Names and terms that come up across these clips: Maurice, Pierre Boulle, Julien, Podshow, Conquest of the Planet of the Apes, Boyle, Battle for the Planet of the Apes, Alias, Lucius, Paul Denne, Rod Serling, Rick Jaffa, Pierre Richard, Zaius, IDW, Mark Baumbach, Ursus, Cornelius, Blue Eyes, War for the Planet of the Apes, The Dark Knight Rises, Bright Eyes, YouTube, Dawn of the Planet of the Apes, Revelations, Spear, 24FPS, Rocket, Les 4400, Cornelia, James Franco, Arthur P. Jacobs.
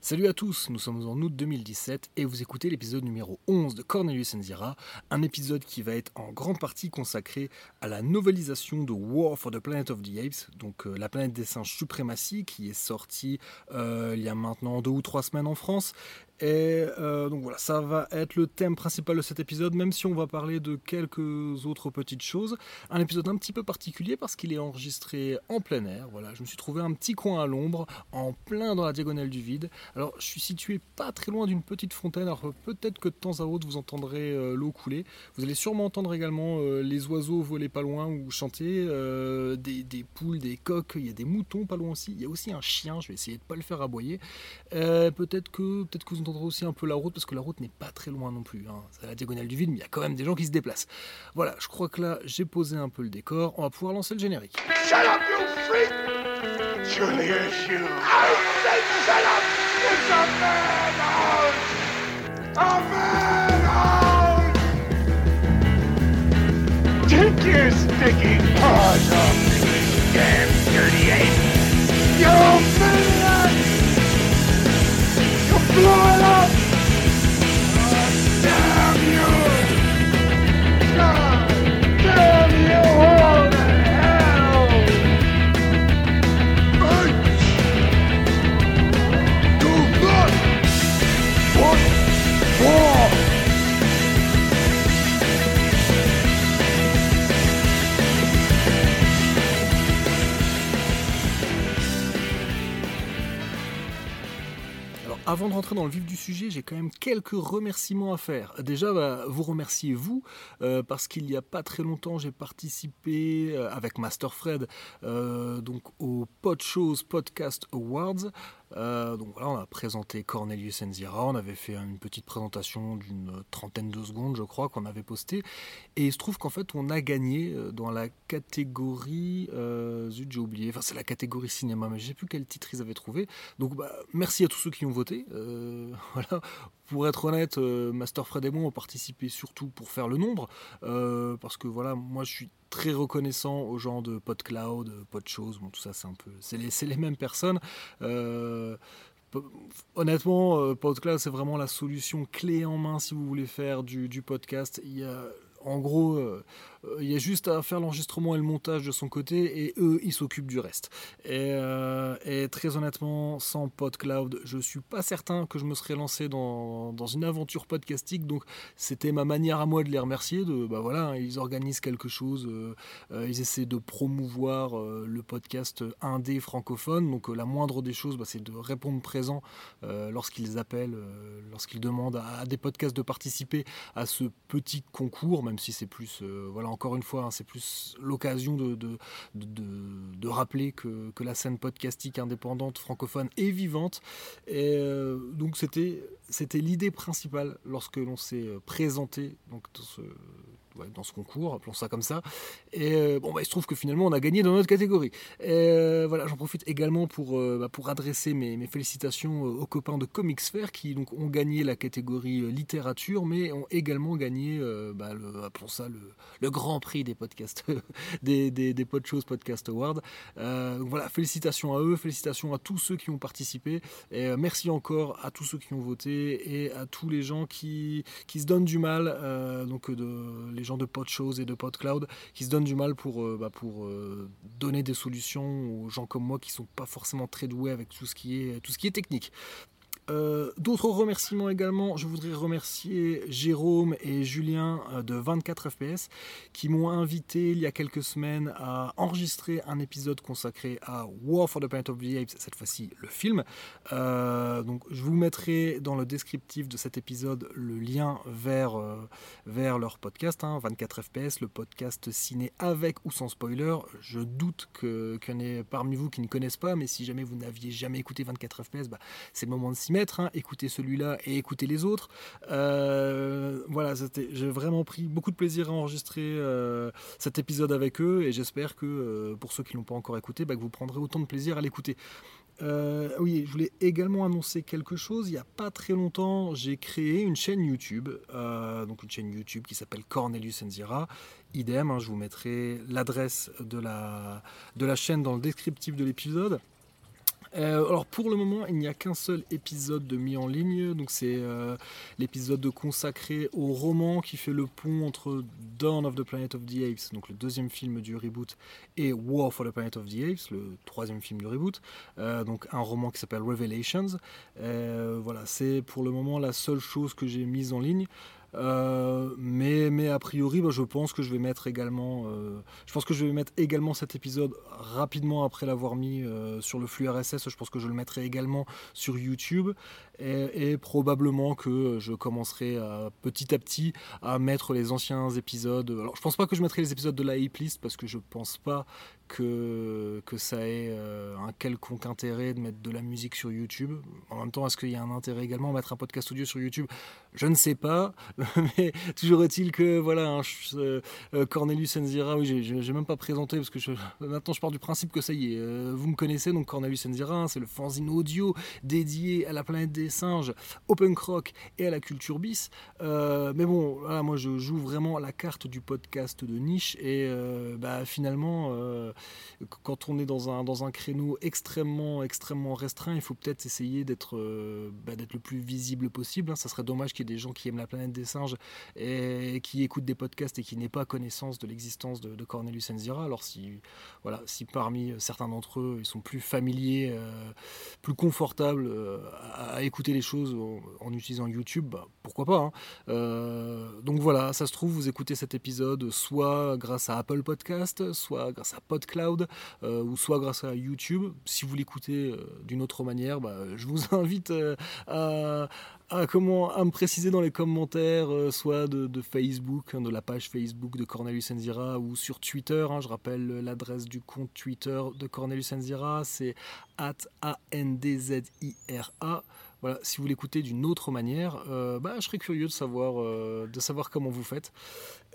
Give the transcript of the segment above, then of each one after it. Salut à tous, nous sommes en août 2017 et vous écoutez l'épisode numéro 11 de Cornelius and Zira, un épisode qui va être en grande partie consacré à la novelisation de War for the Planet of the Apes, donc la planète des singes suprématie qui est sortie il y a maintenant 2 ou 3 semaines en France. Et donc voilà, ça va être le thème principal de cet épisode, même si on va parler de quelques autres petites choses. Un épisode un petit peu particulier parce qu'il est enregistré en plein air. Voilà, je me suis trouvé un petit coin à l'ombre, en plein dans la diagonale du vide. Alors, je suis situé pas très loin d'une petite fontaine, alors peut-être que de temps à autre vous entendrez l'eau couler. Vous allez sûrement entendre également les oiseaux voler pas loin ou chanter, des poules, des coqs, il y a des moutons pas loin aussi. Il y a aussi un chien, je vais essayer de pas le faire aboyer. Peut-être que vous entendrez aussi un peu la route, parce que la route n'est pas très loin non plus, hein. C'est à la diagonale du vide, mais il y a quand même des gens qui se déplacent. Voilà, je crois que là, j'ai posé un peu le décor, on va pouvoir lancer le générique. Shut up, you freak! Julius, you! I said shut up! It's a man out! A man out! Take your sticky paws off me, you damn dirty ape! You maniac! Blow it up! Oh, damn you! God damn you all to hell! Bitch! Do not! What? War! Avant de rentrer dans le vif du sujet, j'ai quand même quelques remerciements à faire. Déjà, vous remerciez vous, parce qu'il n'y a pas très longtemps, j'ai participé avec Master Fred donc au Podshow's Podcast Awards. Donc voilà, on a présenté Cornelius and Zira, on avait fait une petite présentation d'une 30aine de secondes, je crois, qu'on avait posté, et il se trouve qu'en fait on a gagné dans la catégorie zut, j'ai oublié, enfin c'est la catégorie cinéma, mais je sais plus quel titre ils avaient trouvé. Donc merci à tous ceux qui ont voté, voilà. Pour être honnête, Master Fred et moi ont participé surtout pour faire le nombre, parce que voilà, moi je suis très reconnaissant aux gens de PodCloud, PodChose, bon tout ça c'est un peu, c'est les mêmes personnes. Honnêtement, PodCloud c'est vraiment la solution clé en main si vous voulez faire du podcast. Il y a en gros, il y a juste à faire l'enregistrement et le montage de son côté et eux, ils s'occupent du reste. Et très honnêtement, sans PodCloud, je ne suis pas certain que je me serais lancé dans une aventure podcastique. Donc, c'était ma manière à moi de les remercier. Voilà, ils organisent quelque chose, ils essaient de promouvoir le podcast indé francophone. Donc, la moindre des choses, c'est de répondre présent lorsqu'ils appellent, lorsqu'ils demandent à des podcasts de participer à ce petit concours, même si c'est plus... encore une fois, hein, c'est plus l'occasion de rappeler que la scène podcastique indépendante, francophone est vivante. Et donc c'était l'idée principale lorsque l'on s'est présenté donc, dans ce concours, appelons ça comme ça. Et il se trouve que finalement on a gagné dans notre catégorie. Et voilà, j'en profite également pour adresser mes félicitations aux copains de Comics Fair qui donc ont gagné la catégorie littérature, mais ont également gagné le grand prix des podcasts, des Podshow's Podcast Awards. Voilà, félicitations à eux, félicitations à tous ceux qui ont participé. Et merci encore à tous ceux qui ont voté et à tous les gens qui se donnent du mal, les gens de PodShows et de PodCloud qui se donnent du mal pour donner des solutions aux gens comme moi qui sont pas forcément très doués avec tout ce qui est technique. D'autres remerciements également, je voudrais remercier Jérôme et Julien de 24FPS qui m'ont invité il y a quelques semaines à enregistrer un épisode consacré à War for the Planet of the Apes, cette fois-ci le film. Donc je vous mettrai dans le descriptif de cet épisode le lien vers leur podcast, 24FPS, le podcast ciné avec ou sans spoiler. Je doute qu'il y en ait parmi vous qui ne connaissent pas, mais si jamais vous n'aviez jamais écouté 24FPS, c'est le moment de s'y mettre. Écoutez celui-là et écoutez les autres. Voilà, j'ai vraiment pris beaucoup de plaisir à enregistrer cet épisode avec eux et j'espère que pour ceux qui ne l'ont pas encore écouté, que vous prendrez autant de plaisir à l'écouter. Oui, je voulais également annoncer quelque chose. Il n'y a pas très longtemps, j'ai créé une chaîne YouTube, qui s'appelle Cornelius and Zira. Idem, je vous mettrai l'adresse de la chaîne dans le descriptif de l'épisode. Alors pour le moment, il n'y a qu'un seul épisode de mis en ligne, donc c'est l'épisode consacré au roman qui fait le pont entre Dawn of the Planet of the Apes, donc le deuxième film du reboot, et War for the Planet of the Apes, le troisième film du reboot, donc un roman qui s'appelle Revelations. Voilà, c'est pour le moment la seule chose que j'ai mise en ligne. Mais a priori, je pense que je vais mettre également cet épisode rapidement après l'avoir mis sur le flux RSS. Je pense que je le mettrai également sur YouTube, et probablement que je commencerai petit à petit à mettre les anciens épisodes. Alors je pense pas que je mettrai les épisodes de la Ape List, parce que je pense pas que ça ait un quelconque intérêt de mettre de la musique sur YouTube. En même temps, est-ce qu'il y a un intérêt également à mettre un podcast audio sur YouTube ? Je ne sais pas, mais toujours est-il que voilà, Cornelius and Zira, oui, j'ai même pas présenté, parce que maintenant je pars du principe que ça y est, vous me connaissez, donc Cornelius and Zira, c'est le fanzine audio dédié à la planète des singes, au punk rock et à la culture bis. Mais bon, voilà, moi je joue vraiment la carte du podcast de niche, et finalement, quand on est dans un créneau extrêmement restreint, il faut peut-être essayer d'être le plus visible possible. Ça serait dommage qu'il y ait des gens qui aiment la planète des singes et qui écoutent des podcasts et qui n'aient pas connaissance de l'existence de Cornelius and Zira. Alors si parmi certains d'entre eux, ils sont plus familiers, plus confortables à écouter les choses en utilisant YouTube, pourquoi pas, hein. Donc voilà, ça se trouve, vous écoutez cet épisode soit grâce à Apple Podcast, soit grâce à PodCloud, ou soit grâce à YouTube. Si vous l'écoutez d'une autre manière, je vous invite à me préciser dans les commentaires, soit de Facebook, de la page Facebook de Cornelius and Zira, ou sur Twitter. Je rappelle l'adresse du compte Twitter de Cornelius and Zira, c'est @ANDZIRA. Voilà, si vous l'écoutez d'une autre manière, je serais curieux de savoir comment vous faites.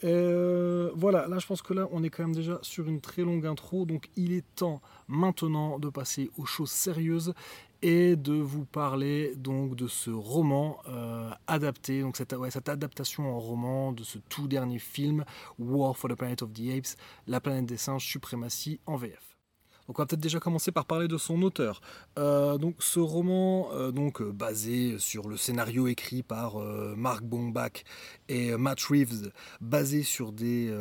Voilà, là je pense que là on est quand même déjà sur une très longue intro, donc il est temps maintenant de passer aux choses sérieuses et de vous parler donc de ce roman adapté, donc cette adaptation en roman de ce tout dernier film, War for the Planet of the Apes, la planète des singes, suprématie en VF. Donc on va peut-être déjà commencer par parler de son auteur. Donc ce roman, basé sur le scénario écrit par Mark Baumbach et Matt Reeves, basé sur des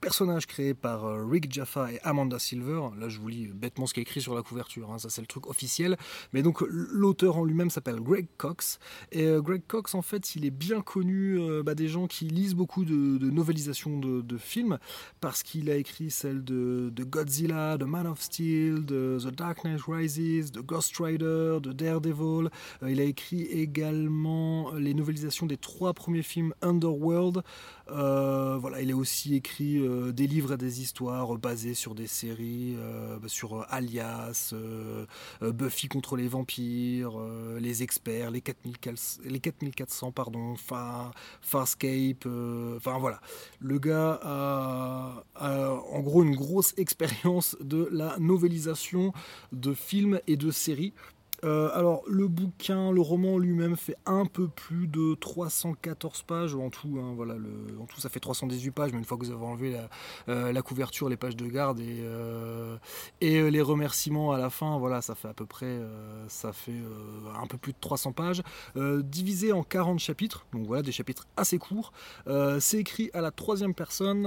personnages créés par Rick Jaffa et Amanda Silver. Là je vous lis bêtement ce qui est écrit sur la couverture, hein, ça c'est le truc officiel. Mais donc l'auteur en lui-même s'appelle Greg Cox. Et Greg Cox, en fait, il est bien connu des gens qui lisent beaucoup de novelisations de films, parce qu'il a écrit celle de Godzilla, de Man of Steel, de The Dark Knight Rises, de Ghost Rider, de Daredevil. Il a écrit également les novelisations des 3 premiers films Underworld. Voilà, il a aussi écrit des livres et des histoires basés sur des séries, sur Alias, Buffy contre les vampires, Les Experts, les 4400, Farscape. Voilà, le gars a en gros une grosse expérience de la novélisation de films et de séries. Alors le roman lui-même fait un peu plus de 314 pages en tout, hein, voilà, en tout ça fait 318 pages, mais une fois que vous avez enlevé la couverture, les pages de garde et les remerciements à la fin, voilà, ça fait à peu près un peu plus de 300 pages, divisé en 40 chapitres, donc voilà, des chapitres assez courts. C'est écrit à la 3e personne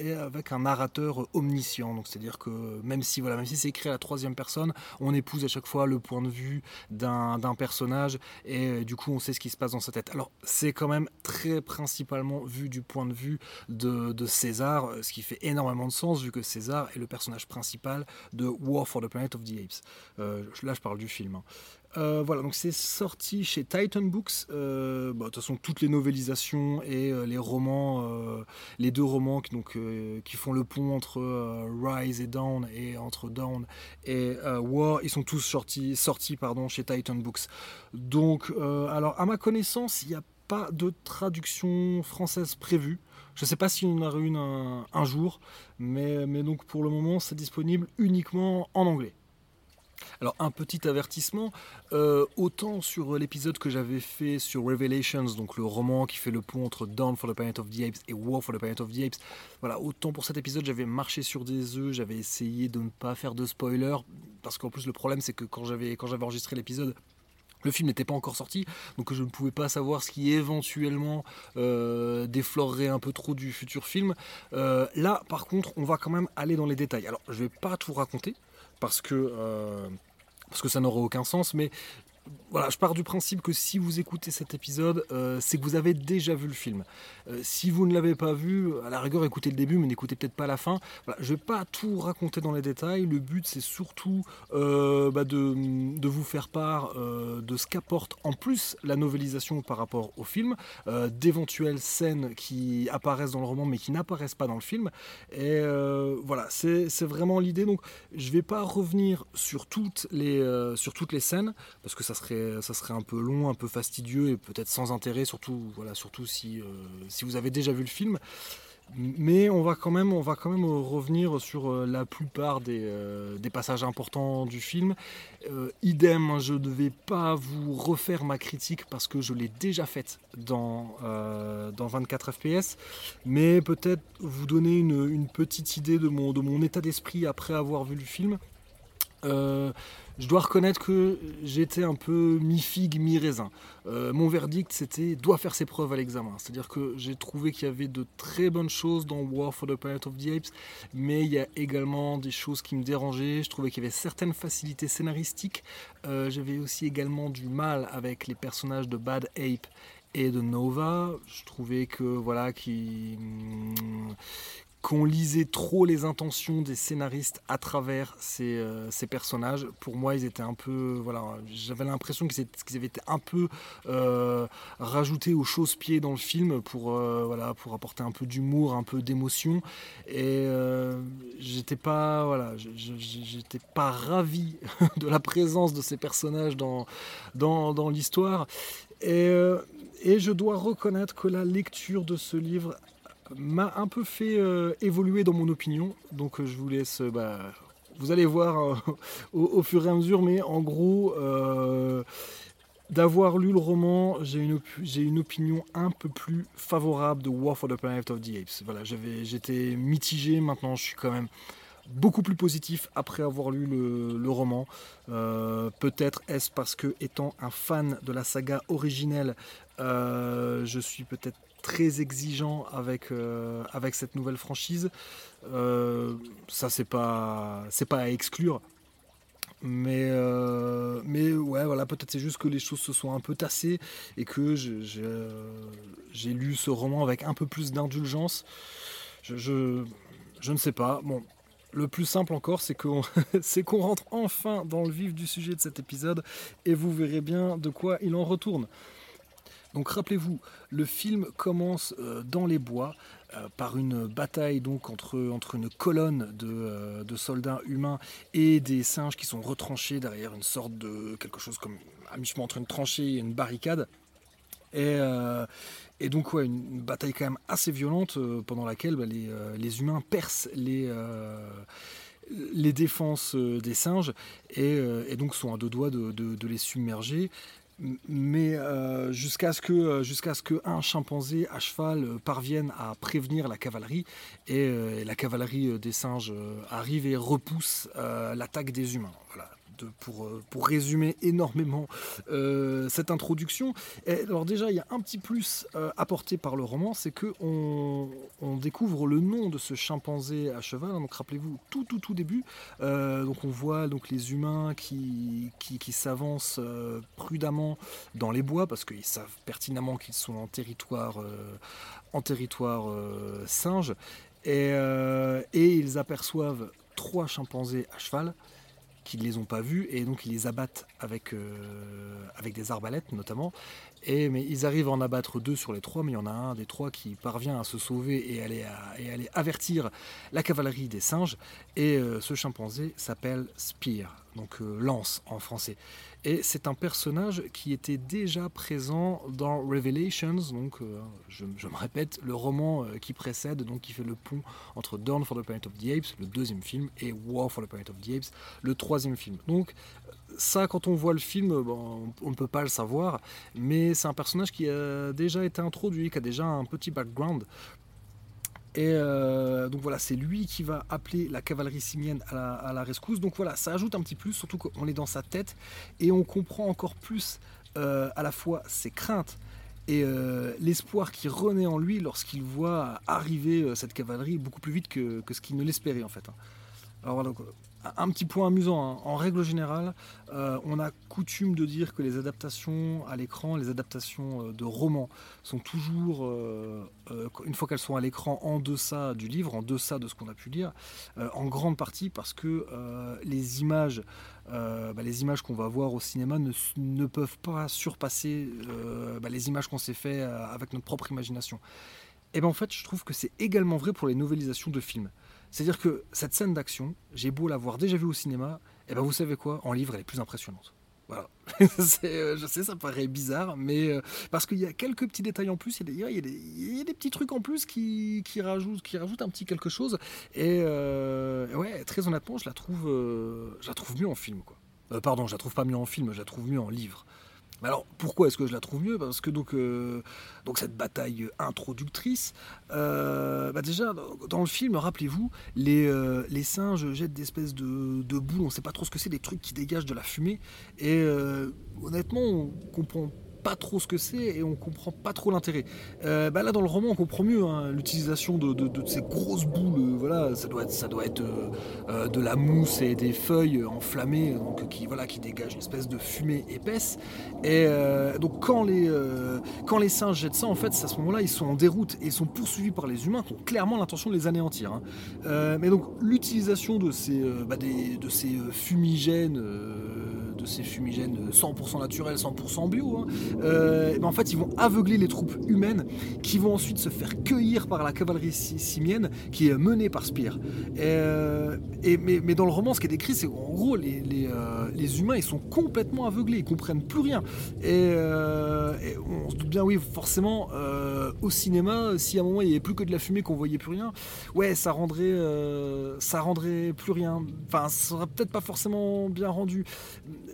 et avec un narrateur omniscient, donc c'est-à-dire que même si c'est écrit à la 3e personne, on épouse à chaque fois le point de vue d'un personnage, et du coup on sait ce qui se passe dans sa tête. Alors c'est quand même très principalement vu du point de vue de César, ce qui fait énormément de sens vu que César est le personnage principal de War for the Planet of the Apes. Là je parle du film, hein. Voilà, donc c'est sorti chez Titan Books. De toute façon, toutes les novélisations et les romans, les 2 romans qui font le pont entre Rise et Dawn, et entre Dawn et War, ils sont tous sortis chez Titan Books. Donc, alors à ma connaissance, il n'y a pas de traduction française prévue. Je ne sais pas s'il y en aura une un jour, mais donc pour le moment, c'est disponible uniquement en anglais. Alors un petit avertissement, autant sur l'épisode que j'avais fait sur Revelations, donc le roman qui fait le pont entre Dawn for the Planet of the Apes et War for the Planet of the Apes, voilà, autant pour cet épisode j'avais marché sur des œufs, j'avais essayé de ne pas faire de spoiler, parce qu'en plus le problème c'est que quand j'avais enregistré l'épisode, le film n'était pas encore sorti, donc je ne pouvais pas savoir ce qui éventuellement déflorerait un peu trop du futur film. Là par contre on va quand même aller dans les détails. Alors je ne vais pas tout raconter, parce que ça n'aurait aucun sens, mais voilà, je pars du principe que si vous écoutez cet épisode, c'est que vous avez déjà vu le film. Si vous ne l'avez pas vu, à la rigueur écoutez le début, mais n'écoutez peut-être pas la fin. Voilà, je ne vais pas tout raconter dans les détails, le but c'est surtout de vous faire part de ce qu'apporte en plus la novélisation par rapport au film, d'éventuelles scènes qui apparaissent dans le roman mais qui n'apparaissent pas dans le film. Et voilà, c'est vraiment l'idée. Donc, je ne vais pas revenir sur toutes les scènes, parce que ça serait un peu long, un peu fastidieux et peut-être sans intérêt, surtout si vous avez déjà vu le film. Mais on va quand même revenir sur la plupart des passages importants du film. Idem, je ne vais pas vous refaire ma critique parce que je l'ai déjà faite dans 24 FPS, mais peut-être vous donner une petite idée de mon état d'esprit après avoir vu le film. Je dois reconnaître que j'étais un peu mi-figue, mi-raisin. Mon verdict, c'était « doit faire ses preuves à l'examen ». C'est-à-dire que j'ai trouvé qu'il y avait de très bonnes choses dans War for the Planet of the Apes, mais il y a également des choses qui me dérangeaient. Je trouvais qu'il y avait certaines facilités scénaristiques. J'avais aussi également du mal avec les personnages de Bad Ape et de Nova. Je trouvais que voilà, qu'on lisait trop les intentions des scénaristes à travers ces personnages. Pour moi, ils étaient un peu... Voilà, j'avais l'impression qu'ils avaient été un peu rajoutés aux chausse-pieds dans le film pour apporter un peu d'humour, un peu d'émotion. Et j'étais pas ravi de la présence de ces personnages dans l'histoire. Et je dois reconnaître que la lecture de ce livre m'a un peu fait évoluer dans mon opinion, donc je vous laisse, vous allez voir au fur et à mesure, mais en gros, d'avoir lu le roman, j'ai une opinion un peu plus favorable de War for the Planet of the Apes. Voilà, j'étais mitigé, maintenant je suis quand même beaucoup plus positif après avoir lu le roman. Peut-être est-ce parce que, étant un fan de la saga originelle, je suis peut-être très exigeant avec cette nouvelle franchise. Ça c'est pas à exclure, mais ouais, voilà, peut-être c'est juste que les choses se sont un peu tassées et que j'ai lu ce roman avec un peu plus d'indulgence. Je ne sais pas. Bon, le plus simple encore, c'est qu'on rentre enfin dans le vif du sujet de cet épisode et vous verrez bien de quoi il en retourne. Donc rappelez-vous, le film commence dans les bois par une bataille donc entre une colonne de soldats humains et des singes qui sont retranchés derrière une sorte de quelque chose comme un mi-chemin entre une tranchée et une barricade. Et donc ouais, une bataille quand même assez violente pendant laquelle les humains percent les défenses des singes et donc sont à deux doigts de les submerger. Mais jusqu'à ce que un chimpanzé à cheval parvienne à prévenir la cavalerie et la cavalerie des singes arrive et repousse l'attaque des humains. Voilà, pour résumer énormément cette introduction. Et alors déjà, il y a un petit plus apporté par le roman, c'est que on découvre le nom de ce chimpanzé à cheval. Donc rappelez-vous, tout début, donc on voit donc les humains qui s'avancent prudemment dans les bois parce qu'ils savent pertinemment qu'ils sont en territoire singe, et ils aperçoivent trois chimpanzés à cheval qui ne les ont pas vus, et donc ils les abattent avec des arbalètes notamment, mais ils arrivent à en abattre deux sur les trois, mais il y en a un des trois qui parvient à se sauver et aller avertir la cavalerie des singes, et ce chimpanzé s'appelle Spear, donc lance en français, et c'est un personnage qui était déjà présent dans Revelations, donc je me répète, le roman qui précède, donc qui fait le pont entre Dawn for the Planet of the Apes, le deuxième film, et War for the Planet of the Apes, le troisième film. Donc ça, quand on voit le film, bon, on ne peut pas le savoir, mais c'est un personnage qui a déjà été introduit, qui a déjà un petit background. Et donc voilà, c'est lui qui va appeler la cavalerie simienne à la rescousse. Donc voilà, ça ajoute un petit plus, surtout qu'on est dans sa tête et on comprend encore plus à la fois ses craintes et l'espoir qui renaît en lui lorsqu'il voit arriver cette cavalerie beaucoup plus vite que ce qu'il ne l'espérait en fait. Alors voilà, donc, un petit point amusant, hein. En règle générale, on a coutume de dire que les adaptations à l'écran, les adaptations de romans sont toujours, une fois qu'elles sont à l'écran, en deçà du livre, en deçà de ce qu'on a pu lire, en grande partie parce que les images qu'on va voir au cinéma ne peuvent pas surpasser les images qu'on s'est fait avec notre propre imagination. Et ben en fait, je trouve que c'est également vrai pour les novélisations de films. C'est-à-dire que cette scène d'action, j'ai beau l'avoir déjà vue au cinéma, et ben vous savez quoi, en livre, elle est plus impressionnante. Voilà. Je sais, ça paraît bizarre, mais parce qu'il y a quelques petits détails en plus, il y a des petits trucs en plus qui rajoutent un petit quelque chose. Et ouais, très honnêtement, je la trouve mieux en film, quoi. Je la trouve pas mieux en film, je la trouve mieux en livre. Alors pourquoi est-ce que je la trouve mieux? Parce que donc cette bataille introductrice, déjà dans le film, rappelez-vous, les singes jettent des espèces de boules, on ne sait pas trop ce que c'est, des trucs qui dégagent de la fumée, et honnêtement on comprend pas trop ce que c'est et on comprend pas trop l'intérêt. Là dans le roman on comprend mieux, hein, l'utilisation de ces grosses boules, voilà, ça doit être de la mousse et des feuilles enflammées, donc qui dégagent une espèce de fumée épaisse. Et donc quand les singes jettent ça, en fait à ce moment-là ils sont en déroute et ils sont poursuivis par les humains qui ont clairement l'intention de les anéantir, hein. Mais donc l'utilisation de ces fumigènes 100% naturels, 100% bio, hein, en fait ils vont aveugler les troupes humaines qui vont ensuite se faire cueillir par la cavalerie simienne qui est menée par Spear. Mais dans le roman ce qui est décrit, c'est qu'en gros les humains ils sont complètement aveuglés, ils comprennent plus rien. Et on se doute bien, oui forcément, au cinéma, si à un moment il n'y avait plus que de la fumée, qu'on voyait plus rien, ouais ça rendrait plus rien, enfin ça serait peut-être pas forcément bien rendu,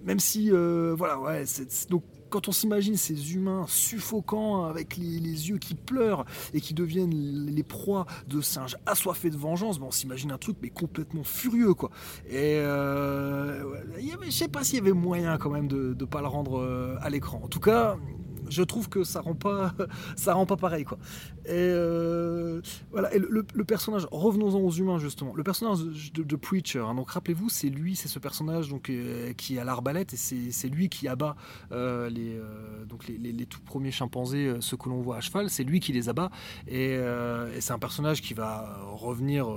même si voilà, ouais, donc quand on s'imagine ces humains suffocants avec les yeux qui pleurent et qui deviennent les proies de singes assoiffés de vengeance, on s'imagine un truc mais complètement furieux, quoi. Et je sais pas s'il y avait moyen quand même de pas le rendre à l'écran. En tout cas, je trouve que ça rend pas pareil, quoi. Et voilà. Et le personnage, revenons-en aux humains justement. Le personnage de Preacher, hein, donc rappelez-vous, c'est ce personnage donc qui a l'arbalète et c'est lui qui abat les tout premiers chimpanzés, ceux que l'on voit à cheval. C'est lui qui les abat et c'est un personnage qui va revenir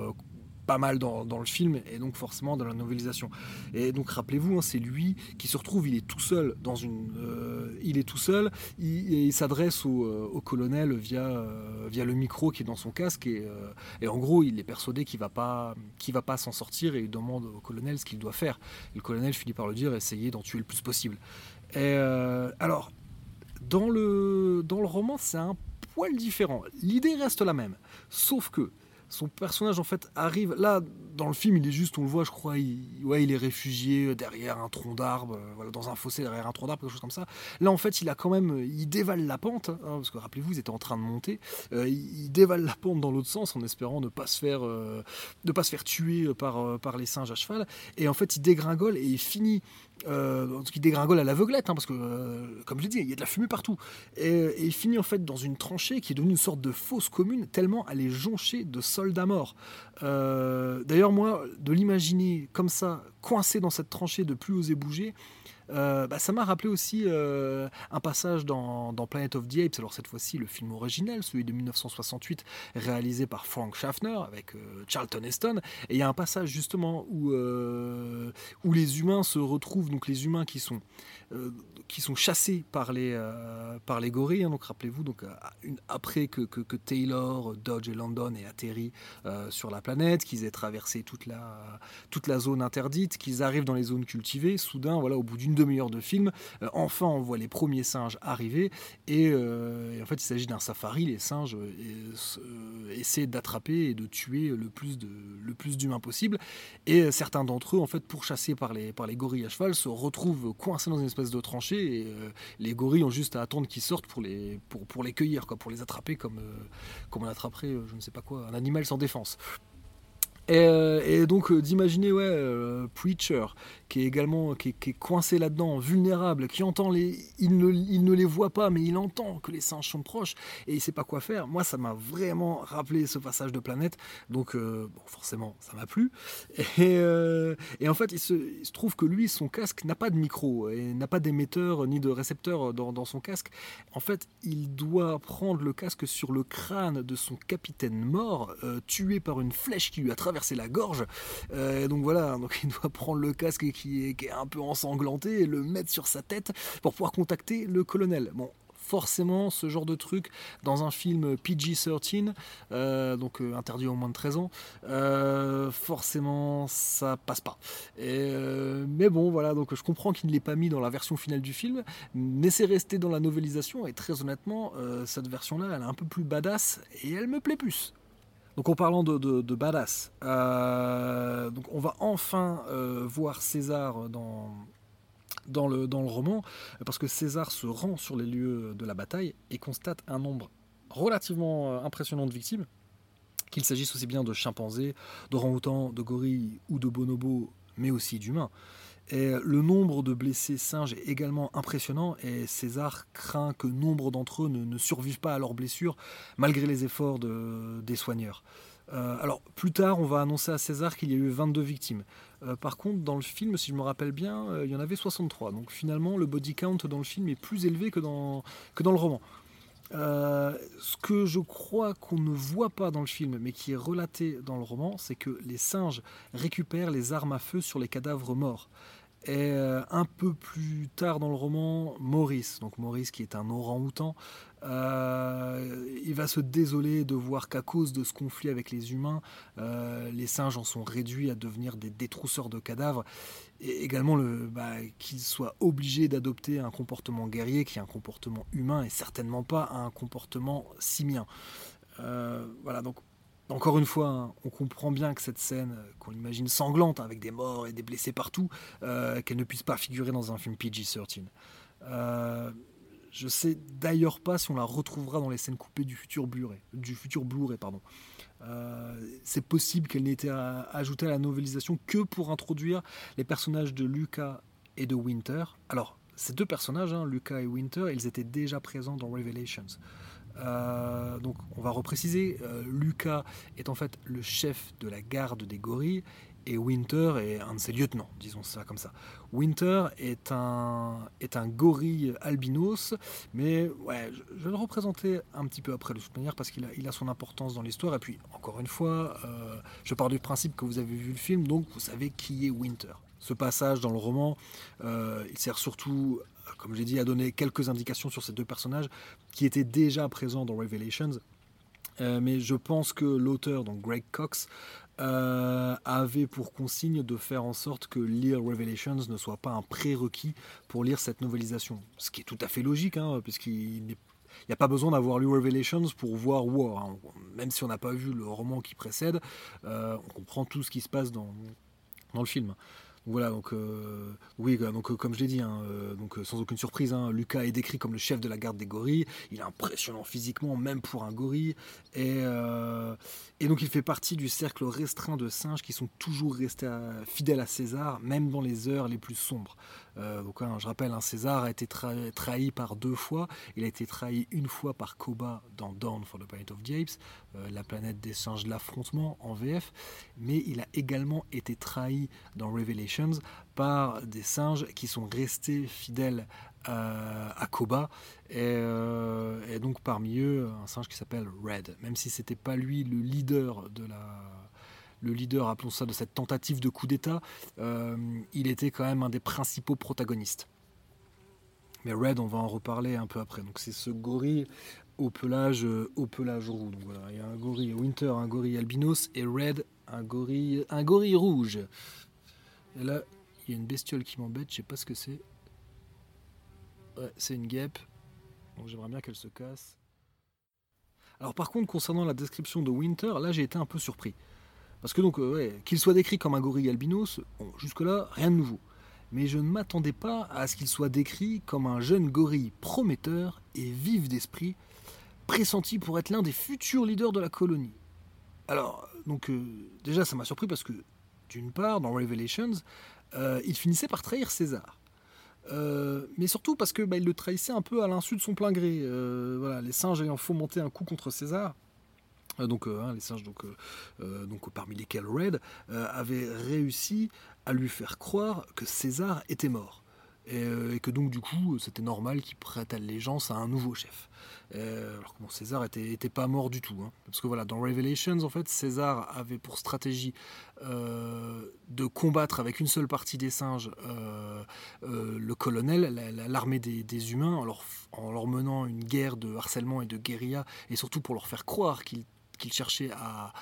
pas mal dans le film et donc forcément dans la novélisation. Et donc rappelez-vous, hein, c'est lui qui se retrouve, il est tout seul il s'adresse au colonel via le micro qui est dans son casque et en gros il est persuadé qu'il va pas s'en sortir et il demande au colonel ce qu'il doit faire. Et le colonel finit par lui dire essayer d'en tuer le plus possible. Et alors dans le roman c'est un poil différent. L'idée reste la même, sauf que son personnage en fait arrive là dans le film, il est juste, on le voit, je crois, il est réfugié derrière un tronc d'arbre, voilà, dans un fossé derrière un tronc d'arbre, quelque chose comme ça. Là en fait il dévale la pente, hein, parce que rappelez-vous ils étaient en train de monter, il dévale la pente dans l'autre sens en espérant ne pas se faire tuer par les singes à cheval, et en fait il dégringole et il finit qui dégringole à l'aveuglette, hein, parce que comme je l'ai dit, il y a de la fumée partout, et il finit en fait dans une tranchée qui est devenue une sorte de fosse commune tellement elle est jonchée de soldats morts. D'ailleurs moi, de l'imaginer comme ça coincé dans cette tranchée, de plus oser bouger, ça m'a rappelé aussi un passage dans Planet of the Apes, alors cette fois-ci le film original, celui de 1968 réalisé par Frank Schaffner avec Charlton Heston, et il y a un passage justement où les humains se retrouvent, donc les humains qui sont qui sont chassés par les gorilles. Hein, donc rappelez-vous, donc, après que Taylor, Dodge et London aient atterri sur la planète, qu'ils aient traversé toute la zone interdite, qu'ils arrivent dans les zones cultivées, soudain, voilà, au bout d'une demi-heure de film, enfin on voit les premiers singes arriver et en fait il s'agit d'un safari. Les singes essaient d'attraper et de tuer le plus d'humains possible, et certains d'entre eux, en fait, pourchassés par les gorilles à cheval, se retrouvent coincés dans une espèce de tranchée, et les gorilles ont juste à attendre qu'ils sortent pour les cueillir, quoi, pour les attraper comme on attraperait je ne sais pas quoi, un animal sans défense. Et donc d'imaginer Preacher qui est également qui est coincé là-dedans, vulnérable, qui entend il ne les voit pas, mais il entend que les singes sont proches et il sait pas quoi faire. Moi, ça m'a vraiment rappelé ce passage de planète, donc forcément ça m'a plu. Et en fait il se trouve que lui, son casque n'a pas de micro et n'a pas d'émetteur ni de récepteur dans son casque. En fait, il doit prendre le casque sur le crâne de son capitaine mort, tué par une flèche qui lui a traversé la gorge, donc voilà, donc il doit prendre le casque qui est un peu ensanglanté et le mettre sur sa tête pour pouvoir contacter le colonel. Bon, forcément, ce genre de truc dans un film PG-13, donc interdit aux moins de 13 ans, forcément ça passe pas. Mais bon, voilà, donc je comprends qu'il ne l'ait pas mis dans la version finale du film, mais c'est resté dans la novelisation, et très honnêtement, cette version-là, elle est un peu plus badass et elle me plaît plus. Donc en parlant de badass, donc on va enfin voir César dans le roman, parce que César se rend sur les lieux de la bataille et constate un nombre relativement impressionnant de victimes, qu'il s'agisse aussi bien de chimpanzés, d'orang-outans, de gorilles ou de bonobos, mais aussi d'humains. Et le nombre de blessés singes est également impressionnant, et César craint que nombre d'entre eux ne survivent pas à leurs blessures malgré les efforts des soigneurs. Alors plus tard on va annoncer à César qu'il y a eu 22 victimes. Par contre, dans le film, si je me rappelle bien, il y en avait 63. Donc finalement le body count dans le film est plus élevé que dans le roman. Ce que je crois qu'on ne voit pas dans le film, mais qui est relaté dans le roman, c'est que les singes récupèrent les armes à feu sur les cadavres morts. Et un peu plus tard dans le roman, Maurice qui est un orang-outan, il va se désoler de voir qu'à cause de ce conflit avec les humains, les singes en sont réduits à devenir des détrousseurs de cadavres, et également qu'ils soient obligés d'adopter un comportement guerrier qui est un comportement humain et certainement pas un comportement simien. Voilà, donc encore une fois, on comprend bien que cette scène, qu'on imagine sanglante, avec des morts et des blessés partout, qu'elle ne puisse pas figurer dans un film PG-13. Je ne sais d'ailleurs pas si on la retrouvera dans les scènes coupées du futur Blu-ray. C'est possible qu'elle n'ait été ajoutée à la novelisation que pour introduire les personnages de Lucas et de Winter. Alors, ces deux personnages, hein, Lucas et Winter, ils étaient déjà présents dans Revelations. Donc on va repréciser, Lucas est en fait le chef de la garde des gorilles et Winter est un de ses lieutenants, disons ça comme ça. Winter est un gorille albinos, mais je vais le représenter un petit peu après de toute manière parce qu'il a son importance dans l'histoire, et puis encore une fois, je pars du principe que vous avez vu le film, donc vous savez qui est Winter. Ce passage dans le roman, il sert surtout, comme j'ai dit, à donner quelques indications sur ces deux personnages qui étaient déjà présents dans Revelations. Mais je pense que l'auteur, donc Greg Cox, avait pour consigne de faire en sorte que lire Revelations ne soit pas un prérequis pour lire cette novelisation. Ce qui est tout à fait logique, hein, puisqu'il n'est pas... Il n'y a pas besoin d'avoir lu Revelations pour voir War. Hein. Même si on n'a pas vu le roman qui précède, on comprend tout ce qui se passe dans le film. Voilà, donc comme je l'ai dit, hein, donc sans aucune surprise, hein, Lucas est décrit comme le chef de la garde des gorilles. Il est impressionnant physiquement, même pour un gorille, et donc il fait partie du cercle restreint de singes qui sont toujours restés fidèles à César, même dans les heures les plus sombres. Donc, hein, je rappelle, hein, César a été trahi par deux fois. Il a été trahi une fois par Koba dans Dawn for the Planet of the Apes, la planète des singes de l'affrontement en VF, mais il a également été trahi dans Revelations par des singes qui sont restés fidèles à Koba, et donc parmi eux un singe qui s'appelle Red, même si c'était pas lui le leader appelons ça, de cette tentative de coup d'État, il était quand même un des principaux protagonistes. Mais Red, on va en reparler un peu après. Donc c'est ce gorille au pelage roux. Donc voilà, il y a un gorille Winter, un gorille albinos, et Red, un gorille rouge. Et là, il y a une bestiole qui m'embête, je sais pas ce que c'est. Ouais, c'est une guêpe. Donc j'aimerais bien qu'elle se casse. Alors par contre, concernant la description de Winter, là j'ai été un peu surpris. Parce que donc, qu'il soit décrit comme un gorille albinos, bon, jusque-là, rien de nouveau. Mais je ne m'attendais pas à ce qu'il soit décrit comme un jeune gorille prometteur et vif d'esprit, pressenti pour être l'un des futurs leaders de la colonie. Alors, donc, déjà ça m'a surpris parce que, d'une part, dans Revelations, il finissait par trahir César. Mais surtout parce que il le trahissait un peu à l'insu de son plein gré. Voilà, les singes ayant fomenté un coup contre César. Les singes, donc parmi lesquels Red, avaient réussi à lui faire croire que César était mort. Et que donc, du coup, c'était normal qu'il prête allégeance à un nouveau chef. Alors que César était pas mort du tout. Hein, parce que voilà, dans Revelations, en fait, César avait pour stratégie de combattre avec une seule partie des singes le colonel, l'armée des humains, en leur menant une guerre de harcèlement et de guérilla, et surtout pour leur faire croire qu'ils cherchaient à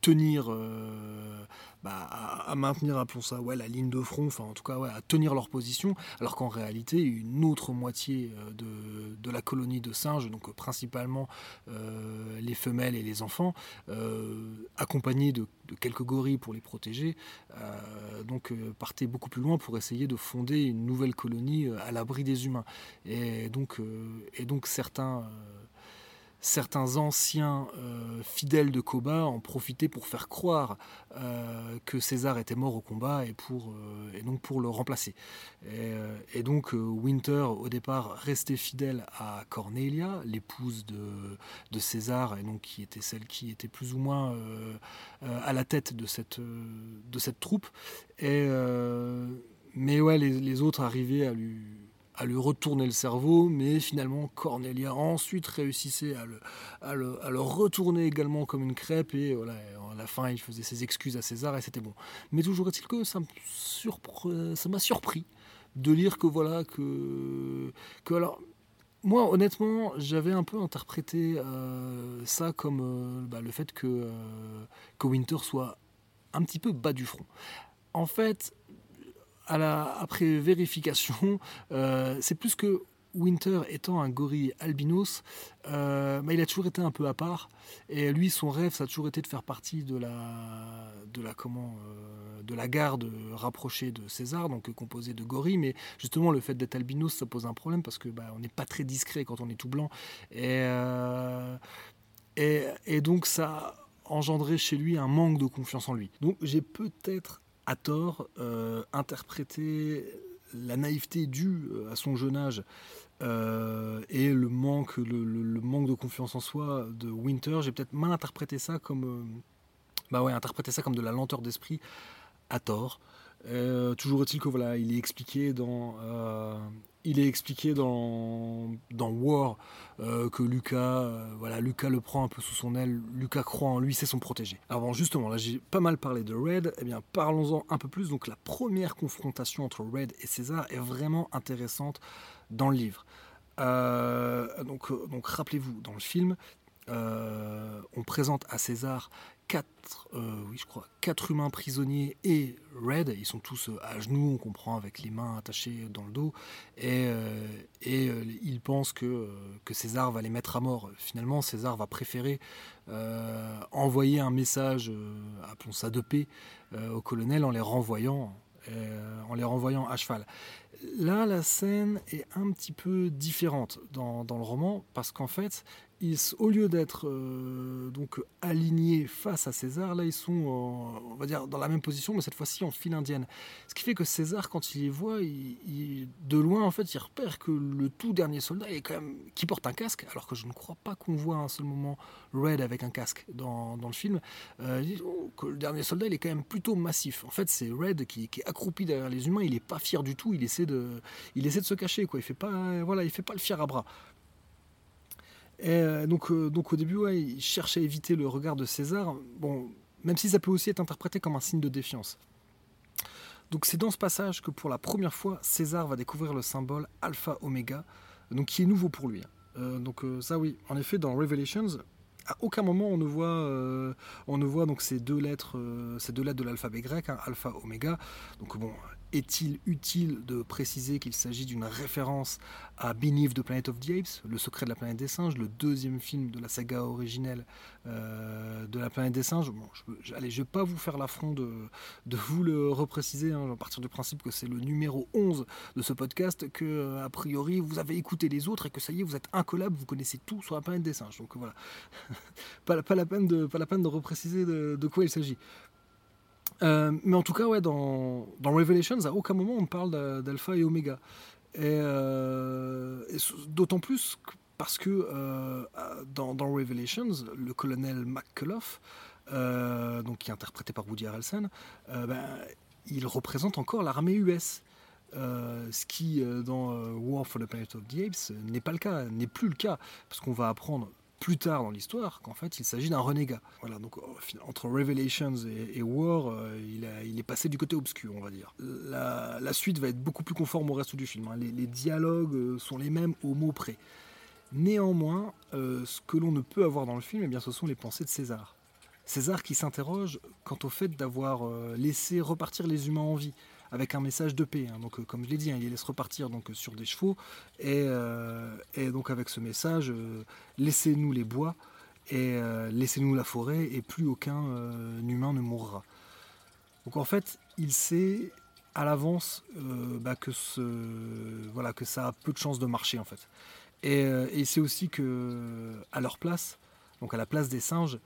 tenir, à maintenir, appelons ça, la ligne de front, enfin en tout cas à tenir leur position, alors qu'en réalité une autre moitié de la colonie de singes, donc principalement les femelles et les enfants, accompagnés de quelques gorilles pour les protéger, partaient beaucoup plus loin pour essayer de fonder une nouvelle colonie à l'abri des humains. Et donc certains anciens fidèles de Koba en profitaient pour faire croire que César était mort au combat et donc pour le remplacer. Et donc Winter, au départ, restait fidèle à Cornelia, l'épouse de César, et donc qui était celle qui était plus ou moins à la tête de cette troupe. Mais les autres arrivaient à lui retourner le cerveau, mais finalement Cornelia ensuite réussissait à le retourner également comme une crêpe, et voilà, à la fin il faisait ses excuses à César et c'était bon. Mais toujours est-il que ça m'a surpris de lire que voilà, que alors moi honnêtement j'avais un peu interprété ça comme le fait que Winter soit un petit peu bas du front. En fait, après vérification, c'est plus que Winter étant un gorille albinos, il a toujours été un peu à part. Et lui, son rêve, ça a toujours été de faire partie de la garde rapprochée de César, donc composée de gorilles. Mais justement, le fait d'être albinos, ça pose un problème parce que on n'est pas très discret quand on est tout blanc. Et donc, ça a engendré chez lui un manque de confiance en lui. Donc, j'ai peut-être à tort interpréter la naïveté due à son jeune âge et le manque de confiance en soi de Winter. J'ai peut-être mal interprété ça comme de la lenteur d'esprit à tort. Toujours est-il que voilà, il est expliqué dans War que Lucas le prend un peu sous son aile. Lucas croit en lui, c'est son protégé. Alors bon, justement, là j'ai pas mal parlé de Red, eh bien parlons-en un peu plus. Donc la première confrontation entre Red et César est vraiment intéressante dans le livre. Donc rappelez-vous, dans le film, on présente à César 4 humains prisonniers et Red. Ils sont tous à genoux, on comprend, avec les mains attachées dans le dos. Et ils pensent que César va les mettre à mort. Finalement, César va préférer envoyer un message, appelons ça de paix, au colonel en les renvoyant. À cheval. Là, la scène est un petit peu différente dans le roman, parce qu'en fait, au lieu d'être alignés face à César, là, ils sont, on va dire, dans la même position, mais cette fois-ci en file indienne. Ce qui fait que César, quand il les voit, de loin, en fait, il repère que le tout dernier soldat, il est quand même, qui porte un casque, alors que je ne crois pas qu'on voit à un seul moment Red avec un casque dans le film. Que le dernier soldat, il est quand même plutôt massif. En fait, c'est Red qui est accroupi derrière les humains, il n'est pas fier du tout, il essaie de se cacher, quoi. Il fait pas le fier à bras. Et donc au début, il cherche à éviter le regard de César, même si ça peut aussi être interprété comme un signe de défiance. Donc c'est dans ce passage que pour la première fois, César va découvrir le symbole Alpha Omega, donc qui est nouveau pour lui. Ça oui, en effet, dans Revelations, à aucun moment on ne voit donc ces deux lettres de l'alphabet grec, hein, Alpha Omega. Donc bon, est-il utile de préciser qu'il s'agit d'une référence à Beneath the Planet of the Apes, le secret de la planète des singes, le deuxième film de la saga originelle de la planète des singes. Bon, je vais pas vous faire l'affront de vous le repréciser, hein, à partir du principe que c'est le numéro 11 de ce podcast, que a priori vous avez écouté les autres et que ça y est, vous êtes incollables, vous connaissez tout sur la planète des singes. Donc voilà, pas la peine de repréciser de quoi il s'agit. Mais en tout cas, ouais, dans Revelations, à aucun moment on parle d'Alpha et Oméga. Et d'autant plus parce que dans Revelations, le colonel McCulloch, donc, qui est interprété par Woody Harrelson, il représente encore l'armée US. Ce qui, dans War for the Planet of the Apes, n'est plus le cas, parce qu'on va apprendre plus tard dans l'histoire qu'en fait il s'agit d'un renégat. Voilà, donc entre Revelations et War, il est passé du côté obscur, on va dire. La suite va être beaucoup plus conforme au reste du film, hein. Les dialogues sont les mêmes au mot près. Néanmoins, ce que l'on ne peut avoir dans le film, eh bien, ce sont les pensées de César. César qui s'interroge quant au fait d'avoir laissé repartir les humains en vie, avec un message de paix. Hein. Donc, comme je l'ai dit, hein, il les laisse repartir donc, sur des chevaux, et donc avec ce message, laissez-nous les bois, et laissez-nous la forêt, et plus aucun humain ne mourra. Donc en fait, il sait à l'avance que ça a peu de chances de marcher, en fait. Et il sait aussi que à leur place, donc à la place des singes,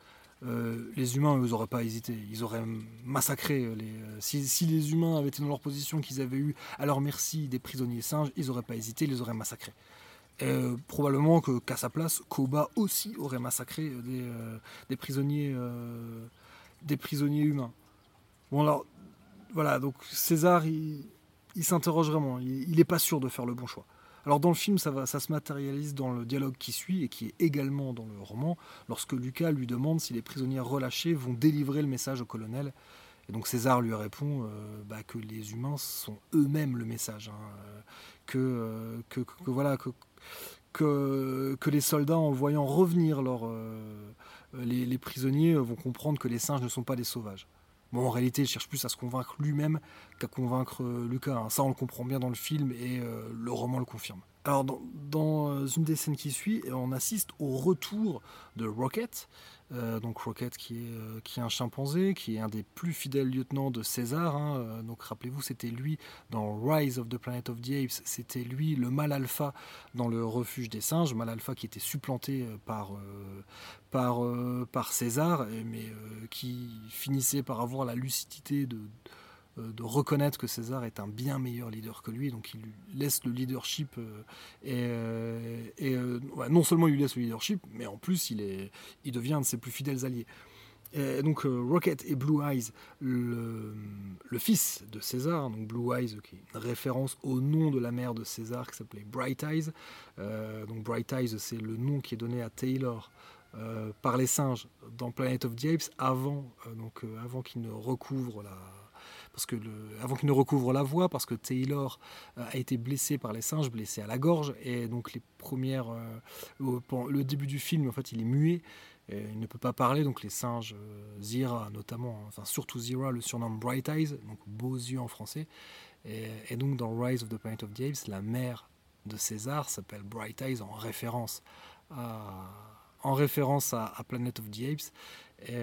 les humains, eux, ils n'auraient pas hésité. Ils auraient massacré. Si les humains avaient été dans leur position, qu'ils avaient eu à leur merci des prisonniers singes, ils n'auraient pas hésité, ils les auraient massacrés. Probablement qu'à sa place, Koba aussi aurait massacré des prisonniers humains. Bon, alors, voilà, donc César, il s'interroge vraiment. Il n'est pas sûr de faire le bon choix. Alors dans le film, ça se matérialise dans le dialogue qui suit et qui est également dans le roman, lorsque Lucas lui demande si les prisonniers relâchés vont délivrer le message au colonel. Et donc César lui répond que les humains sont eux-mêmes le message, hein, que les soldats, en voyant revenir les prisonniers, vont comprendre que les singes ne sont pas des sauvages. Bon, en réalité, il cherche plus à se convaincre lui-même qu'à convaincre Lucas. Hein. Ça, on le comprend bien dans le film et le roman le confirme. Alors, dans une des scènes qui suit, on assiste au retour de Rocket. Donc Rocket qui est un chimpanzé, qui est un des plus fidèles lieutenants de César. Hein. Donc rappelez-vous, c'était lui dans Rise of the Planet of the Apes. C'était lui, le mâle alpha dans le refuge des singes. Mâle alpha qui était supplanté par César, mais qui finissait par avoir la lucidité de reconnaître que César est un bien meilleur leader que lui, donc il lui laisse le leadership non seulement il lui laisse le leadership, mais en plus il devient un de ses plus fidèles alliés. Et donc Rocket et Blue Eyes, le fils de César, donc Blue Eyes qui est une référence au nom de la mère de César qui s'appelait Bright Eyes. Donc Bright Eyes, c'est le nom qui est donné à Taylor par les singes dans Planet of the Apes avant qu'il ne recouvre la voix, parce que Taylor a été blessé par les singes, blessé à la gorge, et donc le début du film, en fait, il est muet, et il ne peut pas parler, donc les singes, Zira notamment, enfin surtout Zira, le surnomme Bright Eyes, donc beaux yeux en français, et donc dans Rise of the Planet of the Apes, la mère de César s'appelle Bright Eyes en référence à Planet of the Apes. Et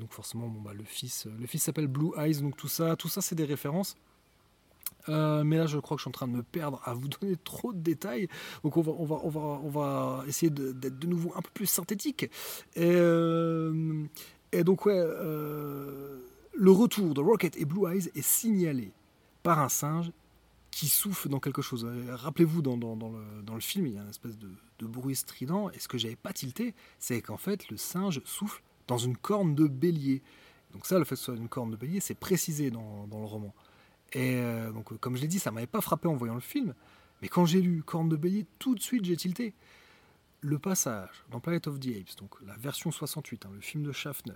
donc forcément, le fils s'appelle Blue Eyes, donc tout ça c'est des références. Mais là, je crois que je suis en train de me perdre à vous donner trop de détails. Donc on va essayer d'être de nouveau un peu plus synthétique. Et donc le retour de Rocket et Blue Eyes est signalé par un singe qui souffle dans quelque chose. Rappelez-vous, dans le film, il y a une espèce de bruit strident, et ce que j'avais pas tilté, c'est qu'en fait le singe souffle dans une corne de bélier. Donc ça, le fait que ce soit une corne de bélier, c'est précisé dans le roman. Et donc, comme je l'ai dit, ça ne m'avait pas frappé en voyant le film, mais quand j'ai lu corne de bélier, tout de suite, j'ai tilté. Le passage dans Planet of the Apes, donc la version 68, hein, le film de Schaffner,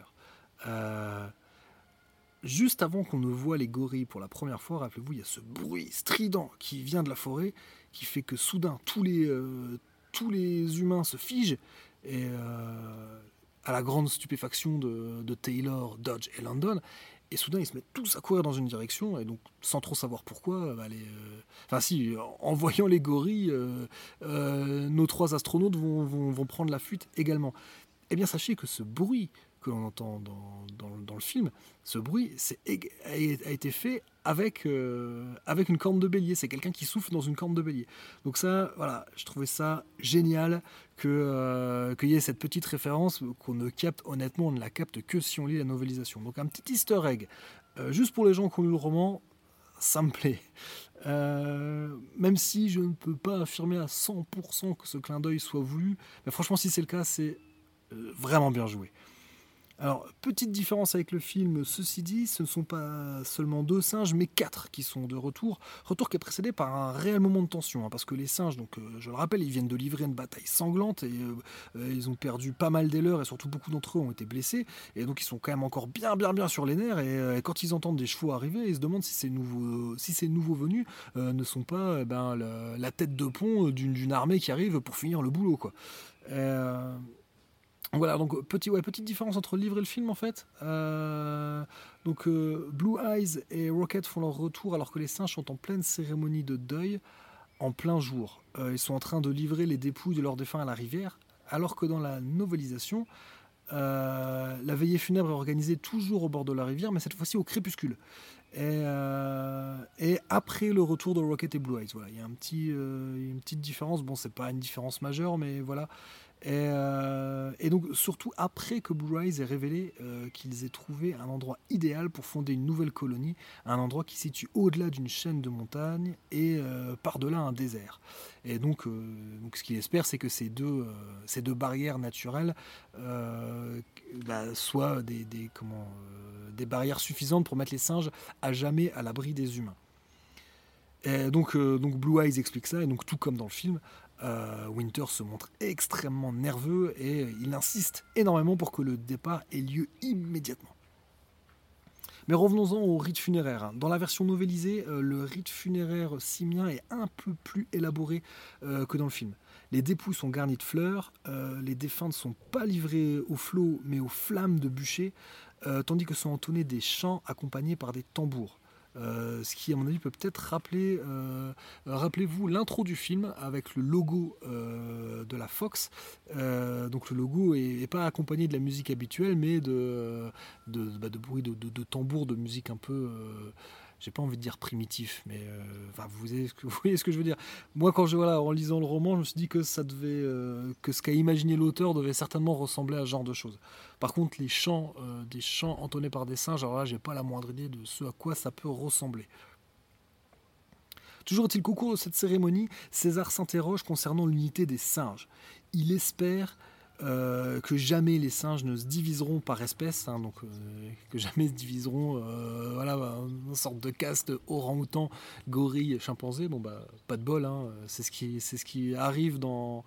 Juste avant qu'on ne voie les gorilles pour la première fois, rappelez-vous, il y a ce bruit strident qui vient de la forêt, qui fait que soudain, tous les humains se figent, et à la grande stupéfaction de Taylor, Dodge et London, et soudain, ils se mettent tous à courir dans une direction, et donc, sans trop savoir pourquoi, en voyant les gorilles, nos trois astronautes vont prendre la fuite également. Eh bien, sachez que ce bruit que l'on entend dans le film, ce bruit a été fait avec une corne de bélier. C'est quelqu'un qui souffle dans une corne de bélier. Donc ça, voilà, je trouvais ça génial qu'il y ait cette petite référence qu'on ne capte, honnêtement, on ne la capte que si on lit la novelisation. Donc un petit easter egg, juste pour les gens qui ont lu le roman, ça me plaît. Même si je ne peux pas affirmer à 100% que ce clin d'œil soit voulu, mais franchement, si c'est le cas, c'est vraiment bien joué. Alors, petite différence avec le film, ceci dit, ce ne sont pas seulement 2 singes, mais 4 qui sont de retour. Retour qui est précédé par un réel moment de tension, parce que les singes, donc, je le rappelle, ils viennent de livrer une bataille sanglante, et ils ont perdu pas mal des leurs, et surtout beaucoup d'entre eux ont été blessés, et donc ils sont quand même encore bien sur les nerfs, et quand ils entendent des chevaux arriver, ils se demandent si ces nouveaux venus ne sont pas la tête de pont d'une armée qui arrive pour finir le boulot, quoi. Voilà, donc petite différence entre le livre et le film en fait. Blue Eyes et Rocket font leur retour alors que les singes sont en pleine cérémonie de deuil, en plein jour. Ils sont en train de livrer les dépouilles de leurs défunts à la rivière, alors que dans la novelisation, la veillée funèbre est organisée toujours au bord de la rivière, mais cette fois-ci au crépuscule. Et après le retour de Rocket et Blue Eyes, voilà, il y a une petite différence. Bon, c'est pas une différence majeure, mais voilà. Et donc surtout après que Blue Eyes ait révélé qu'ils aient trouvé un endroit idéal pour fonder une nouvelle colonie, un endroit qui se situe au-delà d'une chaîne de montagnes et par-delà un désert. Et donc ce qu'il espère, c'est que ces deux barrières naturelles soient des barrières suffisantes pour mettre les singes à jamais à l'abri des humains. Et donc Blue Eyes explique ça, et donc tout comme dans le film, Winter se montre extrêmement nerveux et il insiste énormément pour que le départ ait lieu immédiatement. Mais revenons-en au rite funéraire. Dans la version novelisée, le rite funéraire simien est un peu plus élaboré que dans le film. Les dépouilles sont garnies de fleurs, les défunts ne sont pas livrés aux flots mais aux flammes de bûcher, tandis que sont entonnés des chants accompagnés par des tambours. Ce qui, à mon avis, peut peut-être rappeler, rappelez-vous l'intro du film avec le logo de la Fox. Donc le logo n'est pas accompagné de la musique habituelle, mais de bruit de tambour, de musique un peu, j'ai pas envie de dire primitif, mais vous voyez ce que je veux dire. Moi, en lisant le roman, je me suis dit que que ce qu'a imaginé l'auteur devait certainement ressembler à ce genre de choses. Par contre, les chants, des chants entonnés par des singes, alors là, j'ai pas la moindre idée de ce à quoi ça peut ressembler. Toujours est-il qu'au cours de cette cérémonie, César s'interroge concernant l'unité des singes. Il espère que jamais les singes ne se diviseront par espèce, que jamais se diviseront une sorte de caste orang-outan, gorille, chimpanzé. Bon pas de bol, c'est ce qui arrive dans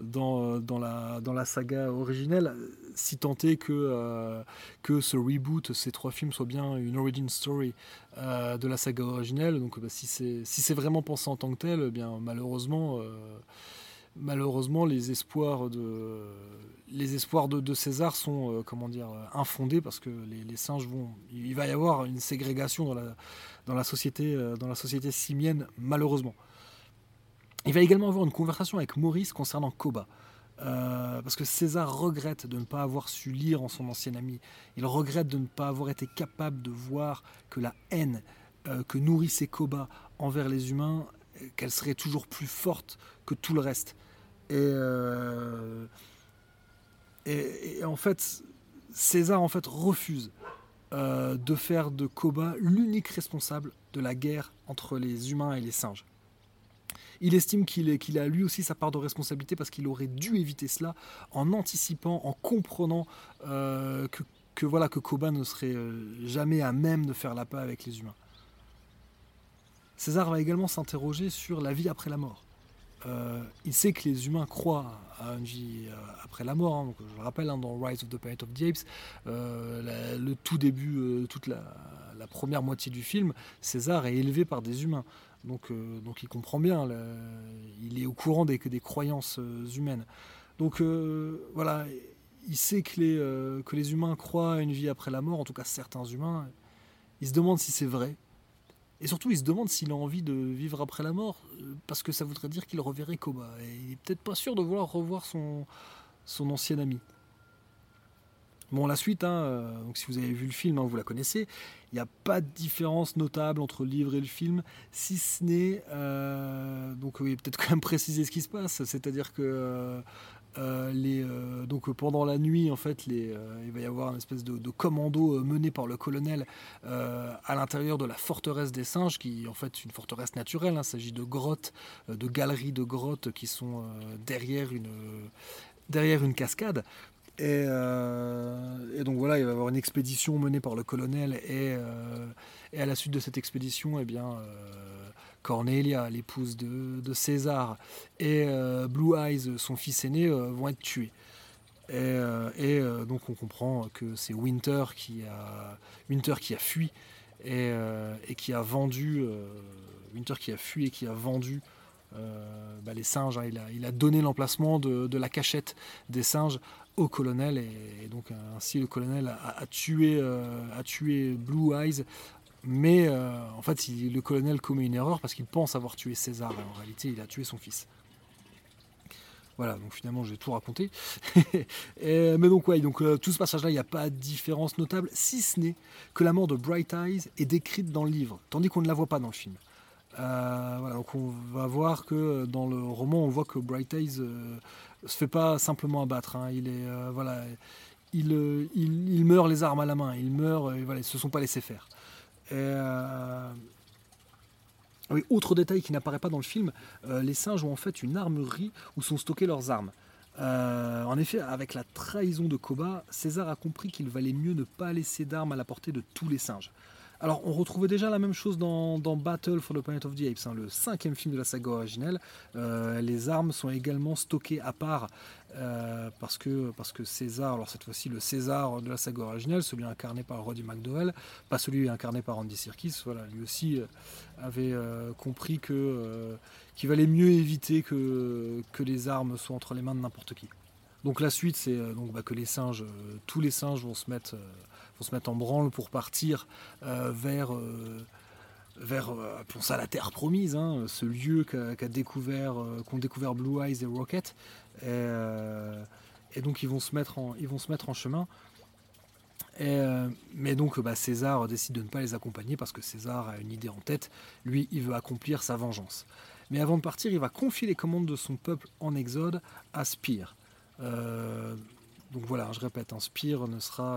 la saga originelle, si tant est que ce reboot, ces 3 films soient bien une origin story de la saga originelle. Donc si c'est vraiment pensé en tant que tel, eh bien malheureusement, les espoirs de César sont infondés, parce que les singes il va y avoir une ségrégation dans la société simienne, malheureusement. Il va également avoir une conversation avec Maurice concernant Koba. Parce que César regrette de ne pas avoir su lire en son ancien ami. Il regrette de ne pas avoir été capable de voir que la haine que nourrissait Koba envers les humains, qu'elle serait toujours plus forte que tout le reste. Et en fait, César refuse de faire de Koba l'unique responsable de la guerre entre les humains et les singes. Il estime qu'il a lui aussi sa part de responsabilité, parce qu'il aurait dû éviter cela en anticipant, en comprenant que Koba ne serait jamais à même de faire la paix avec les humains. César va également s'interroger sur la vie après la mort. Il sait que les humains croient à Unji après la mort. Hein. Donc, je le rappelle, hein, dans Rise of the Planet of the Apes, le tout début, toute la première moitié du film, César est élevé par des humains. Donc il comprend bien, il est au courant des croyances humaines. Donc voilà, il sait que les humains croient à une vie après la mort, en tout cas certains humains. Il se demande si c'est vrai. Et surtout, il se demande s'il a envie de vivre après la mort, parce que ça voudrait dire qu'il reverrait Koba. Et il n'est peut-être pas sûr de vouloir revoir son ancien ami. Bon, la suite, hein, donc si vous avez vu le film, hein, vous la connaissez. Il n'y a pas de différence notable entre le livre et le film, si ce n'est... donc oui, peut-être quand même préciser ce qui se passe. C'est-à-dire que... donc pendant la nuit, en fait, il va y avoir une espèce de commando mené par le colonel à l'intérieur de la forteresse des singes, qui en fait est une forteresse naturelle. Il s'agit de grottes, de galeries de grottes qui sont derrière une cascade. Et donc voilà, il va y avoir une expédition menée par le colonel et à la suite de cette expédition, Cornelia, l'épouse de César, et Blue Eyes, son fils aîné, vont être tués. Et donc on comprend que c'est Winter qui a fui et qui a vendu les singes. Hein, il a donné l'emplacement de la cachette des singes au colonel et donc ainsi le colonel a tué Blue Eyes. Mais en fait, le colonel commet une erreur parce qu'il pense avoir tué César. Et en réalité, il a tué son fils. Voilà, donc finalement, j'ai tout raconté. Mais tout ce passage-là, il n'y a pas de différence notable, si ce n'est que la mort de Bright Eyes est décrite dans le livre, tandis qu'on ne la voit pas dans le film. Voilà, donc on va voir que dans le roman, on voit que Bright Eyes se fait pas simplement abattre. Hein, il est, voilà, il meurt les armes à la main. Il meurt, et voilà, ils ne se sont pas laissés faire. Oui, autre détail qui n'apparaît pas dans le film, les singes ont en fait une armurerie où sont stockées leurs armes. En effet, avec la trahison de Koba, César a compris qu'il valait mieux ne pas laisser d'armes à la portée de tous les singes. Alors, on retrouvait déjà la même chose dans Battle for the Planet of the Apes, hein, le 5e film de la saga originelle. Les armes sont également stockées à part parce que César, alors cette fois-ci le César de la saga originelle, celui incarné par Roddy McDowell, pas celui incarné par Andy Serkis, voilà, lui aussi avait compris qu'il valait mieux éviter que les armes soient entre les mains de n'importe qui. Donc la suite, c'est que les singes, tous les singes vont se mettre en branle pour partir vers appelons ça la Terre Promise, hein, ce lieu qu'ont découvert Blue Eyes et Rocket, et donc ils vont se mettre en chemin. Mais César décide de ne pas les accompagner parce que César a une idée en tête. Lui, il veut accomplir sa vengeance. Mais avant de partir, il va confier les commandes de son peuple en exode à Spear. Donc voilà, je répète, Spear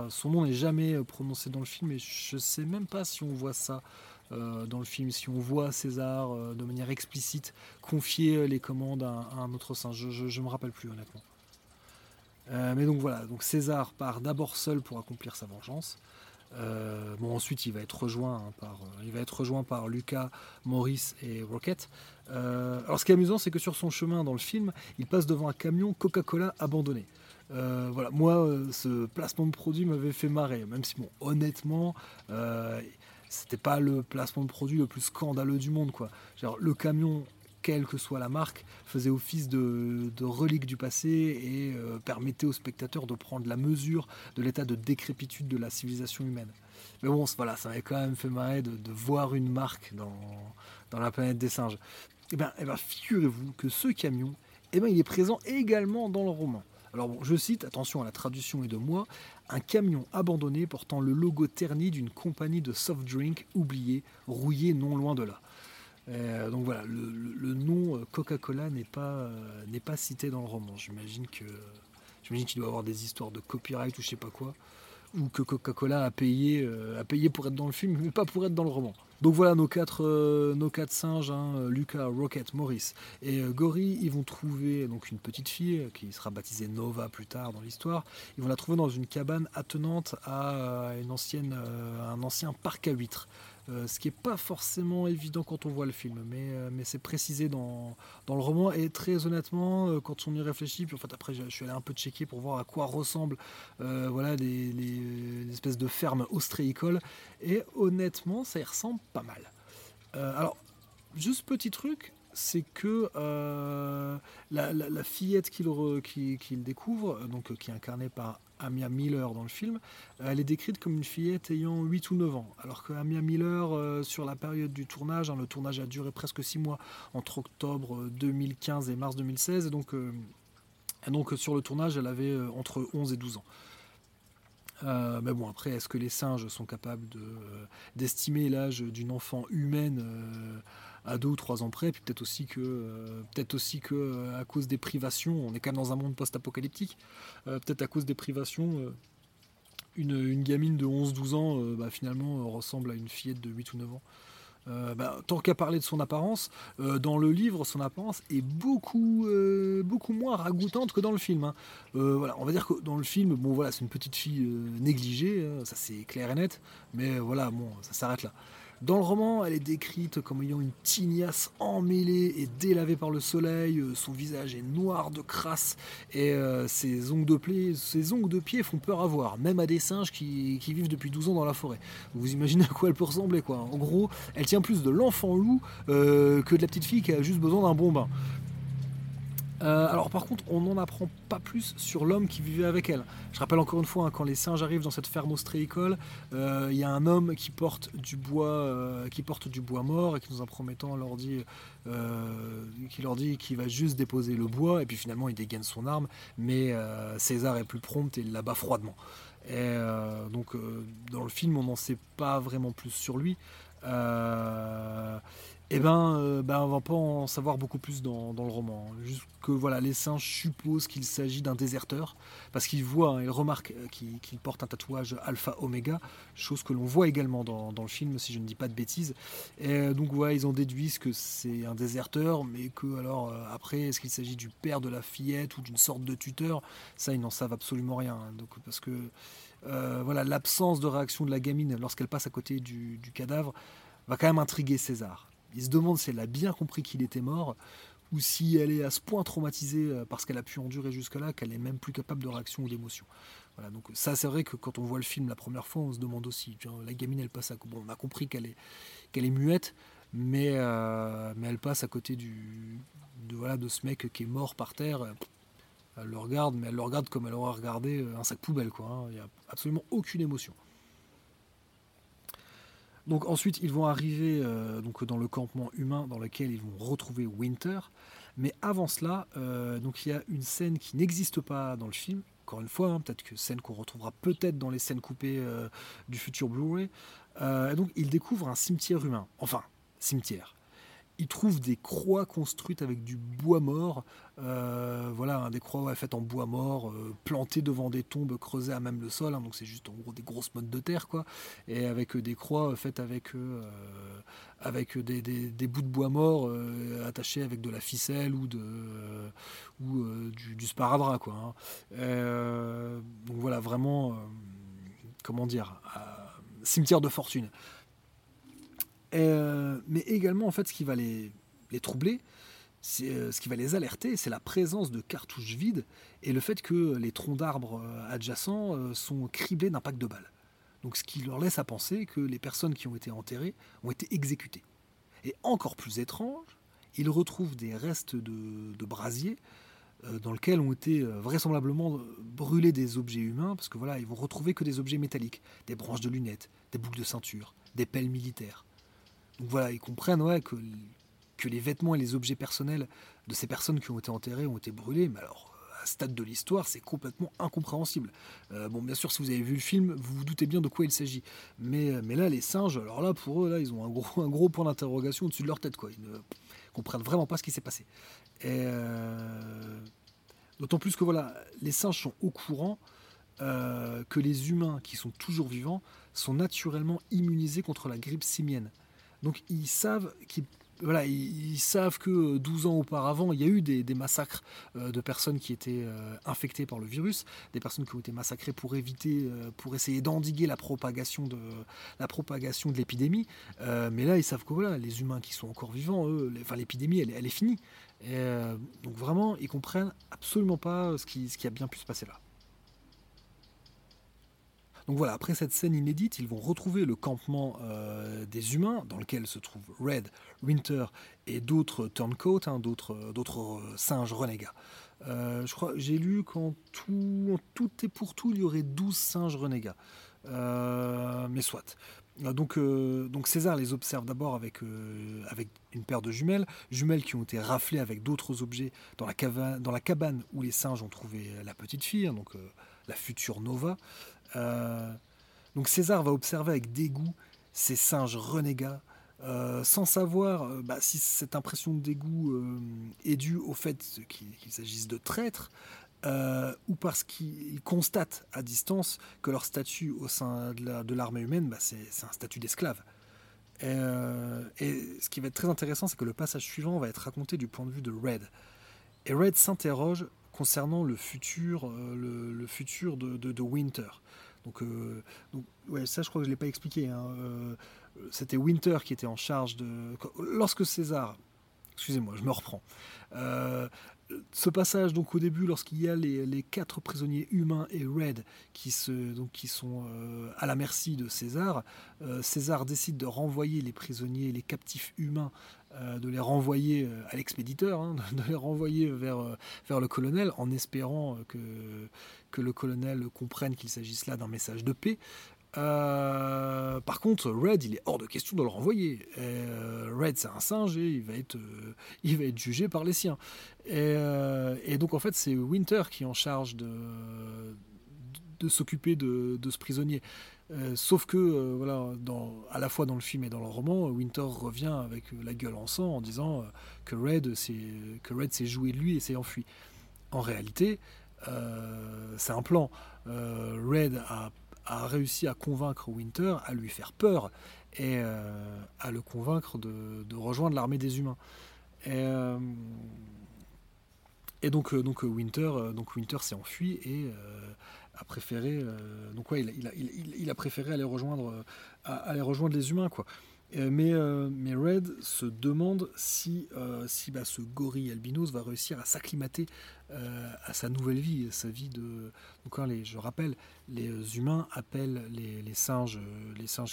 son nom n'est jamais prononcé dans le film et je sais même pas si on voit ça dans le film, si on voit César de manière explicite confier les commandes à un autre singe, je me rappelle plus honnêtement. Mais donc voilà, donc César part d'abord seul pour accomplir sa vengeance. Ensuite, il va être rejoint par Lucas, Maurice et Rocket. Alors, ce qui est amusant, c'est que sur son chemin dans le film, il passe devant un camion Coca-Cola abandonné. Voilà, moi, ce placement de produit m'avait fait marrer, même si, honnêtement, c'était pas le placement de produit le plus scandaleux du monde, quoi. Genre, le camion, quelle que soit la marque, faisait office de relique du passé et permettait aux spectateurs de prendre la mesure de l'état de décrépitude de la civilisation humaine. Mais bon, voilà, ça m'avait quand même fait marrer de voir une marque dans la planète des singes. Eh bien, figurez-vous que ce camion, il est présent également dans le roman. Alors bon, je cite, attention à la traduction et de moi, un camion abandonné portant le logo terni d'une compagnie de soft drink oubliée, rouillée non loin de là. Donc voilà, le nom Coca-Cola n'est pas cité dans le roman. J'imagine qu'il doit avoir des histoires de copyright ou je sais pas quoi, ou que Coca-Cola a payé pour être dans le film, mais pas pour être dans le roman. Donc voilà, nos quatre singes, hein, Lucas, Rocket, Maurice et Gory, ils vont trouver donc une petite fille qui sera baptisée Nova plus tard dans l'histoire. Ils vont la trouver dans une cabane attenante à un ancien parc à huîtres. ce qui n'est pas forcément évident quand on voit le film, mais c'est précisé dans le roman, et très honnêtement, quand on y réfléchit, puis en fait après je suis allé un peu checker pour voir à quoi ressemblent les espèces de fermes ostréicoles, et honnêtement ça y ressemble pas mal. Alors, juste petit truc, c'est que la fillette qu'il découvre, donc, qui est incarnée par Amia Miller dans le film, elle est décrite comme une fillette ayant 8 ou 9 ans, alors que Amia Miller, sur la période du tournage, le tournage a duré presque 6 mois, entre octobre 2015 et mars 2016, et donc sur le tournage, elle avait entre 11 et 12 ans. Mais bon, après, est-ce que les singes sont capables d'estimer l'âge d'une enfant humaine à 2 ou 3 ans près? Puis peut-être aussi que à cause des privations, on est quand même dans un monde post-apocalyptique, peut-être à cause des privations, une gamine de 11-12 ans finalement ressemble à une fillette de 8 ou 9 ans. Tant qu'à parler de son apparence, dans le livre, son apparence est beaucoup moins ragoûtante que dans le film. On va dire que dans le film, c'est une petite fille négligée, ça c'est clair et net, mais ça s'arrête là. Dans le roman, elle est décrite comme ayant une tignasse emmêlée et délavée par le soleil, son visage est noir de crasse et ses ongles de pied font peur à voir, même à des singes qui vivent depuis 12 ans dans la forêt. Vous imaginez à quoi elle peut ressembler, quoi. En gros, elle tient plus de l'enfant loup que de la petite fille qui a juste besoin d'un bon bain. Alors par contre, on n'en apprend pas plus sur l'homme qui vivait avec elle. Je rappelle encore une fois, quand les singes arrivent dans cette ferme ostréicole, il y a un homme qui porte du bois mort et qui dans un premier temps leur dit qu'il va juste déposer le bois, et puis finalement il dégaine son arme, mais César est plus prompt et il l'abat froidement. Et donc dans le film, on n'en sait pas vraiment plus sur lui. On va pas en savoir beaucoup plus dans le roman. Juste que les singes supposent qu'il s'agit d'un déserteur, parce qu'ils voient, ils remarquent qu'il porte un tatouage Alpha Omega, chose que l'on voit également dans le film, si je ne dis pas de bêtises. Et donc ils en déduisent que c'est un déserteur, mais que après, est-ce qu'il s'agit du père de la fillette ou d'une sorte de tuteur? Ça, ils n'en savent absolument rien. Donc, parce que l'absence de réaction de la gamine lorsqu'elle passe à côté du cadavre va quand même intriguer César. Il se demande si elle a bien compris qu'il était mort, ou si elle est à ce point traumatisée parce qu'elle a pu endurer jusque-là qu'elle n'est même plus capable de réaction ou d'émotion. Donc ça, c'est vrai que quand on voit le film la première fois, on se demande aussi. La gamine, elle passe à côté. On a compris qu'elle est muette, mais elle passe à côté de ce mec qui est mort par terre. Elle le regarde, mais elle le regarde comme elle aurait regardé un sac poubelle, quoi. Il n'y a absolument aucune émotion. Donc ensuite, ils vont arriver dans le campement humain dans lequel ils vont retrouver Winter. Mais avant cela, il y a une scène qui n'existe pas dans le film. Encore une fois, peut-être que scène qu'on retrouvera peut-être dans les scènes coupées du futur Blu-ray. Donc ils découvrent un cimetière humain. Enfin, cimetière. Ils trouvent des croix construites avec du bois mort. Des croix faites en bois mort, plantées devant des tombes creusées à même le sol. Donc c'est juste en gros des grosses mottes de terre, quoi. Et avec des croix faites avec des bouts de bois mort attachés avec de la ficelle ou du sparadrap, quoi. Vraiment, cimetière de fortune. Mais également, en fait, ce qui va les troubler, ce qui va les alerter, c'est la présence de cartouches vides et le fait que les troncs d'arbres adjacents sont criblés d'un pack de balles. Donc, ce qui leur laisse à penser que les personnes qui ont été enterrées ont été exécutées. Et encore plus étrange, ils retrouvent des restes de brasiers dans lesquels ont été vraisemblablement brûlés des objets humains, parce que ils vont retrouver que des objets métalliques, des branches de lunettes, des boucles de ceinture, des pelles militaires. Donc ils comprennent que les vêtements et les objets personnels de ces personnes qui ont été enterrées ont été brûlés. Mais alors, à ce stade de l'histoire, c'est complètement incompréhensible. Bien sûr, si vous avez vu le film, vous vous doutez bien de quoi il s'agit. Mais là, les singes, pour eux, ils ont un gros point d'interrogation au-dessus de leur tête, quoi. Ils ne comprennent vraiment pas ce qui s'est passé. Et d'autant plus que les singes sont au courant que les humains qui sont toujours vivants sont naturellement immunisés contre la grippe simienne. Donc ils savent qu'ils voilà, ils savent que 12 ans auparavant, il y a eu des massacres de personnes qui étaient infectées par le virus, des personnes qui ont été massacrées pour éviter, pour essayer d'endiguer la propagation de l'épidémie. Mais là, ils savent que voilà, les humains qui sont encore vivants, eux, l'épidémie, elle est finie. Et, donc vraiment, ils comprennent absolument pas ce qui a bien pu se passer là. Donc voilà, après cette scène inédite, ils vont retrouver le campement des humains, dans lequel se trouvent Red, Winter et d'autres turncoats, d'autres singes renégats. Je crois, j'ai lu qu'en tout et pour tout, il y aurait 12 singes renégats. Mais soit. Donc César les observe d'abord avec une paire de jumelles qui ont été raflées avec d'autres objets dans la cabane où les singes ont trouvé la petite fille, donc la future Nova. Donc César va observer avec dégoût ces singes renégats sans savoir si cette impression de dégoût est due au fait qu'il s'agisse de traîtres ou parce qu'ils constatent à distance que leur statut au sein de l'armée humaine, c'est un statut d'esclave. Et ce qui va être très intéressant, c'est que le passage suivant va être raconté du point de vue de Red. Et Red s'interroge concernant le futur de Winter. Donc ouais, ça je crois que je l'ai pas expliqué, hein. C'était Winter qui était en charge de... Lorsque César... Excusez-moi, je me reprends. Ce passage, donc au début, lorsqu'il y a les 4 prisonniers humains et Red qui sont à la merci de César, César décide de renvoyer les prisonniers, les captifs humains, de les renvoyer à l'expéditeur, hein, de les renvoyer vers le colonel, en espérant que le colonel comprenne qu'il s'agisse là d'un message de paix. Par contre, Red, il est hors de question de le renvoyer. Red, c'est un singe et il va être jugé par les siens. Et donc en fait, c'est Winter qui est en charge de s'occuper de ce prisonnier. Sauf que voilà, à la fois dans le film et dans le roman, Winter revient avec la gueule en sang en disant que Red s'est joué de lui et s'est enfui. En réalité, c'est un plan. Red a réussi à convaincre Winter, à lui faire peur et à le convaincre de rejoindre l'armée des humains. Et donc Winter s'est enfui et a préféré il a préféré aller rejoindre les humains, quoi. Mais Red se demande si ce gorille albinos va réussir à s'acclimater à sa nouvelle vie, à sa vie de... Donc, je rappelle, les humains appellent les singes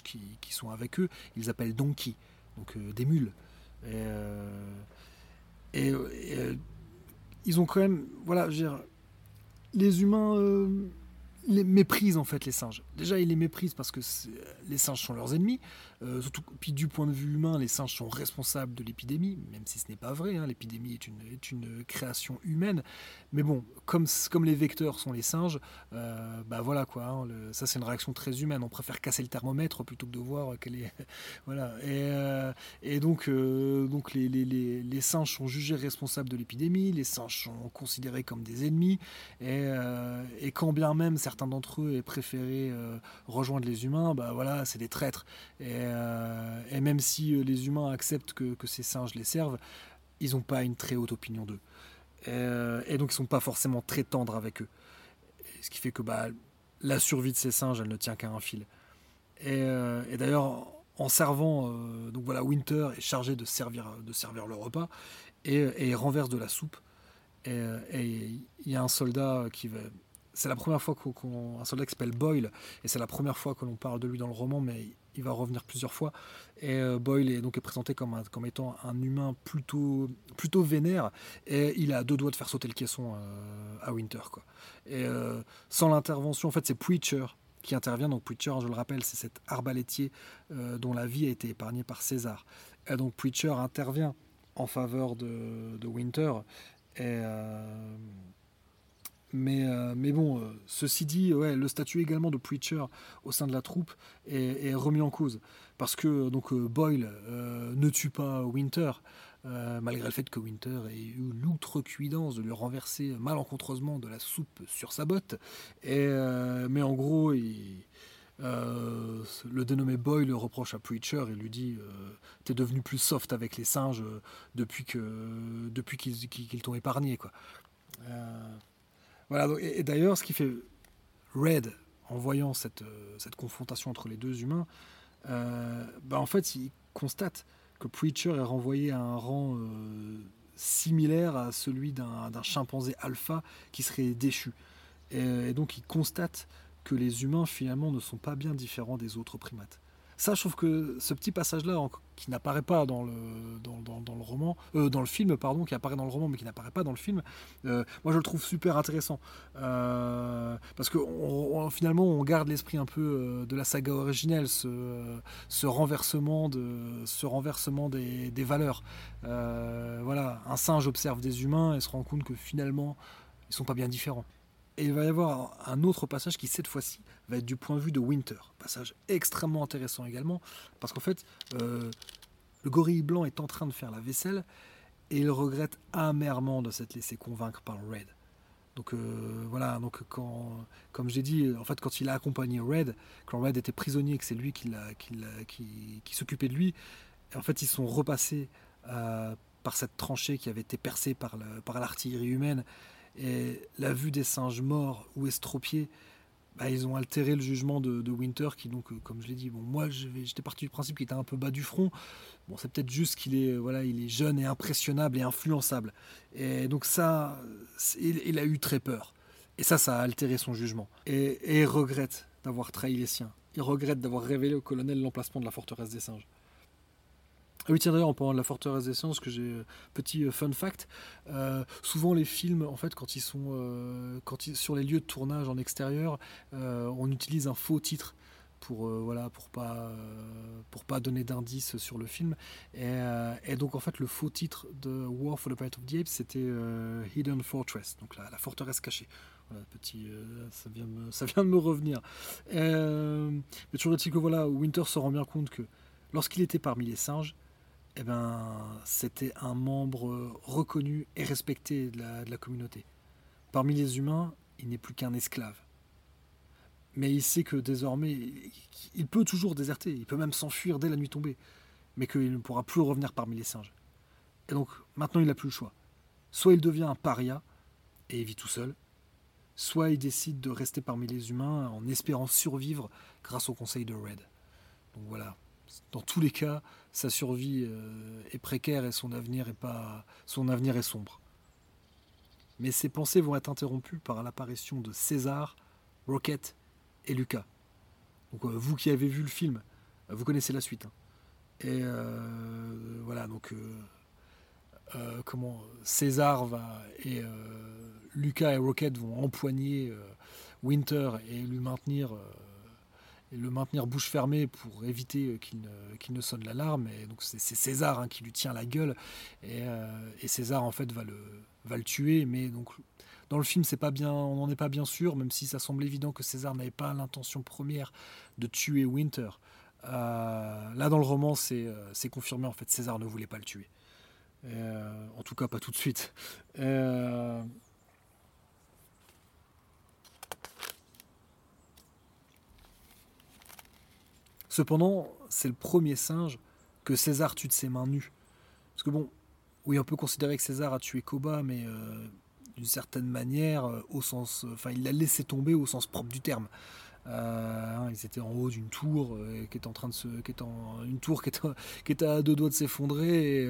qui sont avec eux, ils appellent donkeys, donc des mules. Et ils ont quand même... Voilà, je veux dire, les humains... les méprisent en fait les singes. Déjà ils les méprisent parce que les singes sont leurs ennemis, surtout puis du point de vue humain les singes sont responsables de l'épidémie, même si ce n'est pas vrai, hein, l'épidémie est une création humaine, mais bon, comme les vecteurs sont les singes, voilà quoi, hein, ça c'est une réaction très humaine, on préfère casser le thermomètre plutôt que de voir quelle est... voilà, et donc les singes sont jugés responsables de l'épidémie, les singes sont considérés comme des ennemis, et quand bien même certains d'entre eux aient préféré rejoindre les humains, voilà, c'est des traîtres. Et même si les humains acceptent que ces singes les servent, ils n'ont pas une très haute opinion d'eux. Et donc ils ne sont pas forcément très tendres avec eux. Et ce qui fait que la survie de ces singes, elle ne tient qu'à un fil. Et d'ailleurs, en servant... donc voilà, Winter est chargé de servir le repas et il renverse de la soupe. Et il y a un soldat qui va... C'est la première fois qu'un soldat qui s'appelle Boyle, et c'est la première fois que l'on parle de lui dans le roman, mais il va revenir plusieurs fois. Et Boyle est présenté comme étant un humain plutôt vénère, et il a 2 doigts de faire sauter le caisson à Winter, quoi. Et sans l'intervention, en fait, c'est Preacher qui intervient. Donc Preacher, je le rappelle, c'est cet arbalétier dont la vie a été épargnée par César. Et donc Preacher intervient en faveur de Winter, et... Mais ceci dit, ouais, le statut également de Preacher au sein de la troupe est remis en cause. Parce que donc, Boyle ne tue pas Winter, malgré le fait que Winter ait eu l'outrecuidance de lui renverser malencontreusement de la soupe sur sa botte. Mais en gros, Le dénommé Boyle reproche à Preacher et lui dit « T'es devenu plus soft avec les singes depuis qu'ils t'ont épargné. » quoi. Voilà, et d'ailleurs, ce qui fait Red, en voyant cette confrontation entre les deux humains, en fait, il constate que Preacher est renvoyé à un rang similaire à celui d'un chimpanzé alpha qui serait déchu. Et donc, il constate que les humains, finalement, ne sont pas bien différents des autres primates. Ça, je trouve que ce petit passage-là, qui n'apparaît pas dans le film, qui apparaît dans le roman, mais qui n'apparaît pas dans le film, moi, je le trouve super intéressant. Parce que finalement, on garde l'esprit un peu de la saga originelle, ce renversement des valeurs. Voilà, un singe observe des humains et se rend compte que, finalement, ils ne sont pas bien différents. Et il va y avoir un autre passage qui, cette fois-ci, va être du point de vue de Winter. Passage extrêmement intéressant également, parce qu'en fait, le gorille blanc est en train de faire la vaisselle et il regrette amèrement de s'être laissé convaincre par Red. Donc voilà, donc comme j'ai dit, en fait, quand il a accompagné Red, quand Red était prisonnier et que c'est lui qui s'occupait de lui, en fait, ils sont repassés par cette tranchée qui avait été percée par l'artillerie humaine. Et la vue des singes morts ou estropiés, ils ont altéré le jugement de Winter, qui donc, comme je l'ai dit, moi j'étais parti du principe qu'il était un peu bas du front. Bon, c'est peut-être juste qu'il est, voilà, il est jeune et impressionnable et influençable. Et donc ça, il a eu très peur. Et ça a altéré son jugement. Et il regrette d'avoir trahi les siens. Il regrette d'avoir révélé au colonel l'emplacement de la forteresse des singes. Oui, tiens, d'ailleurs, en parlant de la forteresse des singes, que j'ai petit fun fact. Souvent, les films, en fait, quand ils sont sur les lieux de tournage en extérieur, on utilise un faux titre pour pas donner d'indices sur le film. Et donc, en fait, le faux titre de War for the Planet of the Apes, c'était Hidden Fortress, donc la forteresse cachée. Voilà, ça vient de me revenir. Mais toujours est-il que voilà, Winter se rend bien compte que lorsqu'il était parmi les singes, c'était un membre reconnu et respecté de la communauté. Parmi les humains, il n'est plus qu'un esclave. Mais il sait que désormais, il peut toujours déserter, il peut même s'enfuir dès la nuit tombée, mais qu'il ne pourra plus revenir parmi les singes. Et donc, maintenant, il n'a plus le choix. Soit il devient un paria, et il vit tout seul, soit il décide de rester parmi les humains en espérant survivre grâce au conseil de Red. Donc voilà. Dans tous les cas, sa survie est précaire et son avenir est sombre. Mais ses pensées vont être interrompues par l'apparition de César, Rocket et Lucas. Donc vous qui avez vu le film, vous connaissez la suite. Hein. Et voilà, donc César Lucas et Rocket vont empoigner Winter et lui maintenir. Et le maintenir bouche fermée pour éviter qu'il ne sonne l'alarme. Et donc c'est César qui lui tient la gueule. Et César, en fait, va le tuer. Mais donc, dans le film, c'est pas bien, on n'en est pas bien sûr, même si ça semble évident que César n'avait pas l'intention première de tuer Winter. Là, dans le roman, c'est confirmé. En fait, César ne voulait pas le tuer. En tout cas, pas tout de suite. Cependant, c'est le premier singe que César tue de ses mains nues. Parce que bon, oui, on peut considérer que César a tué Koba, mais d'une certaine manière, il l'a laissé tomber au sens propre du terme. Ils étaient en haut d'une tour qui était à deux doigts de s'effondrer.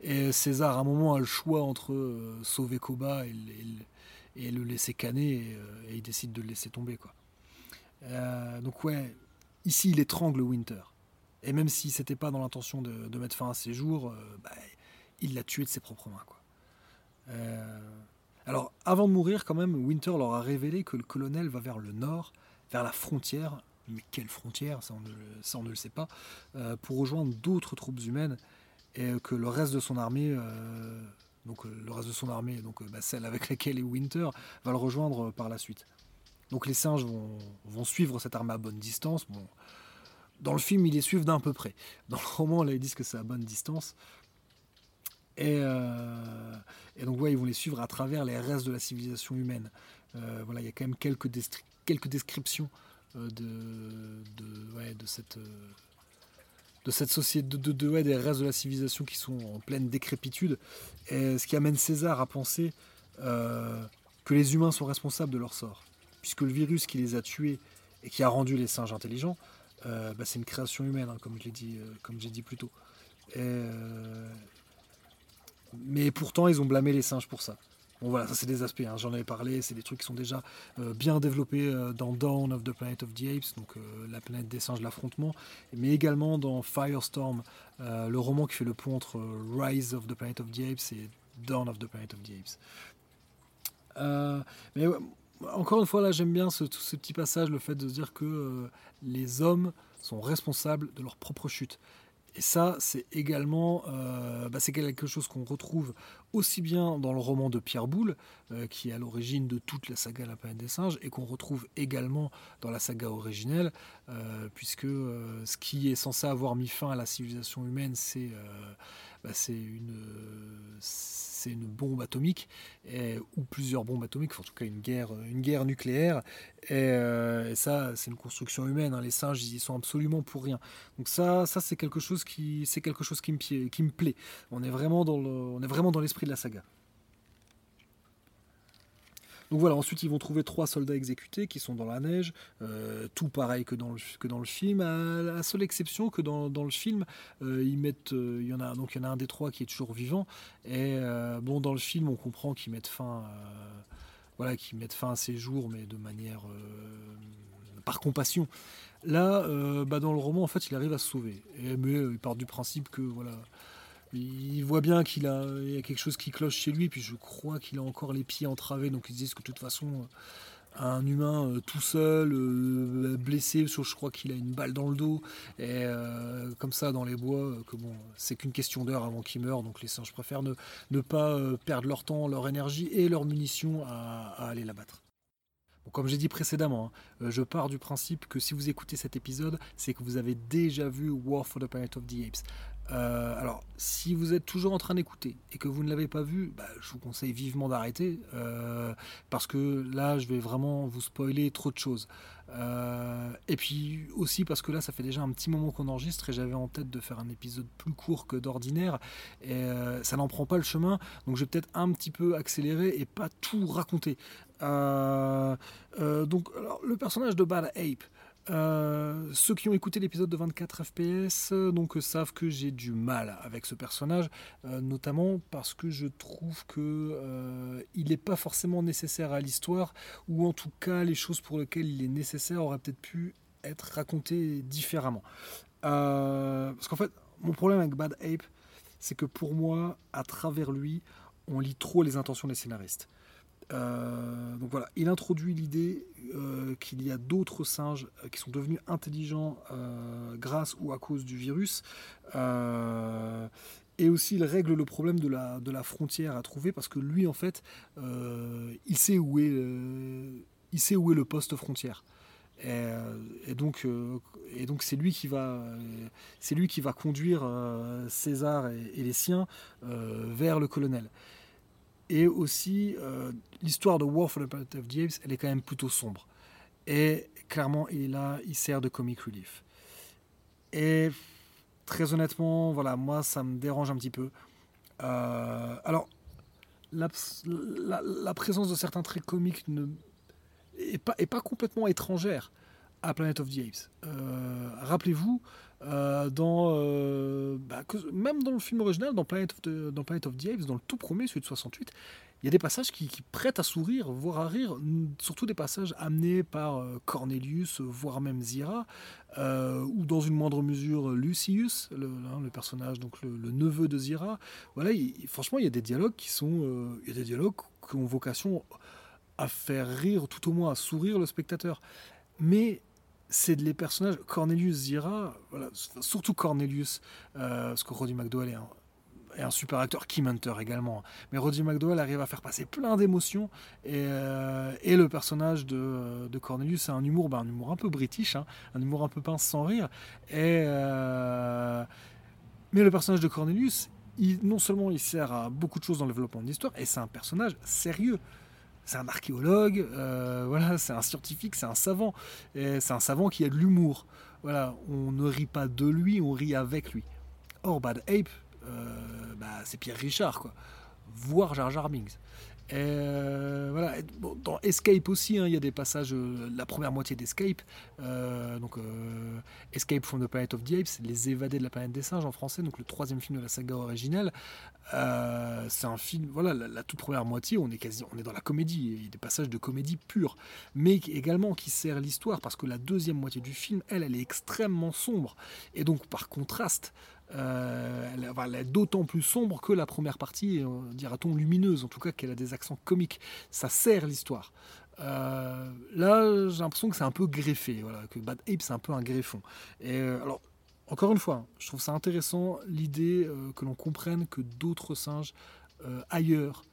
Et César, à un moment, a le choix entre sauver Koba et le laisser canner, et il décide de le laisser tomber, quoi. Donc ouais. Ici, il étrangle Winter. Et même si ce n'était pas dans l'intention de mettre fin à ses jours, il l'a tué de ses propres mains, quoi. Alors, avant de mourir, quand même, Winter leur a révélé que le colonel va vers le nord, vers la frontière. Mais quelle frontière ? Ça, on ne le sait pas. Pour rejoindre d'autres troupes humaines, et que le reste de son armée... celle avec laquelle est Winter, va le rejoindre par la suite. Donc les singes vont suivre cette armée à bonne distance. Bon, dans le film, ils les suivent d'un peu près. Dans le roman, là, ils disent que c'est à bonne distance. Et donc, ouais, ils vont les suivre à travers les restes de la civilisation humaine. Voilà, il y a quand même quelques descriptions de cette société, des restes de la civilisation qui sont en pleine décrépitude, et ce qui amène César à penser que les humains sont responsables de leur sort, puisque le virus qui les a tués et qui a rendu les singes intelligents, c'est une création humaine, hein, comme j'ai dit plus tôt. Mais pourtant, ils ont blâmé les singes pour ça. Bon voilà, ça c'est des aspects, hein, j'en avais parlé, c'est des trucs qui sont déjà bien développés dans Dawn of the Planet of the Apes, donc la planète des singes, l'affrontement, mais également dans Firestorm, le roman qui fait le pont entre Rise of the Planet of the Apes et Dawn of the Planet of the Apes. Mais ouais, encore une fois, là j'aime bien ce petit passage, le fait de dire que les hommes sont responsables de leur propre chute. Et ça, c'est également c'est quelque chose qu'on retrouve aussi bien dans le roman de Pierre Boulle, qui est à l'origine de toute la saga La Planète des Singes, et qu'on retrouve également dans la saga originelle, puisque ce qui est censé avoir mis fin à la civilisation humaine, c'est une bombe atomique, ou plusieurs bombes atomiques, en tout cas une guerre nucléaire. Et ça, c'est une construction humaine, hein. Les singes, ils y sont absolument pour rien. Donc ça c'est quelque chose qui me plaît. On est vraiment dans l'esprit de la saga. Donc voilà, ensuite ils vont trouver 3 soldats exécutés qui sont dans la neige, tout pareil que dans le film, à la seule exception que dans le film, il y en a un des 3 qui est toujours vivant, et dans le film on comprend qu'ils mettent fin à ses jours, mais de manière par compassion. Là, dans le roman, en fait, il arrive à se sauver, mais il part du principe que voilà. Il voit bien qu'il y a quelque chose qui cloche chez lui, puis je crois qu'il a encore les pieds entravés, donc ils disent que de toute façon, un humain tout seul, blessé, je crois qu'il a une balle dans le dos, et comme ça dans les bois, c'est qu'une question d'heure avant qu'il meure, donc les singes préfèrent ne pas perdre leur temps, leur énergie et leurs munitions à aller l'abattre. Comme j'ai dit précédemment, je pars du principe que si vous écoutez cet épisode, c'est que vous avez déjà vu War for the Planet of the Apes. Alors, si vous êtes toujours en train d'écouter et que vous ne l'avez pas vu, je vous conseille vivement d'arrêter, parce que là, je vais vraiment vous spoiler trop de choses. Et puis aussi parce que là, ça fait déjà un petit moment qu'on enregistre et j'avais en tête de faire un épisode plus court que d'ordinaire et ça n'en prend pas le chemin, donc je vais peut-être un petit peu accélérer et pas tout raconter. Alors, le personnage de Bad Ape, ceux qui ont écouté l'épisode de 24FPS savent que j'ai du mal avec ce personnage, notamment parce que je trouve que il n'est pas forcément nécessaire à l'histoire, ou en tout cas les choses pour lesquelles il est nécessaire auraient peut-être pu être racontées différemment, parce qu'en fait mon problème avec Bad Ape, c'est que pour moi, à travers lui, on lit trop les intentions des scénaristes. Donc voilà, il introduit l'idée qu'il y a d'autres singes qui sont devenus intelligents grâce ou à cause du virus, et aussi il règle le problème de la frontière à trouver, parce que lui en fait il sait où est le poste frontière. Et donc c'est lui qui va conduire César et les siens vers le colonel. Et aussi, l'histoire de War for the Planet of the Apes, elle est quand même plutôt sombre. Et clairement, il est là, il sert de comic relief. Et très honnêtement, voilà, moi, ça me dérange un petit peu. Alors, la présence de certains traits comiques n'est pas complètement étrangère à Planet of the Apes. Rappelez-vous, même dans le film original, dans Planet of the Apes, dans le tout premier, celui de 68, il y a des passages qui prêtent à sourire, voire à rire, surtout des passages amenés par Cornelius, voire même Zira, ou dans une moindre mesure Lucius, le personnage, donc le neveu de Zira. Voilà, franchement, il y a des dialogues qui ont vocation à faire rire, tout au moins à sourire le spectateur. Mais c'est les personnages Cornelius, Zira, voilà, surtout Cornelius, parce que Roddy McDowell est un super acteur, Kim Hunter également, mais Roddy McDowell arrive à faire passer plein d'émotions, et le personnage de Cornelius a un humour un peu british, hein, un humour un peu pince sans rire, mais le personnage de Cornelius, non seulement il sert à beaucoup de choses dans le développement de l'histoire, et c'est un personnage sérieux. c'est un archéologue, voilà, c'est un scientifique, c'est un savant. Et c'est un savant qui a de l'humour. Voilà, on ne rit pas de lui, on rit avec lui. Or, Bad Ape, c'est Pierre Richard, quoi. Voire Jar Jar Binks. Et voilà. Et bon, dans Escape aussi, hein, y a des passages, la première moitié d'Escape, Escape from the Planet of the Apes, Les évadés de la planète des singes en français, donc le troisième film de la saga originelle. C'est un film, voilà, la toute première moitié, on est dans la comédie, il y a des passages de comédie pure, mais également qui sert l'histoire, parce que la deuxième moitié du film, elle est extrêmement sombre, et donc par contraste, elle est d'autant plus sombre que la première partie, dira-t-on lumineuse, en tout cas qu'elle a des accents comiques, ça sert l'histoire. Là j'ai l'impression que c'est un peu greffé, voilà, que Bad Ape c'est un peu un greffon. Et alors encore une fois, hein, je trouve ça intéressant l'idée que l'on comprenne que d'autres singes ailleurs,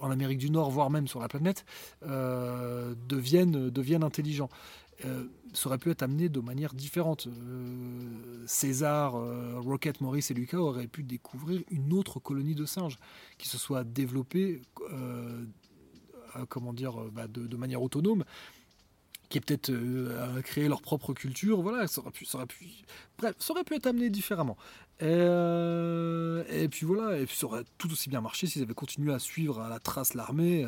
en Amérique du Nord, voire même sur la planète, deviennent intelligents. Ça aurait pu être amené de manière différente. César, Rocket, Maurice et Lucas auraient pu découvrir une autre colonie de singes qui se soit développée de manière autonome, qui est peut-être créé leur propre culture, voilà, ça aurait pu être amené différemment. Et puis voilà, et puis ça aurait tout aussi bien marché s'ils avaient continué à suivre à la trace l'armée,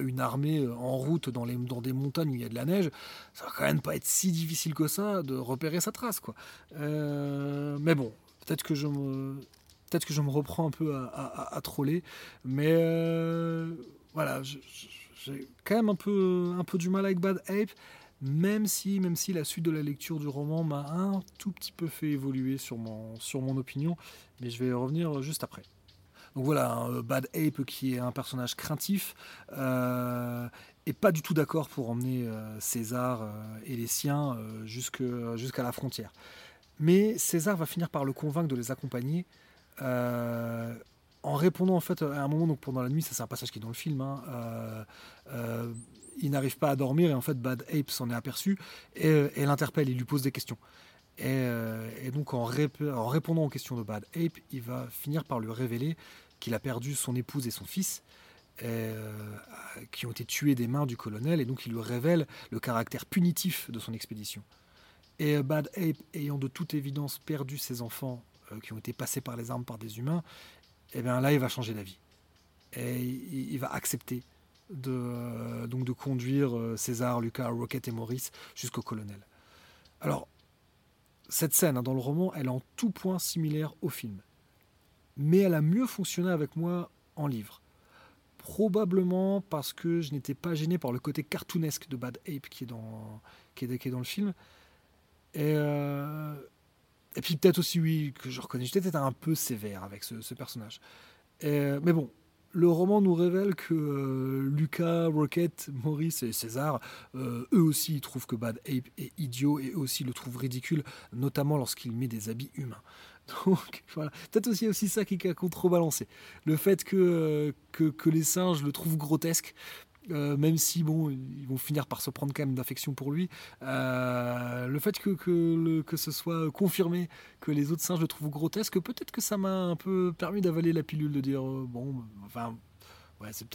une armée en route dans des montagnes où il y a de la neige, ça va quand même pas être si difficile que ça de repérer sa trace, quoi. Mais bon, peut-être que je me reprends un peu à troller, mais voilà, j'ai quand même un peu du mal avec Bad Ape, même si la suite de la lecture du roman m'a un tout petit peu fait évoluer sur mon opinion, mais je vais y revenir juste après. Donc voilà, Bad Ape qui est un personnage craintif, et pas du tout d'accord pour emmener César et les siens jusqu'à la frontière. Mais César va finir par le convaincre de les accompagner, en répondant en fait à un moment, donc pendant la nuit, ça c'est un passage qui est dans le film, hein, il n'arrive pas à dormir et en fait Bad Ape s'en est aperçu et l'interpelle, il lui pose des questions. Et donc en répondant aux questions de Bad Ape, il va finir par lui révéler qu'il a perdu son épouse et son fils, qui ont été tués des mains du colonel, et donc il lui révèle le caractère punitif de son expédition. Et Bad Ape, ayant de toute évidence perdu ses enfants qui ont été passés par les armes par des humains, et bien là il va changer d'avis et il va accepter de conduire César, Lucas, Rocket et Maurice jusqu'au colonel. Alors cette scène, hein, dans le roman, elle est en tout point similaire au film, mais elle a mieux fonctionné avec moi en livre, probablement parce que je n'étais pas gêné par le côté cartoonesque de Bad Ape qui est dans le film. Et puis peut-être aussi, oui, que je reconnais, j'étais peut-être un peu sévère avec ce personnage. Mais bon, le roman nous révèle que Lucas, Rocket, Maurice et César, eux aussi, ils trouvent que Bad Ape est idiot, et eux aussi le trouvent ridicule, notamment lorsqu'il met des habits humains. Donc voilà, peut-être aussi ça qui a contrebalancé. Le fait que les singes le trouvent grotesque, même si bon, ils vont finir par se prendre quand même d'affection pour lui, le fait que ce soit confirmé que les autres singes le trouvent grotesque, peut-être que ça m'a un peu permis d'avaler la pilule, de dire je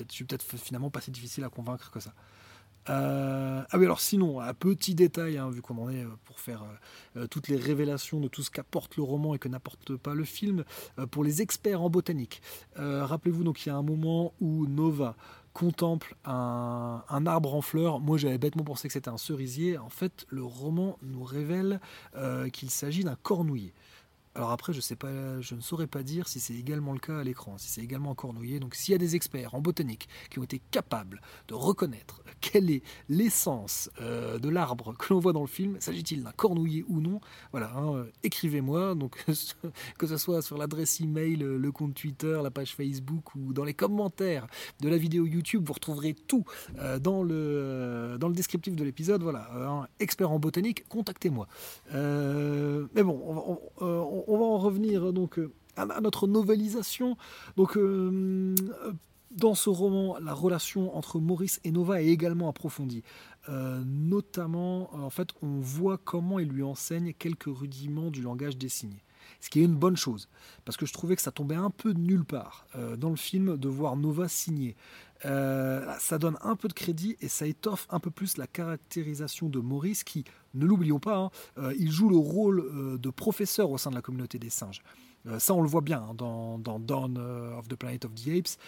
suis peut-être finalement pas si difficile à convaincre que ça. Ah oui, alors sinon, un petit détail, hein, vu qu'on en est pour faire toutes les révélations de tout ce qu'apporte le roman et que n'apporte pas le film, pour les experts en botanique, rappelez-vous, donc il y a un moment où Nova contemple un arbre en fleurs. Moi j'avais bêtement pensé que c'était un cerisier, en fait le roman nous révèle qu'il s'agit d'un cornouiller. Alors après, je ne saurais pas dire si c'est également le cas à l'écran, si c'est également un cornouiller. Donc s'il y a des experts en botanique qui ont été capables de reconnaître quelle est l'essence de l'arbre que l'on voit dans le film, s'agit-il d'un cornouiller ou non ? Voilà, hein, écrivez-moi, donc, que ce soit sur l'adresse email, le compte Twitter, la page Facebook ou dans les commentaires de la vidéo YouTube, vous retrouverez tout dans le descriptif de l'épisode. Voilà, hein, expert en botanique, contactez-moi. Mais bon, on va en revenir donc à notre novelisation. Donc dans ce roman, la relation entre Maurice et Nova est également approfondie. Notamment, en fait, on voit comment il lui enseigne quelques rudiments du langage des signes. ce qui est une bonne chose, parce que je trouvais que ça tombait un peu de nulle part dans le film de voir Nova signer. Ça donne un peu de crédit et ça étoffe un peu plus la caractérisation de Maurice qui, ne l'oublions pas, il joue le rôle de professeur au sein de la communauté des singes. Ça, on le voit bien hein, dans Dawn of the Planet of the Apes.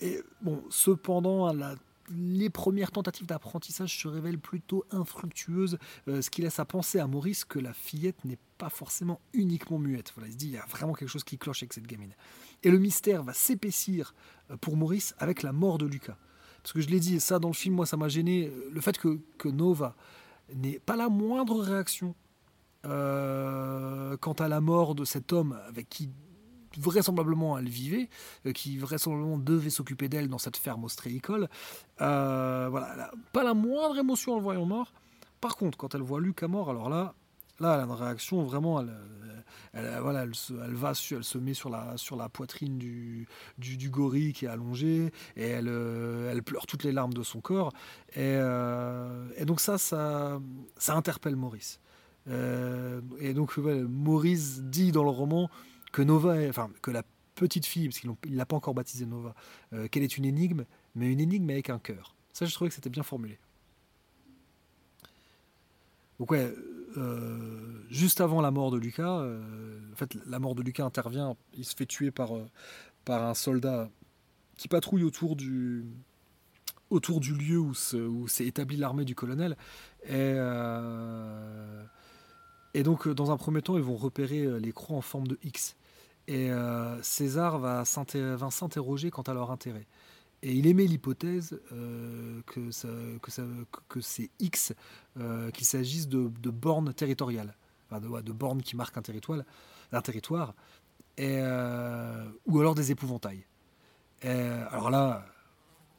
Et bon, cependant, les premières tentatives d'apprentissage se révèlent plutôt infructueuses, ce qui laisse à penser à Maurice que la fillette n'est pas forcément uniquement muette. Voilà, il se dit, il y a vraiment quelque chose qui cloche avec cette gamine. Et le mystère va s'épaissir pour Maurice avec la mort de Lucas. Parce que je l'ai dit, ça dans le film, moi ça m'a gêné, le fait que Nova n'ait pas la moindre réaction quant à la mort de cet homme avec qui vraisemblablement elle vivait, qui vraisemblablement devait s'occuper d'elle dans cette ferme ostréicole. Voilà, pas la moindre émotion en le voyant mort. Par contre, quand elle voit Lucas mort, alors là, elle a une réaction vraiment. Elle se met sur la poitrine du gorille qui est allongé et elle pleure toutes les larmes de son corps. Et donc ça interpelle Maurice. Et donc Maurice dit dans le roman que que la petite fille, parce qu'il l'a pas encore baptisée Nova, qu'elle est une énigme, mais une énigme avec un cœur. Ça, je trouvais que c'était bien formulé. Donc ouais, juste avant la mort de Lucas, en fait, la mort de Lucas intervient. Il se fait tuer par un soldat qui patrouille autour du lieu où s'est établie l'armée du colonel. Et donc, dans un premier temps, ils vont repérer les croix en forme de X. Et César va s'interroger quant à leur intérêt. Et il émet l'hypothèse que c'est X, qu'il s'agisse de bornes territoriales, enfin de bornes qui marquent un territoire, ou alors des épouvantails. Alors là,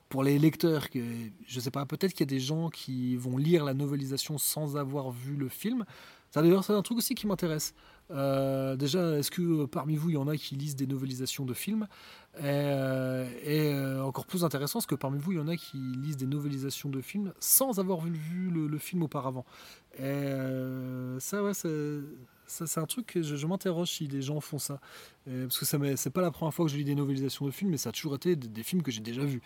pour les lecteurs, je ne sais pas, peut-être qu'il y a des gens qui vont lire la novelisation sans avoir vu le film. Ça, d'ailleurs, c'est un truc aussi qui m'intéresse. Déjà, est-ce que parmi vous, il y en a qui lisent des novelisations de films ? Et encore plus intéressant, c'est que parmi vous, il y en a qui lisent des novelisations de films sans avoir vu le film auparavant. Ça, c'est un truc que je m'interroge si les gens font ça. Parce que c'est pas la première fois que je lis des novelisations de films, mais ça a toujours été des films que j'ai déjà vus.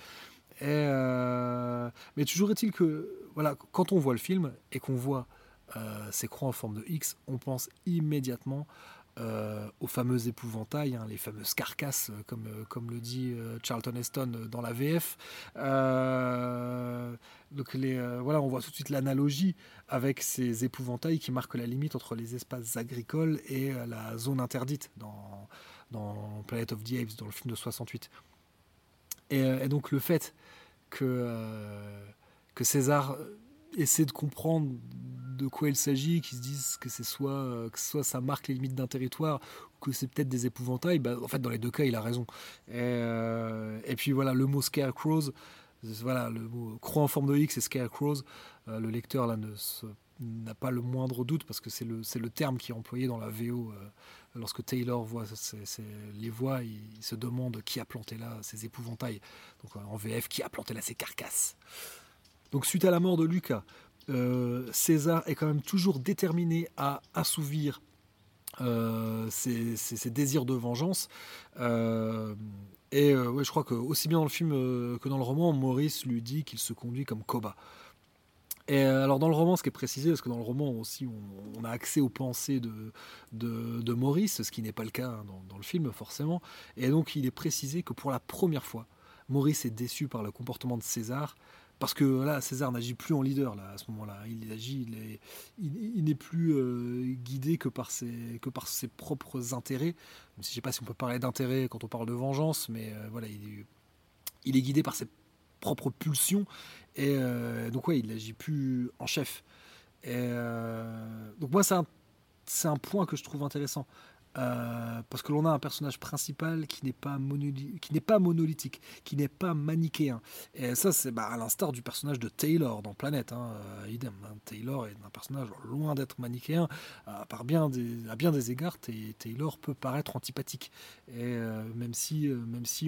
Mais toujours est-il que, voilà, quand on voit le film et qu'on voit ces croix en forme de X, on pense immédiatement aux fameux épouvantails, hein, les fameuses carcasses, comme le dit Charlton Heston dans la VF. Donc on voit tout de suite l'analogie avec ces épouvantails qui marquent la limite entre les espaces agricoles et la zone interdite dans Planet of the Apes, dans le film de 68. Et donc le fait que César essaie de comprendre de quoi il s'agit, qu'ils se disent que soit ça marque les limites d'un territoire, que c'est peut-être des épouvantails, bah, en fait dans les deux cas il a raison. Et puis voilà, le mot scarecrows, voilà, le mot croix en forme de X et scarecrows, le lecteur là n'a pas le moindre doute parce que c'est le terme qui est employé dans la VO. Lorsque Taylor voit les voix, il se demande qui a planté là ces épouvantails. Donc en VF, qui a planté là ces carcasses. Donc suite à la mort de Lucas, César est quand même toujours déterminé à assouvir ses désirs de vengeance. Et je crois que aussi bien dans le film que dans le roman, Maurice lui dit qu'il se conduit comme Koba. Et alors dans le roman, ce qui est précisé, parce que dans le roman aussi, on a accès aux pensées de Maurice, ce qui n'est pas le cas dans le film forcément. Et donc il est précisé que pour la première fois, Maurice est déçu par le comportement de César, parce que là, César n'agit plus en leader là, à ce moment-là. Il n'est plus guidé que par ses propres intérêts. Même si je ne sais pas si on peut parler d'intérêt quand on parle de vengeance, mais voilà, il est guidé par ses propre pulsion et donc ouais, il agit plus en chef et donc moi c'est un point que je trouve intéressant parce que l'on a un personnage principal qui n'est pas monolithique, qui n'est pas manichéen, et ça c'est à l'instar du personnage de Taylor dans Planète, hein, idem, hein, Taylor est un personnage loin d'être manichéen, à bien des égards Taylor peut paraître antipathique et même si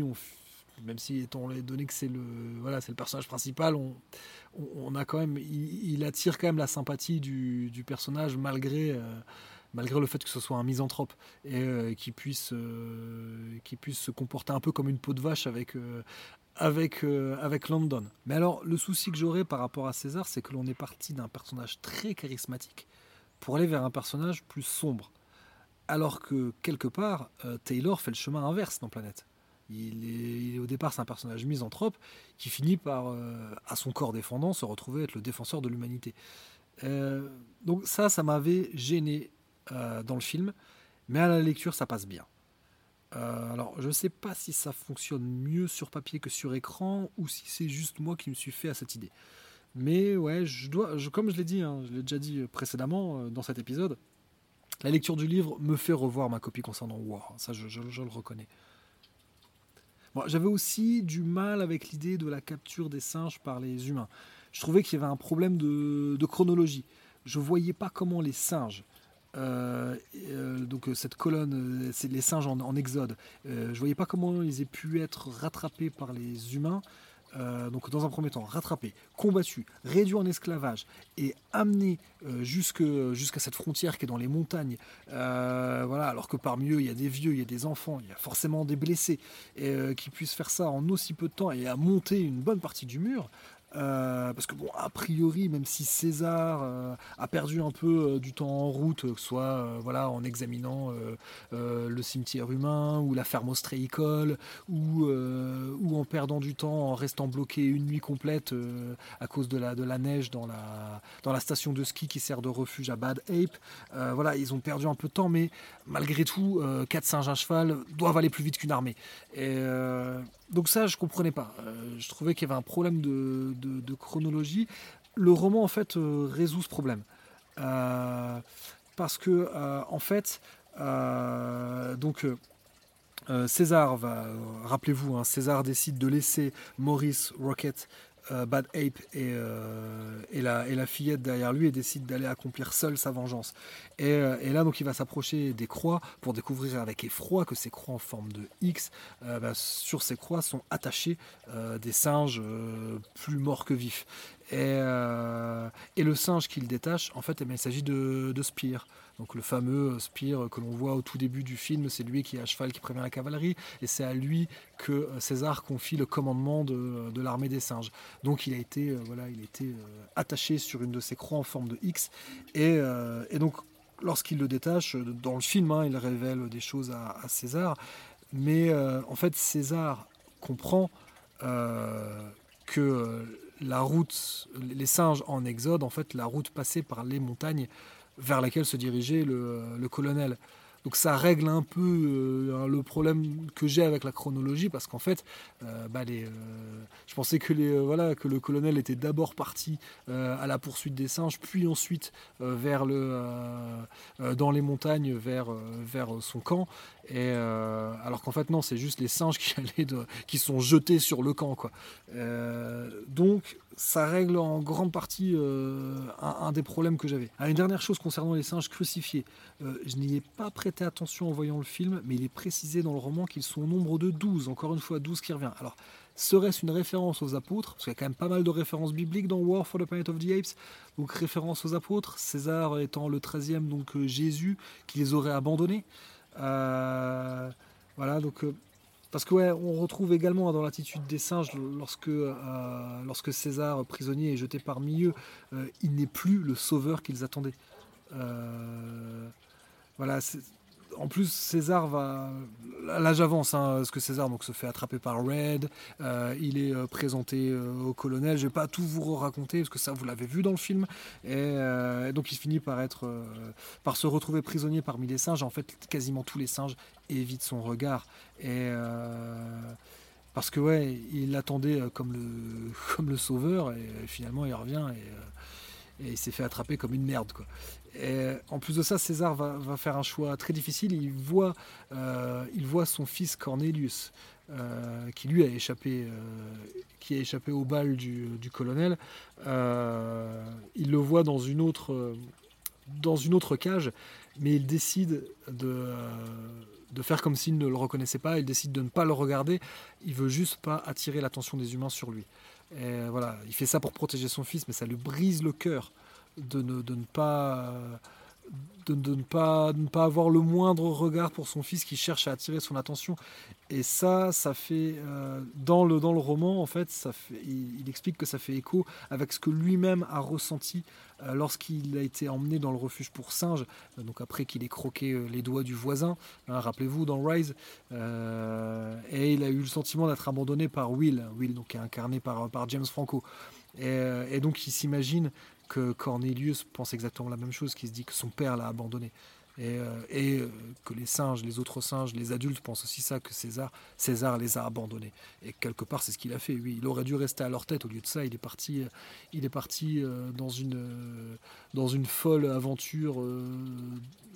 étant donné que c'est le personnage principal, on a quand même il attire quand même la sympathie du personnage malgré malgré le fait que ce soit un misanthrope et qu'il puisse se comporter un peu comme une peau de vache avec London. Mais alors, le souci que j'aurais par rapport à César, c'est que l'on est parti d'un personnage très charismatique pour aller vers un personnage plus sombre. Alors que, quelque part, Taylor fait le chemin inverse dans Planète. Il est, au départ, c'est un personnage misanthrope qui finit par, à son corps défendant, se retrouver être le défenseur de l'humanité. Donc ça m'avait gêné dans le film, mais à la lecture, ça passe bien. Alors, je ne sais pas si ça fonctionne mieux sur papier que sur écran, ou si c'est juste moi qui me suis fait à cette idée. Mais ouais, comme je l'ai dit, je l'ai déjà dit précédemment dans cet épisode, la lecture du livre me fait revoir ma copie concernant War, ça je le reconnais. Bon, j'avais aussi du mal avec l'idée de la capture des singes par les humains. Je trouvais qu'il y avait un problème de chronologie. Je ne voyais pas comment les singes... donc cette colonne, c'est les singes en exode. Je voyais pas comment ils aient pu être rattrapés par les humains. Donc dans un premier temps, rattrapés, combattus, réduits en esclavage et amenés jusqu'à cette frontière qui est dans les montagnes. Voilà, alors que parmi eux, il y a des vieux, il y a des enfants, il y a forcément des blessés qui puissent faire ça en aussi peu de temps et à monter une bonne partie du mur. Parce que bon, a priori, même si César a perdu un peu du temps en route, que ce soit voilà, en examinant le cimetière humain ou la ferme ostréicole ou en perdant du temps en restant bloqué une nuit complète à cause de la neige dans la station de ski qui sert de refuge à Bad Ape, voilà, ils ont perdu un peu de temps, mais malgré tout 4 singes à cheval doivent aller plus vite qu'une armée et donc ça, je ne comprenais pas. Je trouvais qu'il y avait un problème de chronologie. Le roman, en fait, résout ce problème. Parce que, en fait, César va... Rappelez-vous, hein, César décide de laisser Maurice, Rocket, Bad Ape et la fillette derrière lui et décide d'aller accomplir seule sa vengeance. Et là, donc, il va s'approcher des croix pour découvrir avec effroi que ces croix en forme de X, sur ces croix sont attachés des singes plus morts que vifs. Et le singe qu'il détache, en fait, il s'agit de Spear. Donc le fameux Spear que l'on voit au tout début du film, c'est lui qui est à cheval, qui prévient la cavalerie, et c'est à lui que César confie le commandement de l'armée des singes. Donc il a été attaché sur une de ces croix en forme de X, et donc lorsqu'il le détache, dans le film, il révèle des choses à César, mais en fait César comprend que la route, les singes en exode, en fait la route passée par les montagnes, vers laquelle se dirigeait le colonel. Donc ça règle un peu le problème que j'ai avec la chronologie, parce qu'en fait, je pensais que le colonel était d'abord parti à la poursuite des singes, puis ensuite dans les montagnes vers son camp. Et alors qu'en fait non, c'est juste les singes qui sont jetés sur le camp, quoi. Donc ça règle en grande partie un des problèmes que j'avais. Une dernière chose concernant les singes crucifiés, je n'y ai pas prêté attention en voyant le film, mais il est précisé dans le roman qu'ils sont au nombre de 12, encore une fois 12 qui revient. Alors serait-ce une référence aux apôtres, parce qu'il y a quand même pas mal de références bibliques dans War for the Planet of the Apes, donc référence aux apôtres, César étant le 13e, donc Jésus qui les aurait abandonnés. Voilà, donc parce que ouais, on retrouve également dans l'attitude des singes lorsque César, prisonnier, est jeté parmi eux, il n'est plus le sauveur qu'ils attendaient. Voilà, en plus César va, là j'avance, parce que César donc se fait attraper par Red, il est présenté au colonel. Je vais pas tout vous raconter parce que ça vous l'avez vu dans le film, et donc il finit par par se retrouver prisonnier parmi les singes. En fait, quasiment tous les singes évitent son regard, parce que ouais, il l'attendait comme le sauveur, et finalement il revient et il s'est fait attraper comme une merde, quoi. Et en plus de ça, César va faire un choix très difficile. Il voit son fils Cornelius, qui lui a échappé aux balles du colonel. Il le voit dans une autre cage, mais il décide de faire comme s'il ne le reconnaissait pas. Il décide de ne pas le regarder. Il veut juste pas attirer l'attention des humains sur lui. Et voilà, il fait ça pour protéger son fils, mais ça lui brise le cœur de ne pas de ne pas avoir le moindre regard pour son fils qui cherche à attirer son attention. Et ça fait dans le roman, en fait, il explique que ça fait écho avec ce que lui-même a ressenti lorsqu'il a été emmené dans le refuge pour singes, donc après qu'il ait croqué les doigts du voisin, hein, rappelez-vous, dans Rise, et il a eu le sentiment d'être abandonné par Will, donc, qui est incarné par James Franco. Et donc il s'imagine que Cornelius pense exactement la même chose, qu'il se dit que son père l'a abandonné. Et que les autres singes, les adultes pensent aussi ça, que César les a abandonnés. Et quelque part, c'est ce qu'il a fait. Oui, il aurait dû rester à leur tête. Au lieu de ça, il est parti dans une folle aventure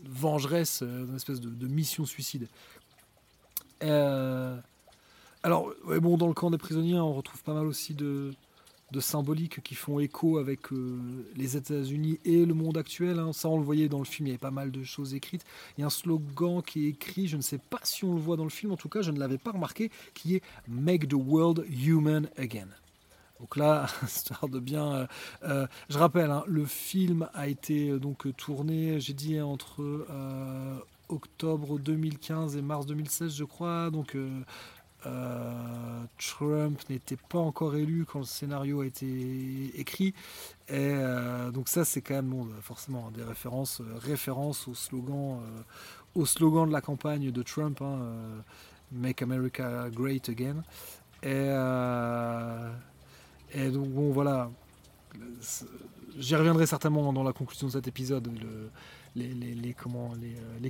vengeresse, une espèce de mission suicide. Alors, ouais, bon, dans le camp des prisonniers, on retrouve pas mal aussi de symboliques qui font écho avec les États-Unis et le monde actuel, hein. Ça, on le voyait dans le film, il y avait pas mal de choses écrites. Il y a un slogan qui est écrit, je ne sais pas si on le voit dans le film, en tout cas je ne l'avais pas remarqué, qui est « Make the world human again ». Donc là, histoire de bien... je rappelle, hein, le film a été donc tourné, j'ai dit, entre octobre 2015 et mars 2016, je crois, donc... Trump n'était pas encore élu quand le scénario a été écrit, et donc ça c'est quand même bon, forcément des références au slogan de la campagne de Trump, hein, Make America Great Again, et donc bon voilà, j'y reviendrai certainement dans la conclusion de cet épisode, les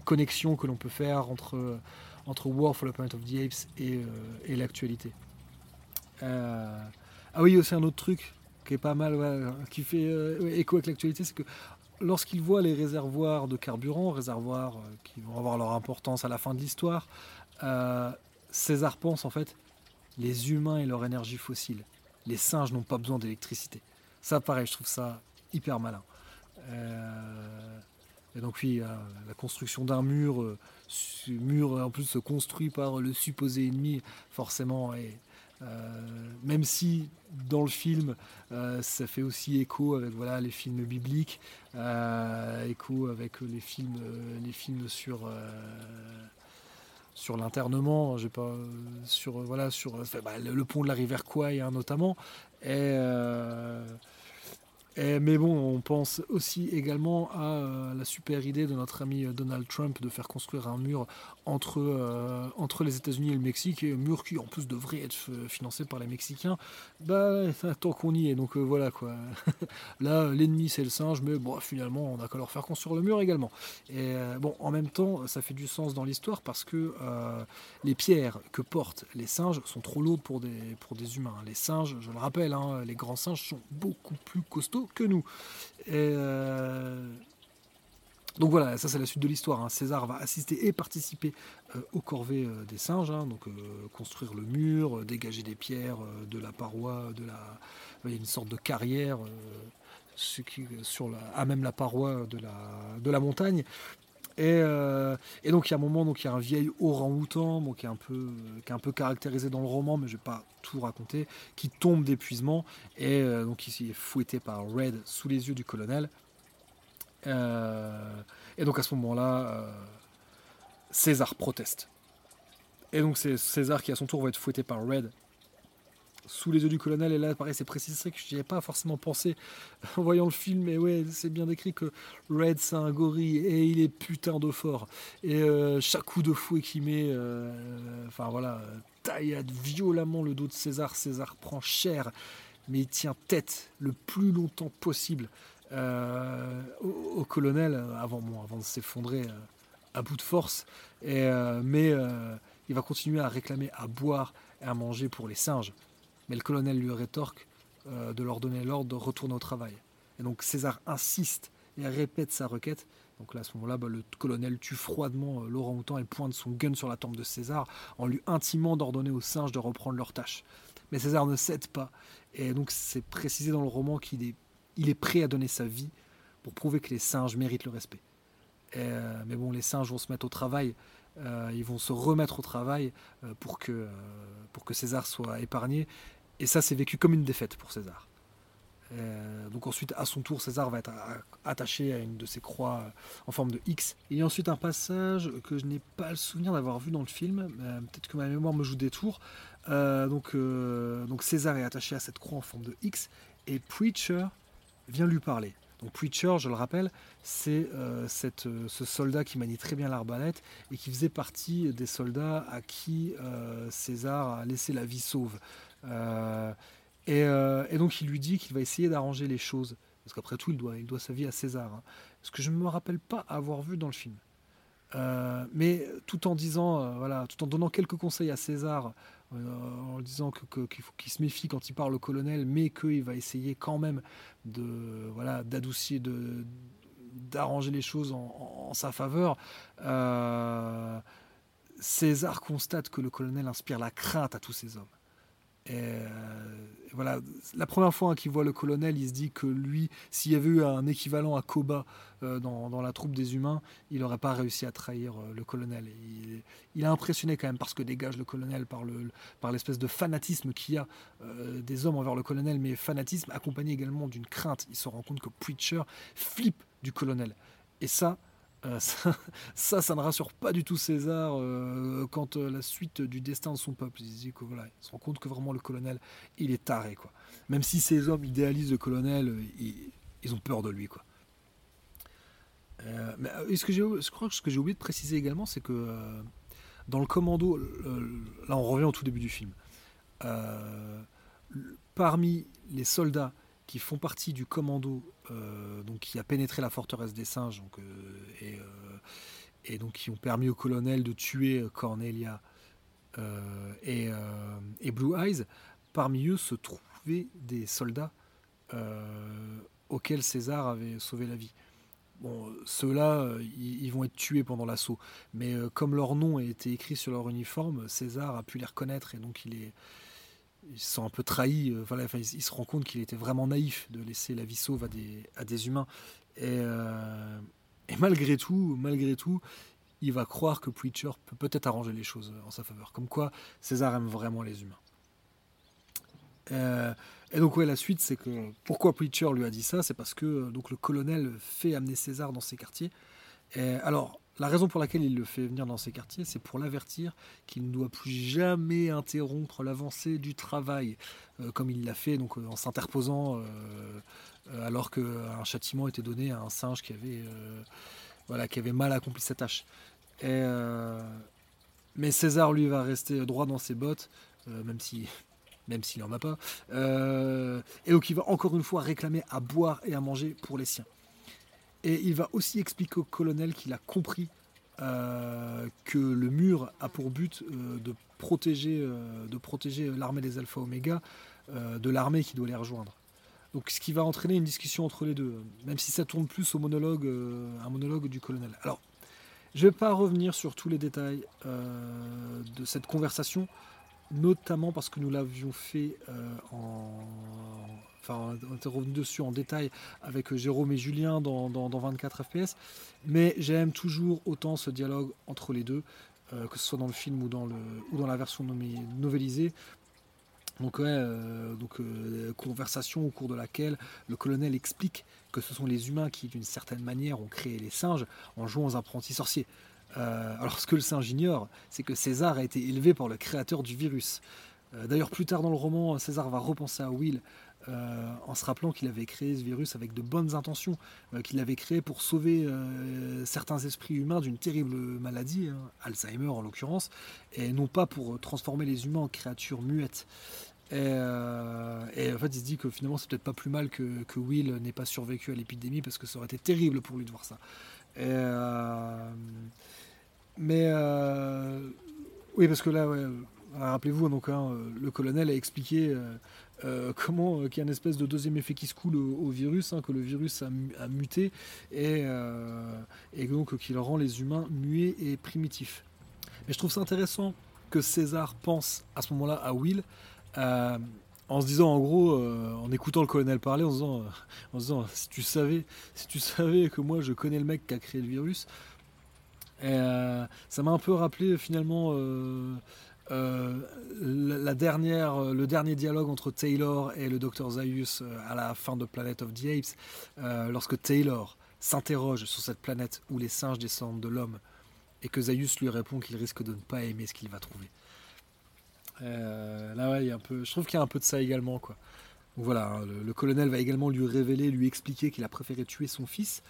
connexions que l'on peut faire entre War for the Planet of the Apes et l'actualité. Ah oui, aussi un autre truc qui est pas mal, ouais, qui fait écho avec l'actualité, c'est que lorsqu'ils voient les réservoirs de carburant, réservoirs qui vont avoir leur importance à la fin de l'histoire, César pense en fait, les humains et leur énergie fossile, les singes n'ont pas besoin d'électricité. Ça pareil, je trouve ça hyper malin. Et donc oui, la construction d'un mur en plus construit par le supposé ennemi, forcément, et même si dans le film ça fait aussi écho avec voilà, les films bibliques, écho avec les films sur l'internement, le pont de la rivière Kwai, hein, notamment, mais bon, on pense aussi également à la super idée de notre ami Donald Trump de faire construire un mur entre les États-Unis et le Mexique, et un mur qui en plus devrait être financé par les Mexicains. Bah, tant qu'on y est, donc voilà quoi. Là, l'ennemi c'est le singe, mais bon, finalement, on n'a qu'à leur faire construire le mur également. Et bon, en même temps, ça fait du sens dans l'histoire parce que les pierres que portent les singes sont trop lourdes pour des humains. Les singes, je le rappelle, hein, les grands singes sont beaucoup plus costauds que nous. Et donc voilà, ça c'est la suite de l'histoire, hein. César va assister et participer aux corvées des singes, hein, donc construire le mur, dégager des pierres de la paroi, il y a une sorte de carrière à même la paroi de la montagne. Et donc il y a un moment, donc il y a un vieil orang-outan, bon, qui est un peu caractérisé dans le roman, mais je vais pas tout raconter, qui tombe d'épuisement et donc il est fouetté par Red sous les yeux du colonel. Et donc à ce moment-là, César proteste. Et donc c'est César qui à son tour va être fouetté par Red sous les yeux du colonel, et là pareil c'est précisé que je n'y avais pas forcément pensé en voyant le film, mais ouais, c'est bien décrit que Red c'est un gorille et il est putain de fort, et chaque coup de fouet qu'il met, enfin voilà, taillade violemment le dos de César prend cher, mais il tient tête le plus longtemps possible au colonel avant de s'effondrer à bout de force, et, mais il va continuer à réclamer à boire et à manger pour les singes. Mais le colonel lui rétorque de leur donner l'ordre de retourner au travail. Et donc César insiste et répète sa requête. Donc là, à ce moment-là, le colonel tue froidement l'orang-outan et pointe son gun sur la tempe de César en lui intimant d'ordonner aux singes de reprendre leur tâche. Mais César ne cède pas. Et donc c'est précisé dans le roman qu'il est prêt à donner sa vie pour prouver que les singes méritent le respect. Mais bon, les singes vont se mettre au travail. Ils vont se remettre au travail pour que César soit épargné, et ça c'est vécu comme une défaite pour César. Donc ensuite, à son tour, César va être attaché à une de ses croix en forme de X. Et ensuite un passage que je n'ai pas le souvenir d'avoir vu dans le film, peut-être que ma mémoire me joue des tours. Donc César est attaché à cette croix en forme de X et Preacher vient lui parler. Donc Preacher, je le rappelle, c'est ce soldat qui manie très bien l'arbalète et qui faisait partie des soldats à qui César a laissé la vie sauve. Et donc il lui dit qu'il va essayer d'arranger les choses, parce qu'après tout il doit sa vie à César, hein. Ce que je ne me rappelle pas avoir vu dans le film. Mais tout en disant, tout en donnant quelques conseils à César, en disant qu'il faut qu'il se méfie quand il parle au colonel, mais qu'il va essayer quand même d'adoucir, d'arranger les choses en sa faveur. César constate que le colonel inspire la crainte à tous ses hommes. Et la première fois qu'il voit le colonel, il se dit que lui, s'il y avait eu un équivalent à Koba dans la troupe des humains, il n'aurait pas réussi à trahir le colonel. Il a impressionné quand même par ce que dégage le colonel, par l'espèce de fanatisme qu'il y a des hommes envers le colonel, mais fanatisme accompagné également d'une crainte. Il se rend compte que Preacher flippe du colonel. Et ça ne rassure pas du tout César quant à la suite du destin de son peuple. Il se rend compte que vraiment le colonel, il est taré, quoi. Même si ces hommes idéalisent le colonel, ils ont peur de lui, quoi. Mais ce que j'ai oublié de préciser également, c'est que dans le commando, là on revient au tout début du film, parmi les soldats qui font partie du commando donc qui a pénétré la forteresse des singes et donc qui ont permis au colonel de tuer Cornelia et Blue Eyes, parmi eux se trouvaient des soldats auxquels César avait sauvé la vie. Bon, ceux-là, ils vont être tués pendant l'assaut, mais comme leur nom a été écrit sur leur uniforme, César a pu les reconnaître et donc ils se sont un peu trahis, il se rend compte qu'il était vraiment naïf de laisser la vie sauve à des humains. Et malgré tout, il va croire que Preacher peut peut-être arranger les choses en sa faveur. Comme quoi, César aime vraiment les humains. Et donc la suite, c'est que pourquoi Preacher lui a dit ça, c'est parce que le colonel fait amener César dans ses quartiers. La raison pour laquelle il le fait venir dans ces quartiers, c'est pour l'avertir qu'il ne doit plus jamais interrompre l'avancée du travail, comme il l'a fait en s'interposant, alors qu'un châtiment était donné à un singe qui avait mal accompli sa tâche. Mais César, lui, va rester droit dans ses bottes, même s'il n'en a pas. Et donc il va encore une fois réclamer à boire et à manger pour les siens. Et il va aussi expliquer au colonel qu'il a compris que le mur a pour but de protéger l'armée des Alpha Omega de l'armée qui doit les rejoindre. Donc ce qui va entraîner une discussion entre les deux, même si ça tourne plus au monologue, un monologue du colonel. Alors, je ne vais pas revenir sur tous les détails de cette conversation, notamment parce que nous l'avions fait on était revenu dessus en détail avec Jérôme et Julien dans 24FPS, mais j'aime toujours autant ce dialogue entre les deux, que ce soit dans le film ou dans la version novelisée. Conversation au cours de laquelle le colonel explique que ce sont les humains qui, d'une certaine manière, ont créé les singes en jouant aux apprentis sorciers. Alors ce que le singe ignore, c'est que César a été élevé par le créateur du virus. D'ailleurs, plus tard dans le roman, César va repenser à Will, en se rappelant qu'il avait créé ce virus avec de bonnes intentions, qu'il l'avait créé pour sauver certains esprits humains d'une terrible maladie, Alzheimer en l'occurrence, et non pas pour transformer les humains en créatures muettes. Et en fait, il se dit que finalement, c'est peut-être pas plus mal que Will n'ait pas survécu à l'épidémie, parce que ça aurait été terrible pour lui de voir ça. Oui, parce que là, ouais, rappelez-vous, le colonel a expliqué qu'il y a une espèce de deuxième effet qui se coule au virus, que le virus a muté et donc qu'il rend les humains muets et primitifs. Mais je trouve ça intéressant que César pense à ce moment-là à Will, en se disant, en gros, en écoutant le colonel parler, en se disant si tu savais que moi je connais le mec qui a créé le virus. Ça m'a un peu rappelé finalement le dernier dialogue entre Taylor et le Dr Zaius à la fin de Planet of the Apes, lorsque Taylor s'interroge sur cette planète où les singes descendent de l'homme et que Zaius lui répond qu'il risque de ne pas aimer ce qu'il va trouver. Là, ouais, je trouve qu'il y a un peu de ça également, quoi. Donc voilà, hein, le colonel va également lui révéler, lui expliquer qu'il a préféré tuer son fils,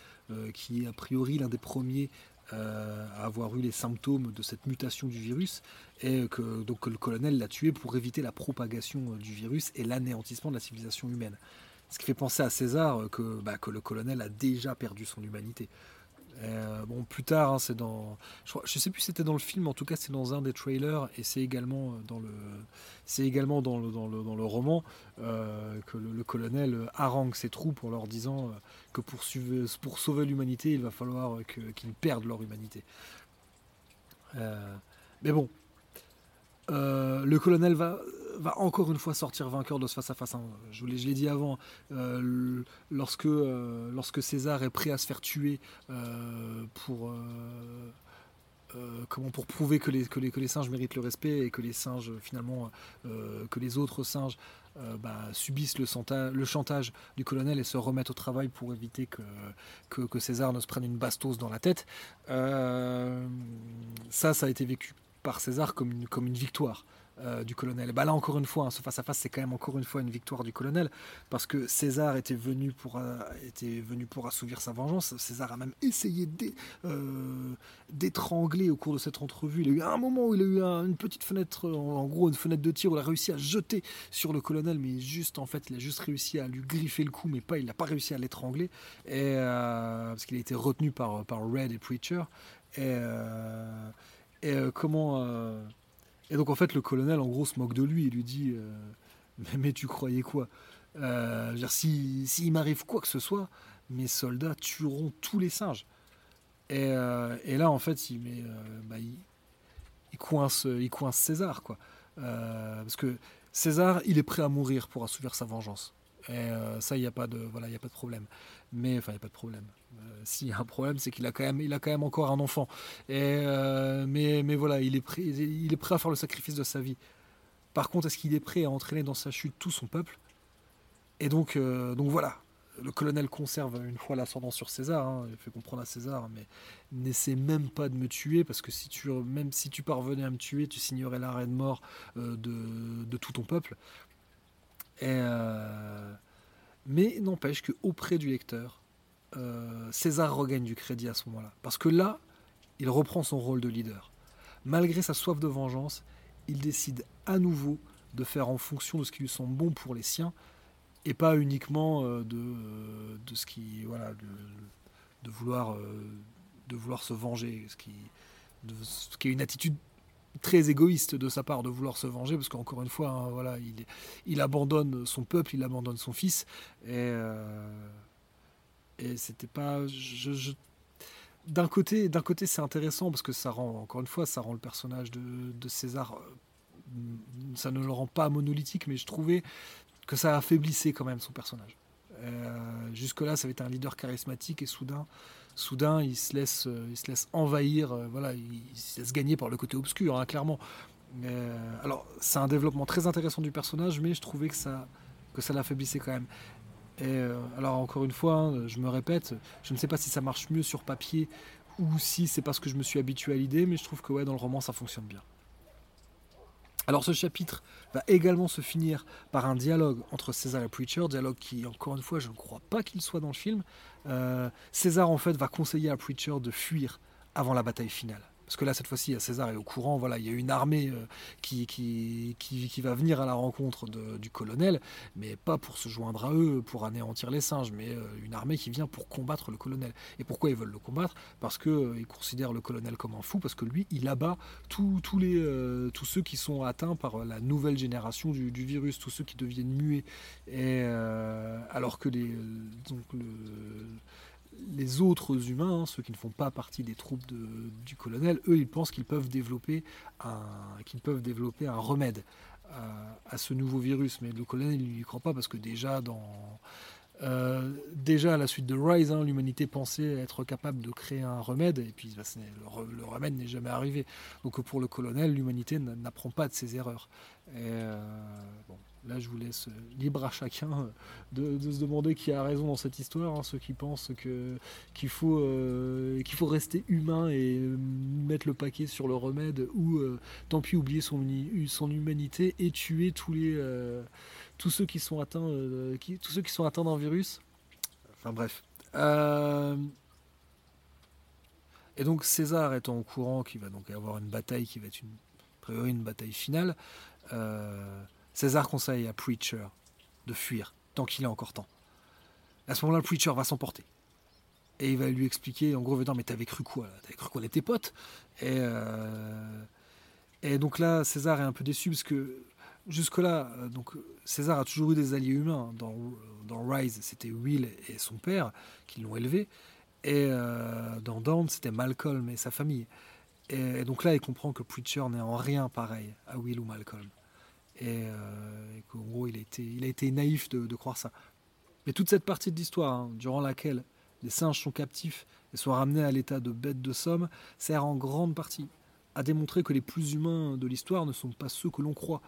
qui est a priori l'un des premiers à avoir eu les symptômes de cette mutation du virus, et que le colonel l'a tué pour éviter la propagation du virus et l'anéantissement de la civilisation humaine. Ce qui fait penser à César que le colonel a déjà perdu son humanité. Plus tard, hein, c'est dans... Je sais plus si c'était dans le film, en tout cas c'est dans un des trailers, et c'est également dans le roman que le colonel harangue ses troupes en leur disant que pour sauver l'humanité, il va falloir qu'ils perdent leur humanité. Le colonel va encore une fois sortir vainqueur de ce face-à-face. Je l'ai dit avant, lorsque César est prêt à se faire tuer pour prouver que les singes méritent le respect et que les singes finalement que les autres singes subissent le chantage du colonel et se remettent au travail pour éviter que César ne se prenne une bastos dans la tête. Ça a été vécu par César comme une victoire du colonel. Et là encore une fois, hein, ce face-à-face, c'est quand même encore une fois une victoire du colonel, parce que César était venu pour assouvir sa vengeance. César a même essayé d'étrangler au cours de cette entrevue. Il y a eu un moment où il a eu une petite fenêtre, en gros une fenêtre de tir, où il a réussi à jeter sur le colonel, mais il a juste réussi à lui griffer le cou, mais il n'a pas réussi à l'étrangler, parce qu'il a été retenu par Red et Preacher. Et donc en fait le colonel en gros se moque de lui et lui dit mais tu croyais quoi, si il m'arrive quoi que ce soit, mes soldats tueront tous les singes. Et là en fait il coince César, quoi, parce que César il est prêt à mourir pour assouvir sa vengeance. Ça il y a pas de problème. Mais enfin il y a pas de problème. S'il y a un problème, c'est qu'il a quand même encore un enfant. Mais voilà, il est prêt à faire le sacrifice de sa vie. Par contre, est-ce qu'il est prêt à entraîner dans sa chute tout son peuple ? Et donc voilà, le colonel conserve une fois l'ascendance sur César, hein. Il fait comprendre à César, mais n'essaie même pas de me tuer, parce que même si tu parvenais à me tuer, tu signerais l'arrêt de mort de tout ton peuple. Mais n'empêche qu'auprès du lecteur, César regagne du crédit à ce moment-là. Parce que là, il reprend son rôle de leader. Malgré sa soif de vengeance, il décide à nouveau de faire en fonction de ce qui lui semble bon pour les siens, et pas uniquement de vouloir se venger, ce qui est une attitude très égoïste de sa part, de vouloir se venger, parce qu'encore une fois, hein, voilà, il abandonne son peuple, il abandonne son fils, et c'était pas... D'un côté c'est intéressant, parce que ça rend le personnage de César, ça ne le rend pas monolithique, mais je trouvais que ça affaiblissait quand même son personnage. Jusque-là, ça avait été un leader charismatique, et soudain, il se laisse envahir, il se laisse gagner par le côté obscur, hein, clairement. Alors, c'est un développement très intéressant du personnage, mais je trouvais que ça l'affaiblissait quand même. Alors, encore une fois, hein, je me répète, je ne sais pas si ça marche mieux sur papier ou si c'est parce que je me suis habitué à l'idée, mais je trouve que ouais, dans le roman, ça fonctionne bien. Alors ce chapitre va également se finir par un dialogue entre César et Preacher, dialogue qui, encore une fois, je ne crois pas qu'il soit dans le film. César, en fait, va conseiller à Preacher de fuir avant la bataille finale. Parce que là, cette fois-ci, César est au courant, voilà, il y a une armée qui va venir à la rencontre du colonel, mais pas pour se joindre à eux, pour anéantir les singes, mais une armée qui vient pour combattre le colonel. Et pourquoi ils veulent le combattre ? Parce qu'ils considèrent le colonel comme un fou, parce que lui, il abat tous ceux qui sont atteints par la nouvelle génération du virus, tous ceux qui deviennent muets. Alors que les autres humains, hein, ceux qui ne font pas partie des troupes du colonel, eux, ils pensent qu'ils peuvent développer un remède à ce nouveau virus. Mais le colonel, il n'y croit pas, parce que déjà, dans, Déjà à la suite de Rise, hein, l'humanité pensait être capable de créer un remède, et puis bah, le remède n'est jamais arrivé. Donc pour le colonel, l'humanité n'apprend pas de ses erreurs. Et, bon, là je vous laisse libre à chacun de se demander qui a raison dans cette histoire, hein, ceux qui pensent qu'il faut rester humain et mettre le paquet sur le remède, ou tant pis oublier son humanité et tuer tous ceux qui sont atteints d'un virus. Enfin bref. Et donc César étant au courant qu'il va donc avoir une bataille qui va être a priori une bataille finale, César conseille à Preacher de fuir tant qu'il est encore temps. À ce moment-là, Preacher va s'emporter. Et il va lui expliquer, en gros, non mais t'avais cru quoi là ? T'avais cru qu'on était potes ? Et donc là, César est un peu déçu parce que jusque-là, donc, César a toujours eu des alliés humains. Dans Rise, c'était Will et son père qui l'ont élevé. Et dans Dawn, c'était Malcolm et sa famille. Et donc là, il comprend que Preacher n'est en rien pareil à Will ou Malcolm. Et qu'en gros, il a été naïf de croire ça. Mais toute cette partie de l'histoire, hein, durant laquelle les singes sont captifs et sont ramenés à l'état de bêtes de somme, sert en grande partie à démontrer que les plus humains de l'histoire ne sont pas ceux que l'on croit.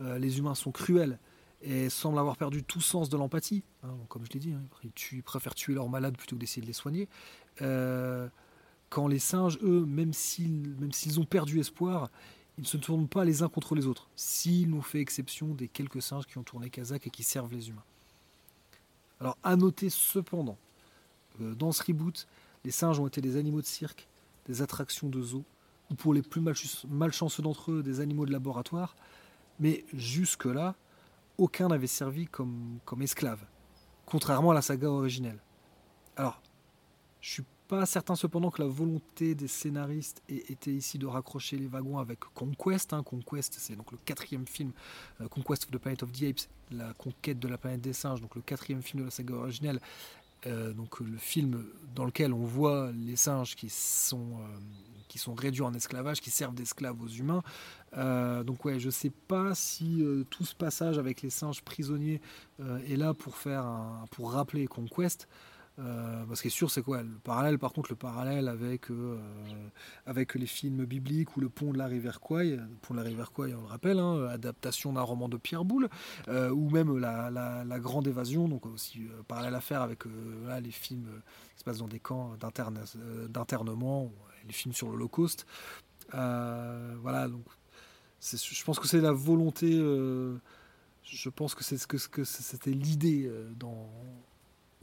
Les humains sont cruels et semblent avoir perdu tout sens de l'empathie. Hein, comme je l'ai dit, hein, ils préfèrent tuer leurs malades plutôt que d'essayer de les soigner. Quand les singes, eux, même s'ils ont perdu espoir, ils ne se tournent pas les uns contre les autres, s'ils n'ont fait exception des quelques singes qui ont tourné Kazakh et qui servent les humains. Alors, à noter cependant, dans ce reboot, les singes ont été des animaux de cirque, des attractions de zoo, ou pour les plus malchanceux d'entre eux, des animaux de laboratoire, mais jusque-là, aucun n'avait servi comme esclave, contrairement à la saga originelle. Alors, je suis pas certain cependant que la volonté des scénaristes ait été ici de raccrocher les wagons avec Conquest. Hein. Conquest, c'est donc le 4e film, Conquest of the Planet of the Apes, la conquête de la planète des singes, donc le 4e film de la saga originelle, donc le film dans lequel on voit les singes qui sont réduits en esclavage, qui servent d'esclaves aux humains. Donc ouais, je sais pas si tout ce passage avec les singes prisonniers est là pour rappeler Conquest. Ce qui est sûr, c'est quoi le parallèle? Par contre, le parallèle avec les films bibliques ou le pont de la rivière Kwai, on le rappelle, hein, adaptation d'un roman de Pierre Boulle, ou même la grande évasion, donc aussi parallèle à faire avec les films qui se passent dans des camps d'internement, les films sur l'Holocauste. Donc je pense que c'est la volonté, je pense que c'est c'était l'idée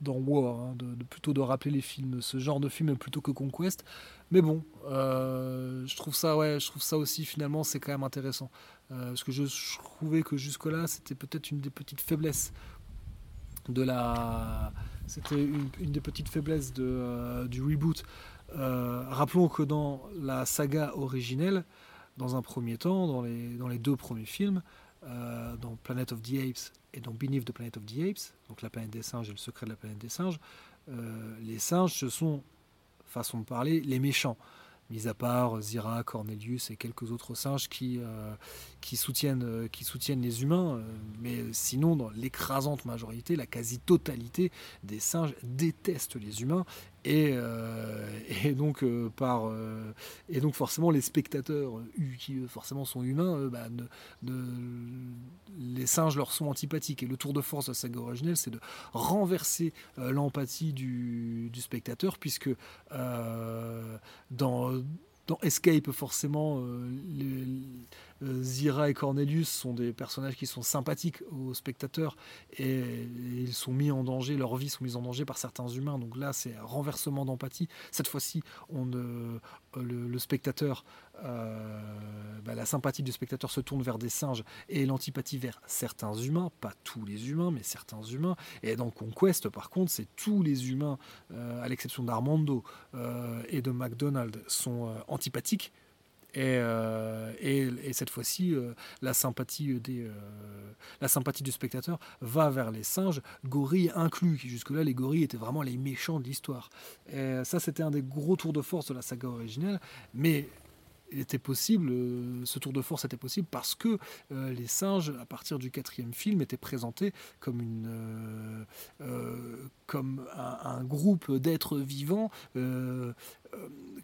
dans War, hein, plutôt de rappeler ce genre de film plutôt que Conquest. Mais bon, je trouve ça aussi, finalement, c'est quand même intéressant. Parce que je trouvais que jusque-là, c'était peut-être une des petites faiblesses du reboot. Rappelons que dans la saga originelle, dans un premier temps, dans les 2 premiers films, dans Planet of the Apes et dans Beneath the Planet of the Apes, donc la planète des singes et le secret de la planète des singes, les singes, ce sont, façon de parler, les méchants, mis à part Zira, Cornelius et quelques autres singes qui soutiennent les humains, mais sinon, dans l'écrasante majorité, la quasi-totalité des singes détestent les humains, et donc forcément les spectateurs qui forcément sont humains, les singes leur sont antipathiques, et le tour de force de la saga originelle, c'est de renverser l'empathie du spectateur, puisque dans Escape, forcément, Zira et Cornelius sont des personnages qui sont sympathiques aux spectateurs et ils sont mis en danger, leurs vies sont mises en danger par certains humains. Donc là, c'est un renversement d'empathie. Cette fois-ci, le spectateur, la sympathie du spectateur se tourne vers des singes et l'antipathie vers certains humains, pas tous les humains, mais certains humains. Et dans Conquest, par contre, c'est tous les humains, à l'exception d'Armando et de McDonald, sont antipathiques. Et cette fois-ci, la sympathie du spectateur va vers les singes, gorilles inclus. Jusque-là, les gorilles étaient vraiment les méchants de l'histoire. Et ça, c'était un des gros tours de force de la saga originelle. Mais était possible, ce tour de force était possible parce que les singes, à partir du 4e film, étaient présentés comme un groupe d'êtres vivants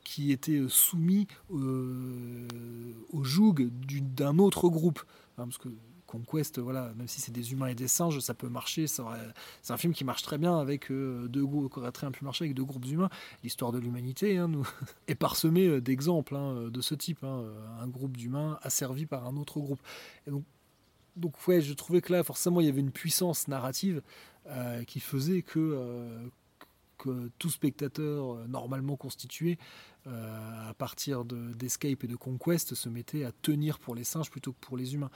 qui étaient soumis au joug d'un autre groupe. Hein, parce que Conquest, voilà, même si c'est des humains et des singes, ça peut marcher. C'est un film qui marche très bien avec deux groupes humains. L'histoire de l'humanité est parsemée d'exemples de ce type. Un groupe d'humains asservi par un autre groupe. Et donc ouais, je trouvais que là, forcément, il y avait une puissance narrative qui faisait que tout spectateur normalement constitué, à partir d'Escape et de Conquest, se mettait à tenir pour les singes plutôt que pour les humains.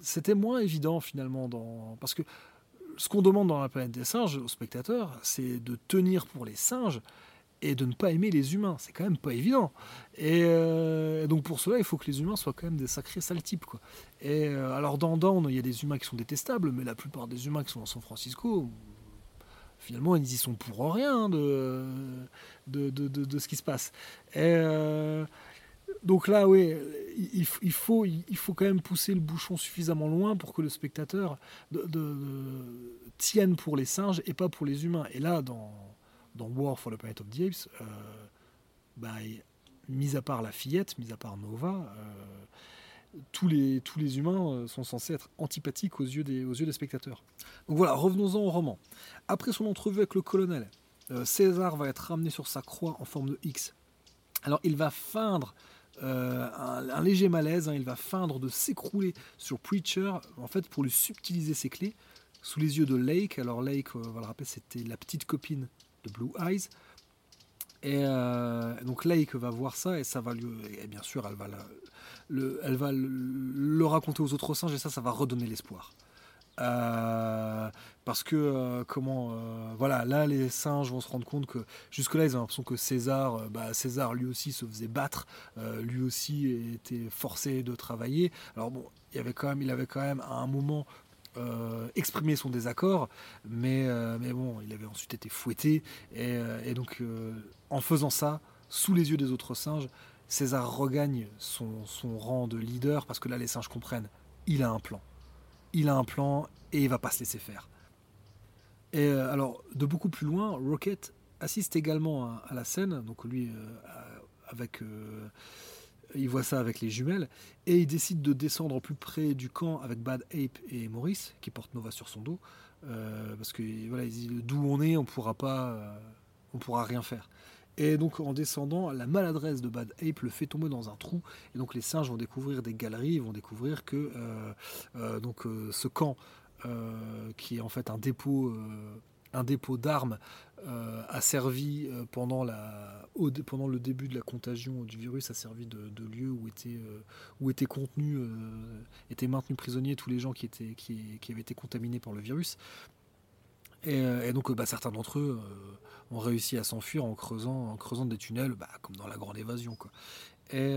C'était moins évident finalement, parce que ce qu'on demande dans La Planète des Singes aux spectateurs, c'est de tenir pour les singes et de ne pas aimer les humains. C'est quand même pas évident. Et donc pour cela, il faut que les humains soient quand même des sacrés sales types, quoi. Et alors dans Dawn, il y a des humains qui sont détestables, mais la plupart des humains qui sont dans San Francisco, finalement, ils y sont pour rien de ce qui se passe. Et donc là, oui, il faut quand même pousser le bouchon suffisamment loin pour que le spectateur tienne pour les singes et pas pour les humains. Et là, dans War for the Planet of the Apes, mis à part la fillette, mis à part Nova, tous les humains sont censés être antipathiques aux yeux des spectateurs. Donc voilà, revenons-en au roman. Après son entrevue avec le colonel, César va être ramené sur sa croix en forme de X. Alors il va feindre un léger malaise, il va feindre de s'écrouler sur Preacher, en fait, pour lui subtiliser ses clés, sous les yeux de Lake. Alors Lake, on va le rappeler, c'était la petite copine de Blue Eyes. Et donc Lake va voir ça, et ça va lui... Et bien sûr, elle va le raconter aux autres singes, et ça va redonner l'espoir. Parce que là les singes vont se rendre compte que jusque-là ils ont l'impression que César lui aussi se faisait battre, lui aussi était forcé de travailler. Alors bon, il avait quand même à un moment exprimé son désaccord, mais bon, il avait ensuite été fouetté et donc en faisant ça sous les yeux des autres singes, César regagne son rang de leader, parce que là les singes comprennent, il a un plan et il va pas se laisser faire. Et alors, de beaucoup plus loin, Rocket assiste également à la scène. Donc lui, il voit ça avec les jumelles et il décide de descendre plus près du camp avec Bad Ape et Maurice, qui portent Nova sur son dos, parce que voilà, il dit, d'où on est, on pourra rien faire. Et donc en descendant, la maladresse de Bad Ape le fait tomber dans un trou. Et donc les singes vont découvrir des galeries, ils vont découvrir que ce camp, qui est en fait un dépôt d'armes, a servi pendant le début de la contagion du virus, a servi de lieu où étaient maintenus prisonniers tous les gens qui avaient été contaminés par le virus. Et donc certains d'entre eux ont réussi à s'enfuir en creusant des tunnels, comme dans La Grande Évasion, quoi. Et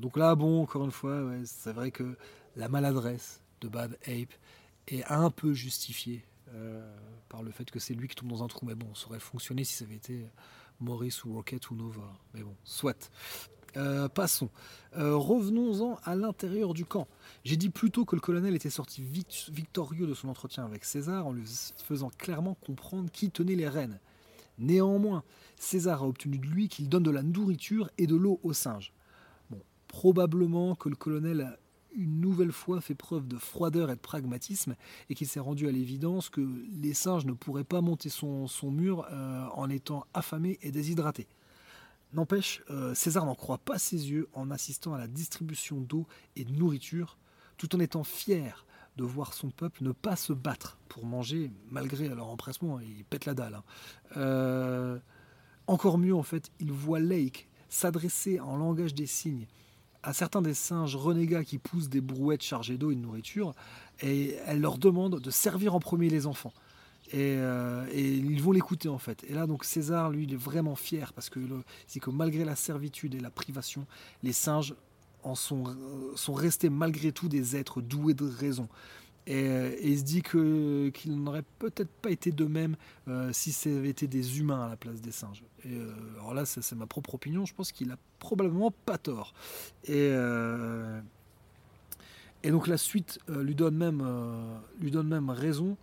donc là, bon, encore une fois, ouais, c'est vrai que la maladresse de Bad Ape est un peu justifiée par le fait que c'est lui qui tombe dans un trou. Mais bon, ça aurait fonctionné si ça avait été Maurice ou Rocket ou Nova. Mais bon, soit. Passons. Revenons-en à l'intérieur du camp. J'ai dit plus tôt que le colonel était sorti victorieux de son entretien avec César, en lui faisant clairement comprendre qui tenait les rênes. Néanmoins, César a obtenu de lui qu'il donne de la nourriture et de l'eau aux singes. Bon, probablement que le colonel a une nouvelle fois fait preuve de froideur et de pragmatisme, et qu'il s'est rendu à l'évidence que les singes ne pourraient pas monter son mur en étant affamés et déshydratés. N'empêche, César n'en croit pas ses yeux en assistant à la distribution d'eau et de nourriture, tout en étant fier de voir son peuple ne pas se battre pour manger, malgré leur empressement, il pète la dalle. Encore mieux, en fait, il voit Lake s'adresser en langage des signes à certains des singes renégats qui poussent des brouettes chargées d'eau et de nourriture, et elle leur demande de servir en premier les enfants. Et ils vont l'écouter, en fait. Et là, donc, César, lui, il est vraiment fier, parce que c'est que malgré la servitude et la privation, les singes sont restés malgré tout des êtres doués de raison. Et il se dit qu'il n'aurait peut-être pas été de même si ça avait été des humains à la place des singes. Alors là, ça, c'est ma propre opinion, je pense qu'il a probablement pas tort. Et donc la suite lui donne même raison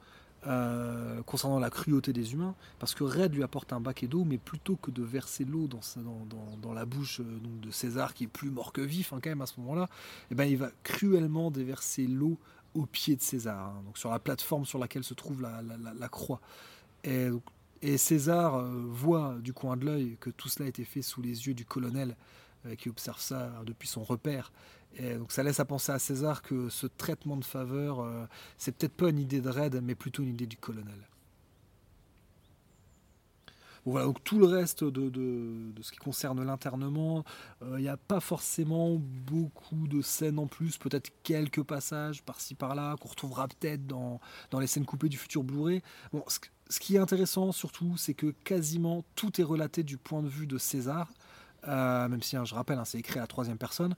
concernant la cruauté des humains, parce que Red lui apporte un baquet d'eau, mais plutôt que de verser l'eau dans la bouche donc de César, qui est plus mort que vif hein, quand même à ce moment-là, eh ben, il va cruellement déverser l'eau au pied de César, hein, donc sur la plateforme sur laquelle se trouve la croix. Et César voit du coin de l'œil que tout cela a été fait sous les yeux du colonel qui observe ça depuis son repère. Et donc ça laisse à penser à César que ce traitement de faveur, c'est peut-être pas une idée de Red, mais plutôt une idée du colonel. Bon, voilà, donc tout le reste de ce qui concerne l'internement, il n'y a pas forcément beaucoup de scènes en plus, peut-être quelques passages par-ci par-là, qu'on retrouvera peut-être dans les scènes coupées du futur Blu-ray. Bon, ce qui est intéressant surtout, c'est que quasiment tout est relaté du point de vue de César, même si, hein, je rappelle, hein, c'est écrit à la troisième personne,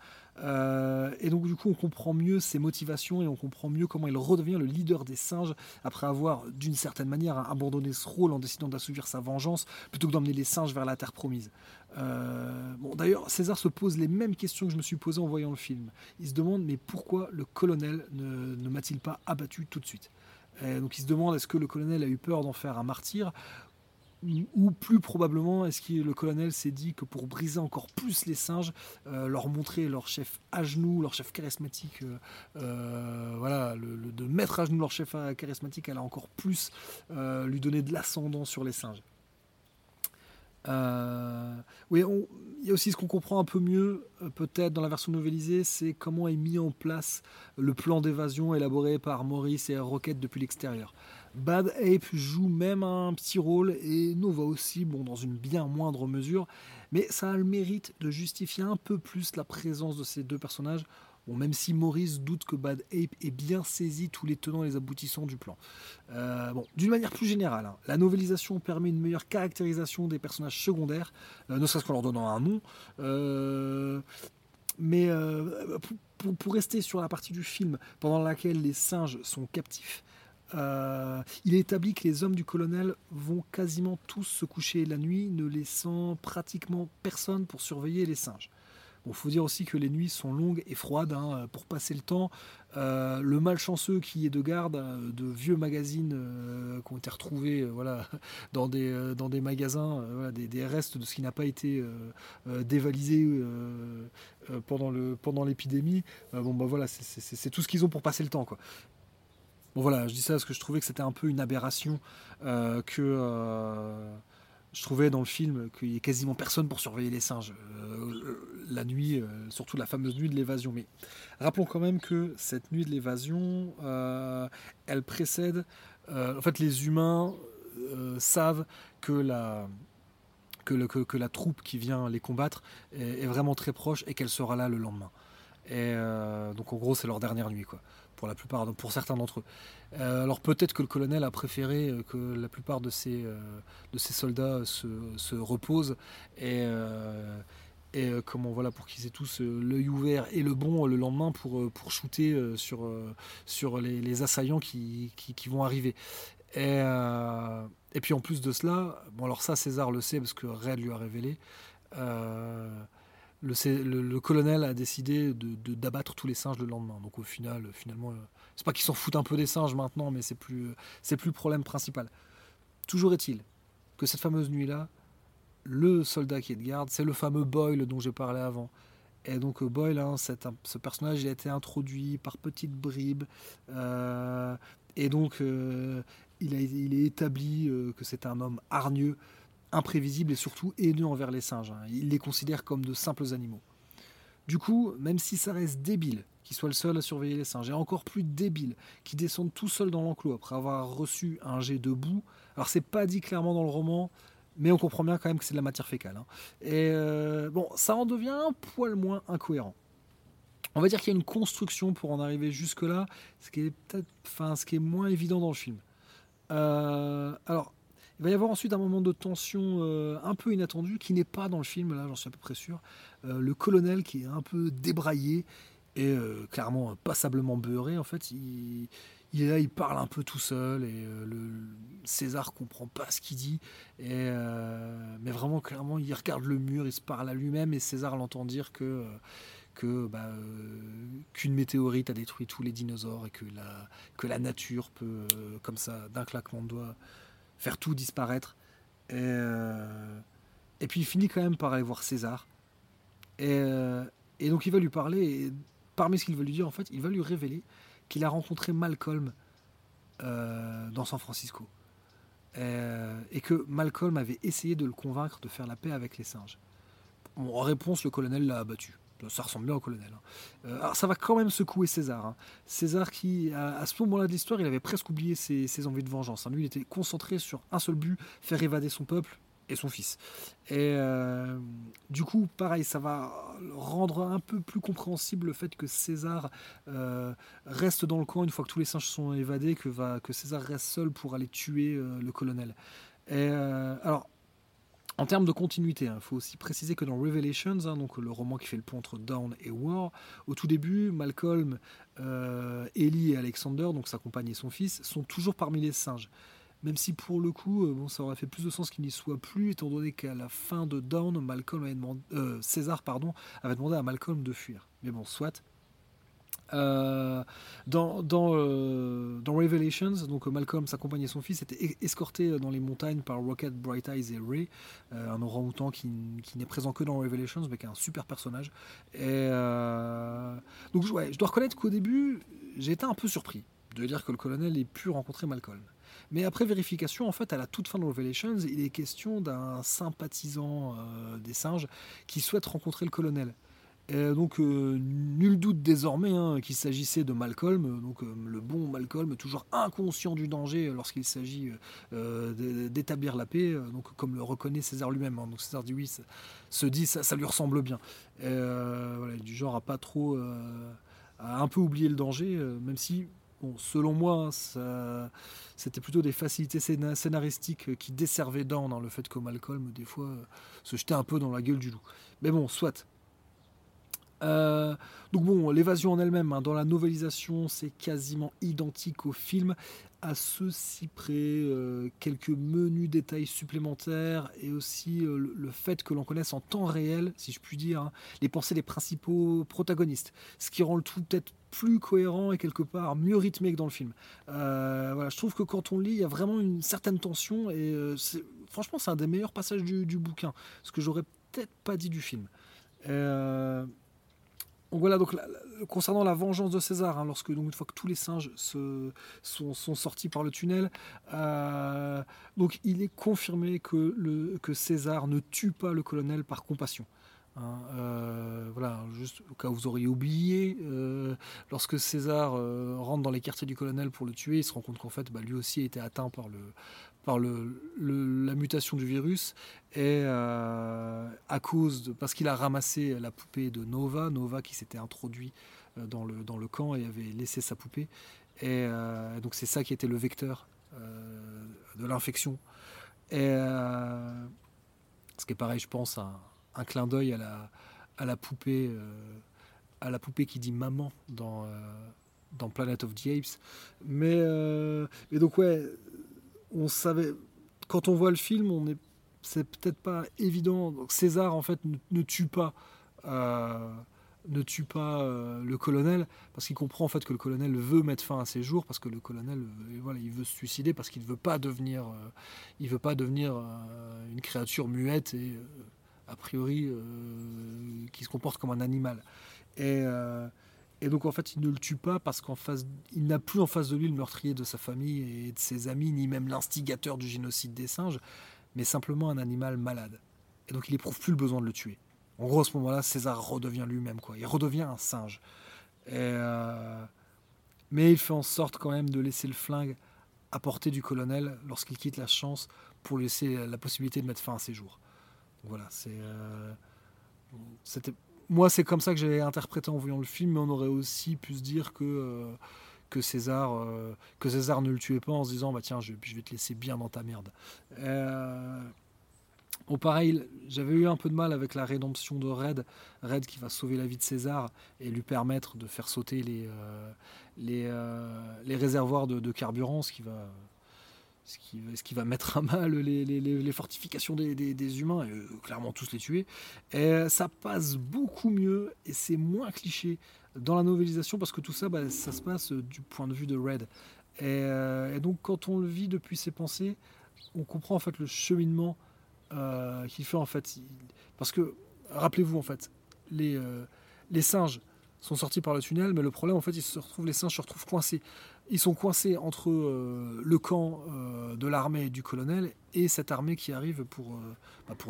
et donc du coup on comprend mieux ses motivations et on comprend mieux comment il redevient le leader des singes après avoir d'une certaine manière abandonné ce rôle en décidant d'assouvir sa vengeance plutôt que d'emmener les singes vers la terre promise. Bon, d'ailleurs César se pose les mêmes questions que je me suis posé en voyant le film. Il se demande mais pourquoi le colonel ne m'a-t-il pas abattu tout de suite, et donc il se demande est-ce que le colonel a eu peur d'en faire un martyr, ou plus probablement, est-ce que le colonel s'est dit que pour briser encore plus les singes, leur montrer leur chef à genoux, leur chef charismatique, voilà, de mettre à genoux leur chef charismatique, elle a encore plus lui donner de l'ascendant sur les singes. Oui, il y a aussi ce qu'on comprend un peu mieux, peut-être dans la version novelisée, c'est comment est mis en place le plan d'évasion élaboré par Maurice et Rocket depuis l'extérieur. Bad Ape joue même un petit rôle et Nova aussi, bon, dans une bien moindre mesure, mais ça a le mérite de justifier un peu plus la présence de ces deux personnages, bon, même si Maurice doute que Bad Ape ait bien saisi tous les tenants et les aboutissants du plan. Bon, d'une manière plus générale, hein, la novelisation permet une meilleure caractérisation des personnages secondaires, ne serait-ce qu'en leur donnant un nom, mais pour rester sur la partie du film pendant laquelle les singes sont captifs, il est établi que les hommes du colonel vont quasiment tous se coucher la nuit, ne laissant pratiquement personne pour surveiller les singes. Bon, faut dire aussi que les nuits sont longues et froides, hein, pour passer le temps. Le malchanceux qui est de garde, de vieux magazines qui ont été retrouvés voilà, dans des magasins, voilà, des restes de ce qui n'a pas été dévalisé pendant l'épidémie. Bon, bah, voilà, c'est tout ce qu'ils ont pour passer le temps, quoi. Bon voilà, je dis ça parce que je trouvais que c'était un peu une aberration que je trouvais dans le film qu'il n'y ait quasiment personne pour surveiller les singes la nuit, surtout la fameuse nuit de l'évasion. Mais rappelons quand même que cette nuit de l'évasion, elle précède... en fait, les humains savent que la troupe qui vient les combattre est vraiment très proche et qu'elle sera là le lendemain. Et donc en gros, c'est leur dernière nuit, quoi. Pour la plupart, pour certains d'entre eux. Alors peut-être que le colonel a préféré que la plupart de ses soldats se reposent et comment voilà, pour qu'ils aient tous l'œil ouvert et le bon le lendemain pour shooter sur les assaillants qui vont arriver. Et puis en plus de cela, bon alors ça César le sait parce que Red lui a révélé. Le colonel a décidé d'abattre tous les singes le lendemain. Donc au final, finalement, c'est pas qu'ils s'en foutent un peu des singes maintenant, mais c'est plus le problème principal. Toujours est-il que cette fameuse nuit-là, le soldat qui est de garde, c'est le fameux Boyle dont j'ai parlé avant. Et donc Boyle, hein, ce personnage, il a été introduit par petites bribes. Et donc il est établi que c'est un homme hargneux, imprévisible et surtout haineux envers les singes. Il les considère comme de simples animaux. Du coup, même si ça reste débile qu'il soit le seul à surveiller les singes, et encore plus débile qu'il descende tout seul dans l'enclos après avoir reçu un jet de boue, alors c'est pas dit clairement dans le roman, mais on comprend bien quand même que c'est de la matière fécale. Hein. Et bon, ça en devient un poil moins incohérent. On va dire qu'il y a une construction pour en arriver jusque-là, ce qui est moins évident dans le film. Alors, il va y avoir ensuite un moment de tension un peu inattendu qui n'est pas dans le film, là j'en suis à peu près sûr. Le colonel qui est un peu débraillé et clairement passablement beurré, en fait, il il est là, il parle un peu tout seul, et César comprend pas ce qu'il dit, et mais vraiment clairement il regarde le mur, il se parle à lui-même, et César l'entend dire qu'une météorite a détruit tous les dinosaures, et que la nature peut comme ça d'un claquement de doigts faire tout disparaître, et puis il finit quand même par aller voir César, et donc il va lui parler, et parmi ce qu'il veut lui dire, en fait, il va lui révéler qu'il a rencontré Malcolm dans San Francisco, et que Malcolm avait essayé de le convaincre de faire la paix avec les singes. Bon, en réponse, le colonel l'a abattu. Ça ressemblait au colonel. Alors ça va quand même secouer César. César qui, à ce moment-là de l'histoire, il avait presque oublié ses envies de vengeance. Lui, il était concentré sur un seul but, faire évader son peuple et son fils. Et du coup, pareil, ça va rendre un peu plus compréhensible le fait que César reste dans le coin une fois que tous les singes sont évadés, que César reste seul pour aller tuer le colonel. Et alors, en termes de continuité, il faut aussi préciser que dans Revelations, donc le roman qui fait le pont entre Dawn et War, au tout début, Malcolm, Ellie et Alexander, donc sa compagne et son fils, sont toujours parmi les singes. Même si pour le coup, ça aurait fait plus de sens qu'il n'y soit plus, étant donné qu'à la fin de Dawn, César avait demandé à Malcolm de fuir. Mais bon, soit. Dans Revelations, donc Malcolm, sa compagne et son fils étaient escortés dans les montagnes par Rocket, Bright Eyes et Ray, un orang-outan qui n'est présent que dans Revelations, mais qui est un super personnage. Et donc ouais, je dois reconnaître qu'au début, j'ai été un peu surpris de dire que le colonel ait pu rencontrer Malcolm. Mais après vérification, en fait, à la toute fin de Revelations, il est question d'un sympathisant des singes qui souhaite rencontrer le colonel. Et donc nul doute désormais qu'il s'agissait de Malcolm, donc le bon Malcolm, toujours inconscient du danger lorsqu'il s'agit d'établir la paix, donc comme le reconnaît César lui-même. Donc César dit oui, ça lui ressemble bien. Et, voilà, du genre à pas trop, à un peu oublier le danger, même si. Bon, selon moi, c'était plutôt des facilités scénaristiques qui desservaient Dawn, le fait que Malcolm, des fois, se jetait un peu dans la gueule du loup. Mais bon, soit. Donc bon, l'évasion en elle-même, dans la novelisation, c'est quasiment identique au film, à ceci près quelques menus détails supplémentaires, et aussi le fait que l'on connaisse en temps réel, si je puis dire, les pensées des principaux protagonistes, ce qui rend le tout peut-être plus cohérent et quelque part mieux rythmé que dans le film. Voilà, je trouve que quand on lit, il y a vraiment une certaine tension, et franchement c'est un des meilleurs passages du bouquin, ce que j'aurais peut-être pas dit du film. Donc voilà, donc concernant la vengeance de César, lorsque donc une fois que tous les singes sont sortis par le tunnel, donc il est confirmé que César ne tue pas le colonel par compassion. Voilà, juste au cas où vous auriez oublié, lorsque César rentre dans les quartiers du colonel pour le tuer, il se rend compte qu'en fait, lui aussi a été atteint par la mutation du virus, et parce qu'il a ramassé la poupée de Nova qui s'était introduit dans le camp et avait laissé sa poupée, et donc c'est ça qui était le vecteur de l'infection, et ce qui est pareil, je pense, un clin d'œil à la poupée qui dit maman dans Planet of the Apes, mais donc ouais, on savait, quand on voit le film, c'est peut-être pas évident. Donc César en fait ne tue pas le colonel, parce qu'il comprend en fait que le colonel veut mettre fin à ses jours, parce que le colonel il veut se suicider, parce qu'il veut pas devenir une créature muette et a priori qui se comporte comme un animal. Et donc en fait il ne le tue pas parce qu'il n'a plus en face de lui le meurtrier de sa famille et de ses amis, ni même l'instigateur du génocide des singes, mais simplement un animal malade. Et donc il n'éprouve plus le besoin de le tuer. En gros, à ce moment-là, César redevient lui-même, il redevient un singe. Et mais il fait en sorte quand même de laisser le flingue à portée du colonel lorsqu'il quitte la chance, pour laisser la possibilité de mettre fin à ses jours. Donc voilà, c'était... Moi, c'est comme ça que j'avais interprété en voyant le film, mais on aurait aussi pu se dire que César ne le tuait pas, en se disant « tiens, je vais te laisser bien dans ta merde ». Bon, pareil, j'avais eu un peu de mal avec la rédemption de Red. Red qui va sauver la vie de César et lui permettre de faire sauter les réservoirs de carburant, ce qui va mettre à mal les fortifications des humains et clairement tous les tuer. Et ça passe beaucoup mieux et c'est moins cliché dans la novélisation parce que tout ça, ça se passe du point de vue de Red. Et donc quand on le vit depuis ses pensées, on comprend en fait le cheminement qu'il fait en fait, parce que rappelez-vous en fait les singes sont sortis par le tunnel, mais le problème en fait les singes se retrouvent coincés, ils sont coincés entre le camp de l'armée du colonel et cette armée qui arrive pour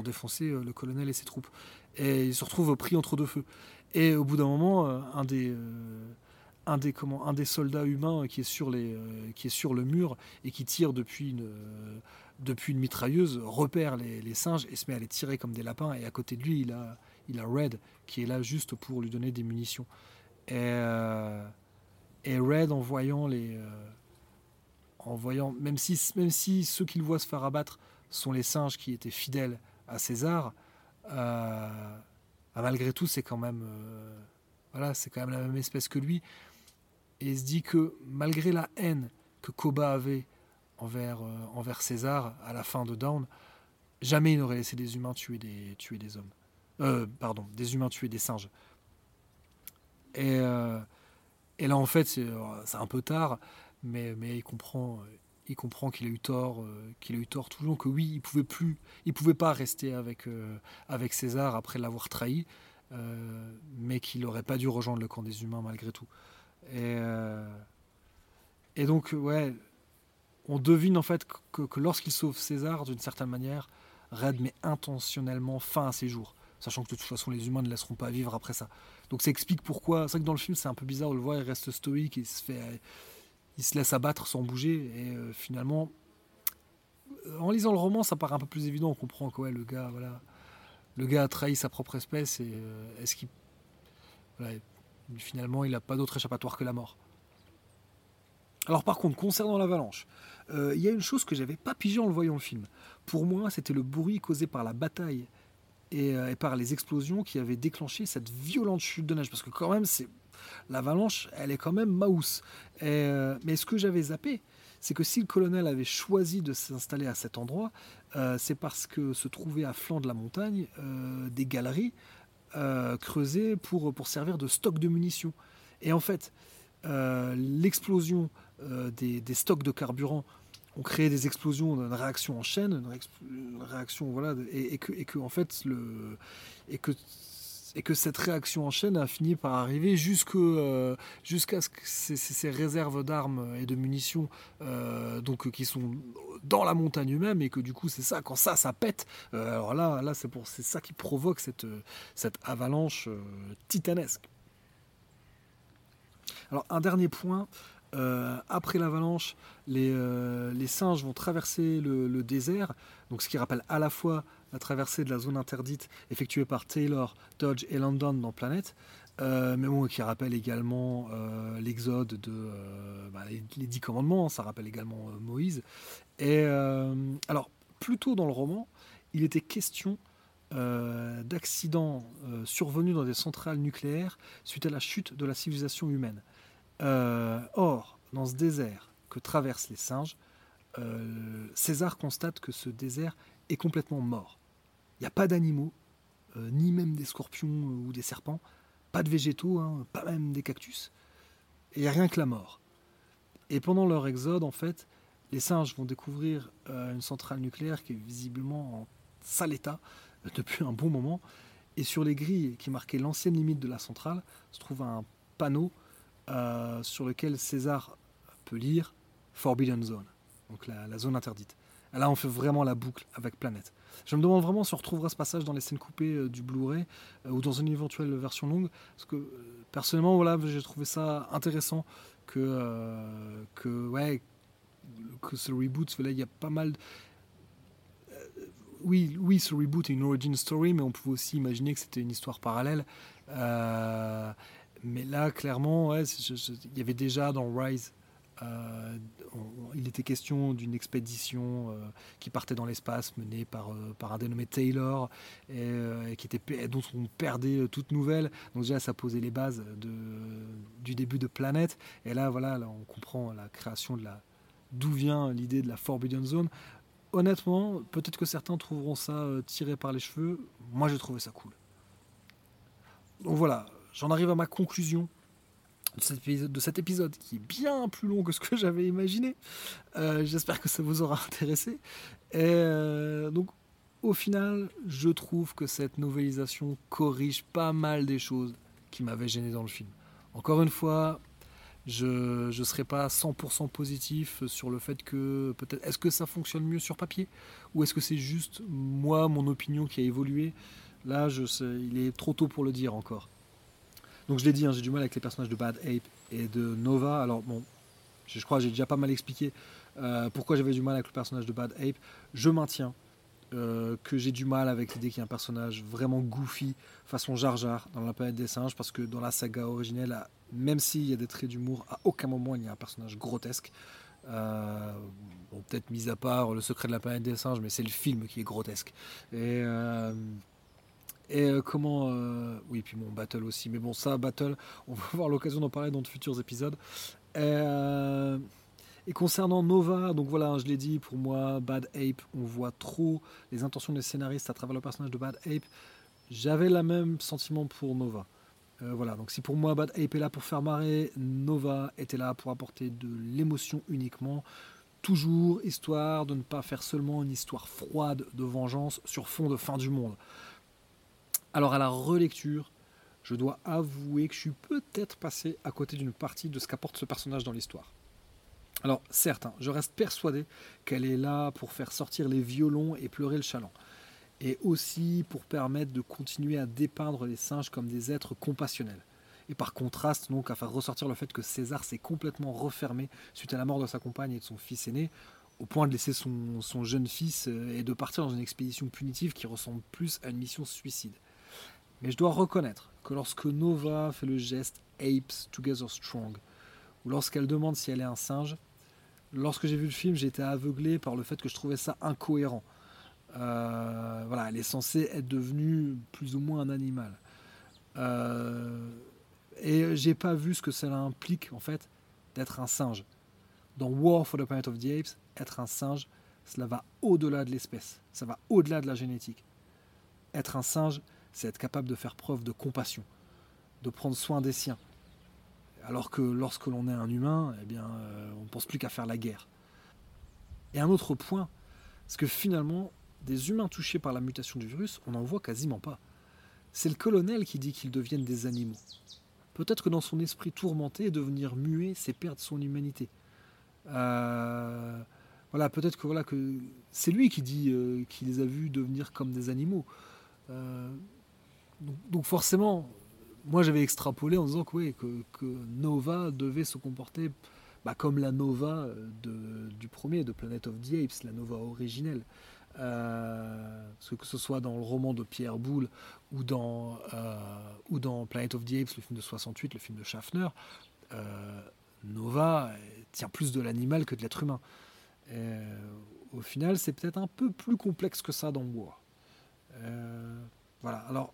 défoncer le colonel et ses troupes, et ils se retrouvent pris entre deux feux. Et au bout d'un moment un des soldats humains qui est sur le mur et qui tire depuis une mitrailleuse repère les singes et se met à les tirer comme des lapins, et à côté de lui il a Red qui est là juste pour lui donner des munitions, et Red en voyant même si ceux qu'il voit se faire abattre sont les singes qui étaient fidèles à César, malgré tout c'est quand même la même espèce que lui, et il se dit que malgré la haine que Koba avait envers César à la fin de Dawn, jamais il n'aurait laissé des humains tuer des singes. Et là en fait c'est un peu tard, mais il comprend qu'il a eu tort tout le long, que oui, il pouvait pas rester avec César après l'avoir trahi, mais qu'il n'aurait pas dû rejoindre le camp des humains malgré tout. Et donc ouais, on devine en fait que lorsqu'il sauve César, d'une certaine manière, Red met intentionnellement fin à ses jours, sachant que de toute façon les humains ne laisseront pas vivre après ça. Donc ça explique pourquoi. C'est vrai que dans le film c'est un peu bizarre, on le voit, il reste stoïque, il se laisse abattre sans bouger, et finalement en lisant le roman ça paraît un peu plus évident, on comprend que ouais, le gars a trahi sa propre espèce, et finalement il n'a pas d'autre échappatoire que la mort. Alors par contre, concernant l'avalanche, il y a une chose que j'avais pas pigée en le voyant le film. Pour moi, c'était le bruit causé par la bataille et par les explosions qui avaient déclenché cette violente chute de neige. Parce que quand même, l'avalanche, elle est quand même maousse. Mais ce que j'avais zappé, c'est que si le colonel avait choisi de s'installer à cet endroit, c'est parce que se trouvaient à flanc de la montagne des galeries creusées pour servir de stock de munitions. Et en fait, l'explosion des stocks de carburant ont créé des explosions, une réaction en chaîne, et que cette réaction en chaîne a fini par arriver jusqu'à ce que ces réserves d'armes et de munitions qui sont dans la montagne eux-mêmes, et que du coup c'est ça, quand ça pète, alors là c'est ça qui provoque cette avalanche titanesque. Alors un dernier point, après l'avalanche, les singes vont traverser le désert, donc ce qui rappelle à la fois la traversée de la zone interdite effectuée par Taylor, Dodge et London dans Planète, qui rappelle également l'exode de les 10 commandements, ça rappelle également Moïse. Alors plus tôt dans le roman, il était question d'accidents survenus dans des centrales nucléaires suite à la chute de la civilisation humaine. Or, dans ce désert que traversent les singes, César constate que ce désert est complètement mort. Il n'y a pas d'animaux, ni même des scorpions ou des serpents, pas de végétaux, pas même des cactus, et il n'y a rien que la mort. Et pendant leur exode, en fait, les singes vont découvrir une centrale nucléaire qui est visiblement en sale état depuis un bon moment, et sur les grilles qui marquaient l'ancienne limite de la centrale se trouve un panneau sur lequel César peut lire Forbidden Zone, donc la zone interdite. Et là on fait vraiment la boucle avec Planète. Je me demande vraiment si on retrouvera ce passage dans les scènes coupées du Blu-ray ou dans une éventuelle version longue, parce que personnellement j'ai trouvé ça intéressant que ce reboot, il y a pas mal... Oui, ce reboot est une origin story, mais on pouvait aussi imaginer que c'était une histoire parallèle. Mais là, clairement, il y avait déjà dans Rise, était question d'une expédition qui partait dans l'espace, menée par un dénommé Taylor, et qui était, dont on perdait toute nouvelle. Donc déjà, ça posait les bases du début de Planète. Et là, voilà, là, on comprend la création d'où vient l'idée de la Forbidden Zone. Honnêtement, peut-être que certains trouveront ça tiré par les cheveux. Moi, j'ai trouvé ça cool. Donc voilà, j'en arrive à ma conclusion de cet épisode qui est bien plus long que ce que j'avais imaginé. J'espère que ça vous aura intéressé. Et donc, au final, je trouve que cette novélisation corrige pas mal des choses qui m'avaient gêné dans le film. Encore une fois, je ne serai pas 100% positif sur le fait que peut-être est-ce que ça fonctionne mieux sur papier ou est-ce que c'est juste moi, mon opinion qui a évolué. Là, il est trop tôt pour le dire encore. Donc je l'ai dit, hein, j'ai du mal avec les personnages de Bad Ape et de Nova. Alors bon, je crois que j'ai déjà pas mal expliqué pourquoi j'avais du mal avec le personnage de Bad Ape. Je maintiens que j'ai du mal avec l'idée qu'il y ait un personnage vraiment goofy, façon Jar Jar dans la planète des singes, parce que dans la saga originelle, même s'il y a des traits d'humour, à aucun moment il n'y a un personnage grotesque. Bon, peut-être mis à part le secret de la planète des singes, mais c'est le film qui est grotesque. Oui, puis bon, Battle aussi. Mais bon, ça, Battle, on va avoir l'occasion d'en parler dans de futurs épisodes. Et concernant Nova, donc voilà, je l'ai dit, pour moi, Bad Ape, on voit trop les intentions des scénaristes à travers le personnage de Bad Ape. J'avais le même sentiment pour Nova. Voilà, donc si pour moi, Bad Ape est là pour faire marrer, Nova était là pour apporter de l'émotion uniquement. Toujours histoire de ne pas faire seulement une histoire froide de vengeance sur fond de fin du monde. Alors à la relecture, je dois avouer que je suis peut-être passé à côté d'une partie de ce qu'apporte ce personnage dans l'histoire. Alors certes, hein, je reste persuadé qu'elle est là pour faire sortir les violons et pleurer le chaland. Et aussi pour permettre de continuer à dépeindre les singes comme des êtres compassionnels. Et par contraste, donc, à faire ressortir le fait que César s'est complètement refermé suite à la mort de sa compagne et de son fils aîné, au point de laisser son jeune fils et de partir dans une expédition punitive qui ressemble plus à une mission suicide. Mais je dois reconnaître que lorsque Nova fait le geste « Apes together strong » ou lorsqu'elle demande si elle est un singe, lorsque j'ai vu le film, j'ai été aveuglé par le fait que je trouvais ça incohérent. Voilà, elle est censée être devenue plus ou moins un animal. Et j'ai pas vu ce que cela implique en fait d'être un singe. Dans War for the Planet of the Apes, être un singe, cela va au-delà de l'espèce, ça va au-delà de la génétique. Être un singe, c'est être capable de faire preuve de compassion, de prendre soin des siens. Alors que lorsque l'on est un humain, eh bien, on ne pense plus qu'à faire la guerre. Et un autre point, c'est que finalement, des humains touchés par la mutation du virus, on n'en voit quasiment pas. C'est le colonel qui dit qu'ils deviennent des animaux. Peut-être que dans son esprit tourmenté, devenir muet, c'est perdre son humanité. Voilà, peut-être que, que c'est lui qui dit qu'il les a vus devenir comme des animaux. Donc forcément, moi j'avais extrapolé en disant que Nova devait se comporter comme la Nova du premier, de Planet of the Apes, la Nova originelle. Que ce soit dans le roman de Pierre Boulle ou dans Planet of the Apes, le film de 68, le film de Schaffner, Nova tient plus de l'animal que de l'être humain. Au final, c'est peut-être un peu plus complexe que ça dans War. Voilà, alors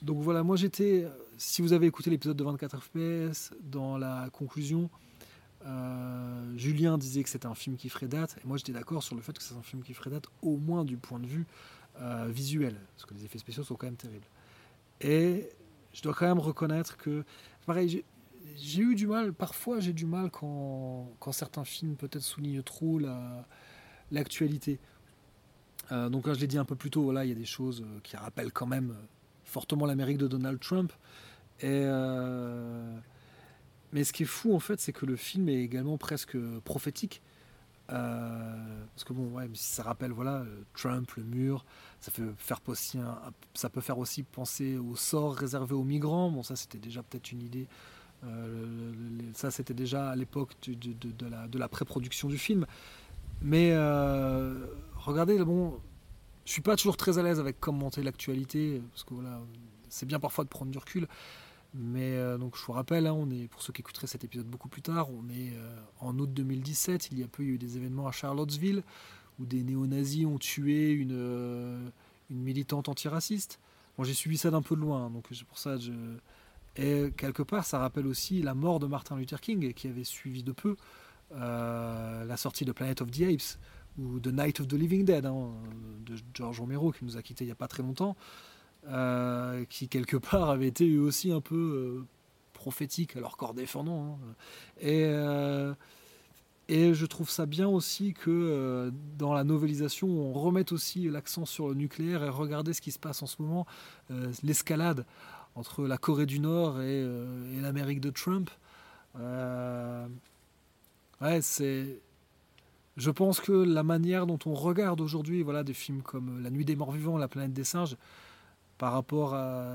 donc voilà, moi j'étais, si vous avez écouté l'épisode de 24FPS, dans la conclusion Julien disait que c'était un film qui ferait date, et moi j'étais d'accord sur le fait que c'est un film qui ferait date au moins du point de vue visuel, parce que les effets spéciaux sont quand même terribles. Et je dois quand même reconnaître que pareil, j'ai eu du mal, parfois j'ai du mal quand certains films peut-être soulignent trop l'actualité. Donc là, je l'ai dit un peu plus tôt, voilà, il y a des choses qui rappellent quand même fortement l'Amérique de Donald Trump. Mais ce qui est fou en fait, c'est que le film est également presque prophétique. Parce que bon, ouais, si ça rappelle voilà, Trump, le mur, ça peut faire aussi penser au sort réservé aux migrants. Bon, ça c'était déjà peut-être une idée. Ça c'était déjà à l'époque de la pré-production du film. Mais regardez, bon, je suis pas toujours très à l'aise avec commenter l'actualité, parce que voilà, c'est bien parfois de prendre du recul, Mais donc je vous rappelle, hein, on est, pour ceux qui écouteraient cet épisode beaucoup plus tard, on est en août 2017, il y a peu, il y a eu des événements à Charlottesville où des néo-nazis ont tué une militante antiraciste. Bon, j'ai suivi ça d'un peu de loin, hein, donc c'est pour ça Et quelque part, ça rappelle aussi la mort de Martin Luther King, qui avait suivi de peu la sortie de Planet of the Apes, ou The Night of the Living Dead, hein, de George Romero, qui nous a quittés il n'y a pas très longtemps, qui quelque part avait été eux aussi un peu prophétique, à leur corps défendant. Hein. Et je trouve ça bien aussi que dans la novelisation, on remette aussi l'accent sur le nucléaire, et regardez ce qui se passe en ce moment, l'escalade entre la Corée du Nord et l'Amérique de Trump. Ouais, c'est... Je pense que la manière dont on regarde aujourd'hui, voilà, des films comme La Nuit des Morts-Vivants, La Planète des Singes, par rapport à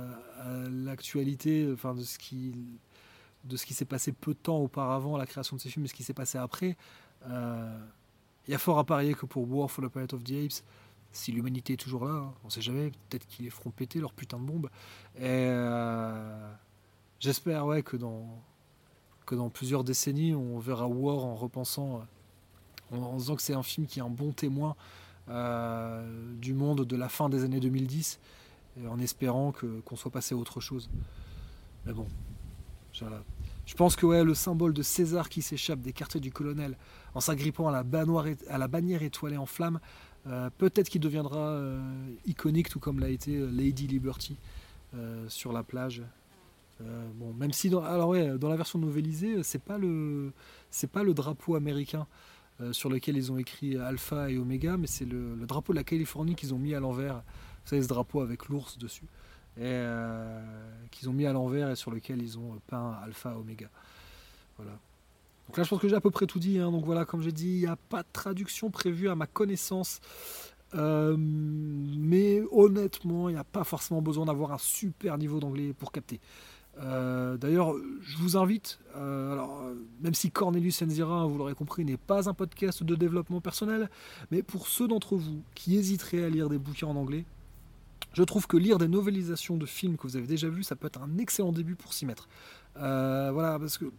l'actualité, enfin, de ce qui s'est passé peu de temps auparavant, la création de ces films, et ce qui s'est passé après, il y a fort à parier que pour War for the Planet of the Apes, si l'humanité est toujours là, hein, on ne sait jamais, peut-être qu'ils les feront péter leur putain de bombe. J'espère, ouais, que dans plusieurs décennies, on verra War en repensant... en disant que c'est un film qui est un bon témoin du monde de la fin des années 2010, en espérant qu'on soit passé à autre chose. Mais bon, voilà. Je pense que ouais, le symbole de César qui s'échappe des quartiers du colonel en s'agrippant à la bannière étoilée en flammes, peut-être qu'il deviendra iconique, tout comme l'a été Lady Liberty sur la plage. Bon, même si dans la version novelisée, c'est pas le drapeau américain sur lequel ils ont écrit Alpha et Oméga, mais c'est le drapeau de la Californie qu'ils ont mis à l'envers. Vous savez, ce drapeau avec l'ours dessus, qu'ils ont mis à l'envers et sur lequel ils ont peint Alpha et Oméga. Voilà. Donc là, je pense que j'ai à peu près tout dit. Hein. Donc voilà, comme j'ai dit, il n'y a pas de traduction prévue à ma connaissance. Mais honnêtement, il n'y a pas forcément besoin d'avoir un super niveau d'anglais pour capter. D'ailleurs, je vous invite, même si Cornelius and Zira, vous l'aurez compris, n'est pas un podcast de développement personnel, mais pour ceux d'entre vous qui hésiteraient à lire des bouquins en anglais, je trouve que lire des novelisations de films que vous avez déjà vus, ça peut être un excellent début pour s'y mettre. Voilà, parce que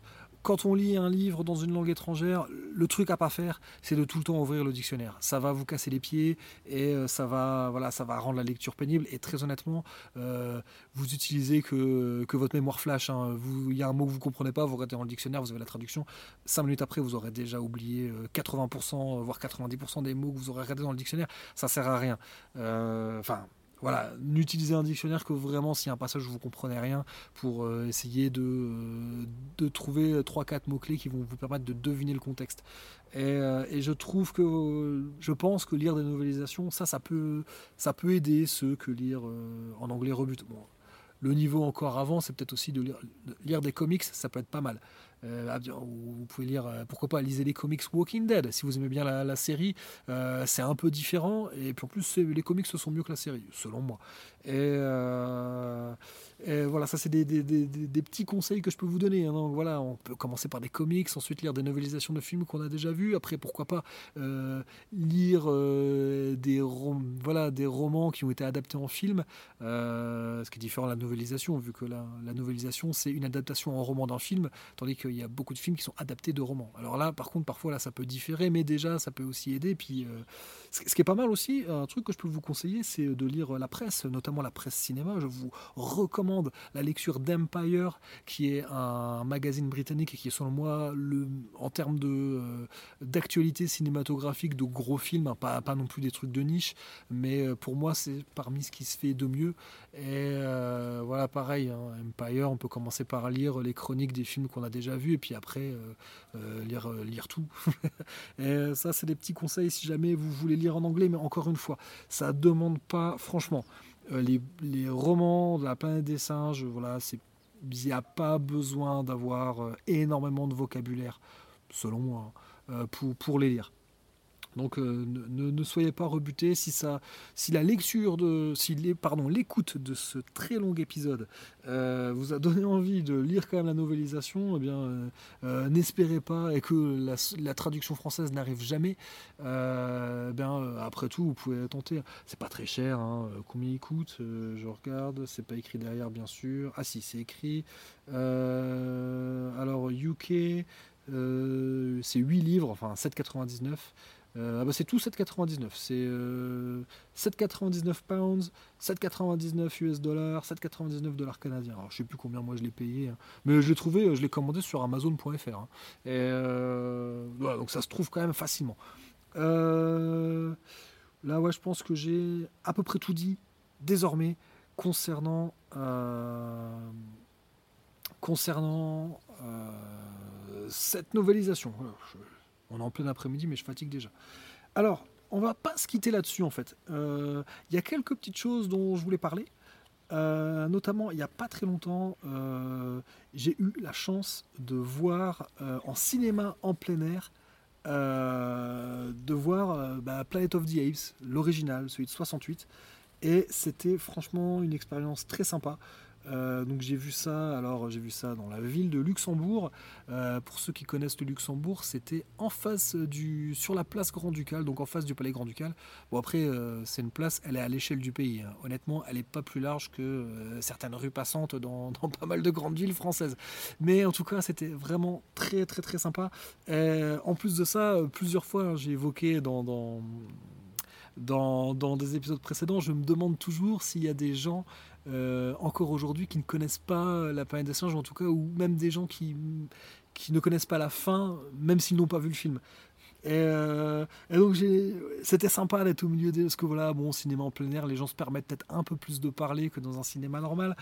quand on lit un livre dans une langue étrangère, le truc à pas faire, c'est de tout le temps ouvrir le dictionnaire. Ça va vous casser les pieds et ça va rendre la lecture pénible. Et très honnêtement, vous utilisez que votre mémoire flash. Hein. Il y a un mot que vous ne comprenez pas, vous regardez dans le dictionnaire, vous avez la traduction. 5 minutes après, vous aurez déjà oublié 80%, voire 90% des mots que vous aurez regardés dans le dictionnaire. Ça ne sert à rien. Voilà, n'utilisez un dictionnaire que vraiment s'il y a un passage où vous ne comprenez rien pour essayer de trouver 3-4 mots-clés qui vont vous permettre de deviner le contexte. Et je pense que lire des novelisations, ça peut aider ceux que lire en anglais rebute. Bon, le niveau encore avant, c'est peut-être aussi de lire des comics, ça peut être pas mal. Vous pouvez lire, pourquoi pas, lisez les comics Walking Dead, si vous aimez bien la série, c'est un peu différent, et puis en plus les comics sont mieux que la série, selon moi. Et voilà, ça c'est des petits conseils que je peux vous donner, hein. Donc, voilà, on peut commencer par des comics, ensuite lire des novelisations de films qu'on a déjà vus, après pourquoi pas lire des romans qui ont été adaptés en film, ce qui est différent de la novelisation, vu que la novelisation c'est une adaptation en roman d'un film, tandis qu'il y a beaucoup de films qui sont adaptés de romans. Alors là, par contre, parfois, là, ça peut différer, mais déjà, ça peut aussi aider. Puis, ce qui est pas mal aussi, un truc que je peux vous conseiller, c'est de lire la presse, notamment la presse cinéma. Je vous recommande la lecture d'Empire, qui est un magazine britannique et qui est, selon moi, en termes d'actualité cinématographique, de gros films, hein, pas non plus des trucs de niche, mais pour moi, c'est parmi ce qui se fait de mieux. Et voilà, pareil, hein, Empire, on peut commencer par lire les chroniques des films qu'on a déjà vu et puis après lire tout. Et ça c'est des petits conseils si jamais vous voulez lire en anglais, mais encore une fois ça demande pas, franchement, les romans de la Planète des Singes, voilà, il n'y a pas besoin d'avoir énormément de vocabulaire selon moi pour les lire. Donc ne soyez pas rebutés si l'écoute de ce très long épisode vous a donné envie de lire quand même la novélisation, n'espérez pas et que la traduction française n'arrive jamais. Après tout, vous pouvez tenter. C'est pas très cher. Hein. Combien il coûte ? Je regarde. C'est pas écrit derrière, bien sûr. Ah si, c'est écrit. Alors UK, c'est 8 livres, enfin 7,99. C'est tout 7,99. C'est 7,99 pounds, 7,99 US$, 7,99 dollars canadiens. Alors je sais plus combien moi je l'ai payé, hein. Mais je l'ai trouvé, je l'ai commandé sur Amazon.fr. Hein. Et voilà, donc ça se trouve quand même facilement. Là ouais, je pense que j'ai à peu près tout dit désormais concernant cette novélisation. On est en plein après-midi, mais je fatigue déjà. Alors, on va pas se quitter là-dessus, en fait. Y a quelques petites choses dont je voulais parler. Notamment, il n'y a pas très longtemps, j'ai eu la chance de voir en cinéma en plein air, Planet of the Apes, l'original, celui de 68. Et c'était franchement une expérience très sympa. Donc j'ai vu ça dans la ville de Luxembourg. Pour ceux qui connaissent le Luxembourg, c'était sur la place Grand-Ducale, donc en face du palais Grand-Ducal. Bon après, c'est une place, elle est à l'échelle du pays. Hein. Honnêtement, elle n'est pas plus large que certaines rues passantes dans pas mal de grandes villes françaises. Mais en tout cas, c'était vraiment très très très sympa. En plus de ça, plusieurs fois, hein, j'ai évoqué dans des épisodes précédents, je me demande toujours s'il y a des gens encore aujourd'hui qui ne connaissent pas la planète des singes, en tout cas, ou même des gens qui ne connaissent pas la fin, même s'ils n'ont pas vu le film. Et donc c'était sympa d'être au milieu parce que voilà, bon, cinéma en plein air, les gens se permettent peut-être un peu plus de parler que dans un cinéma normal.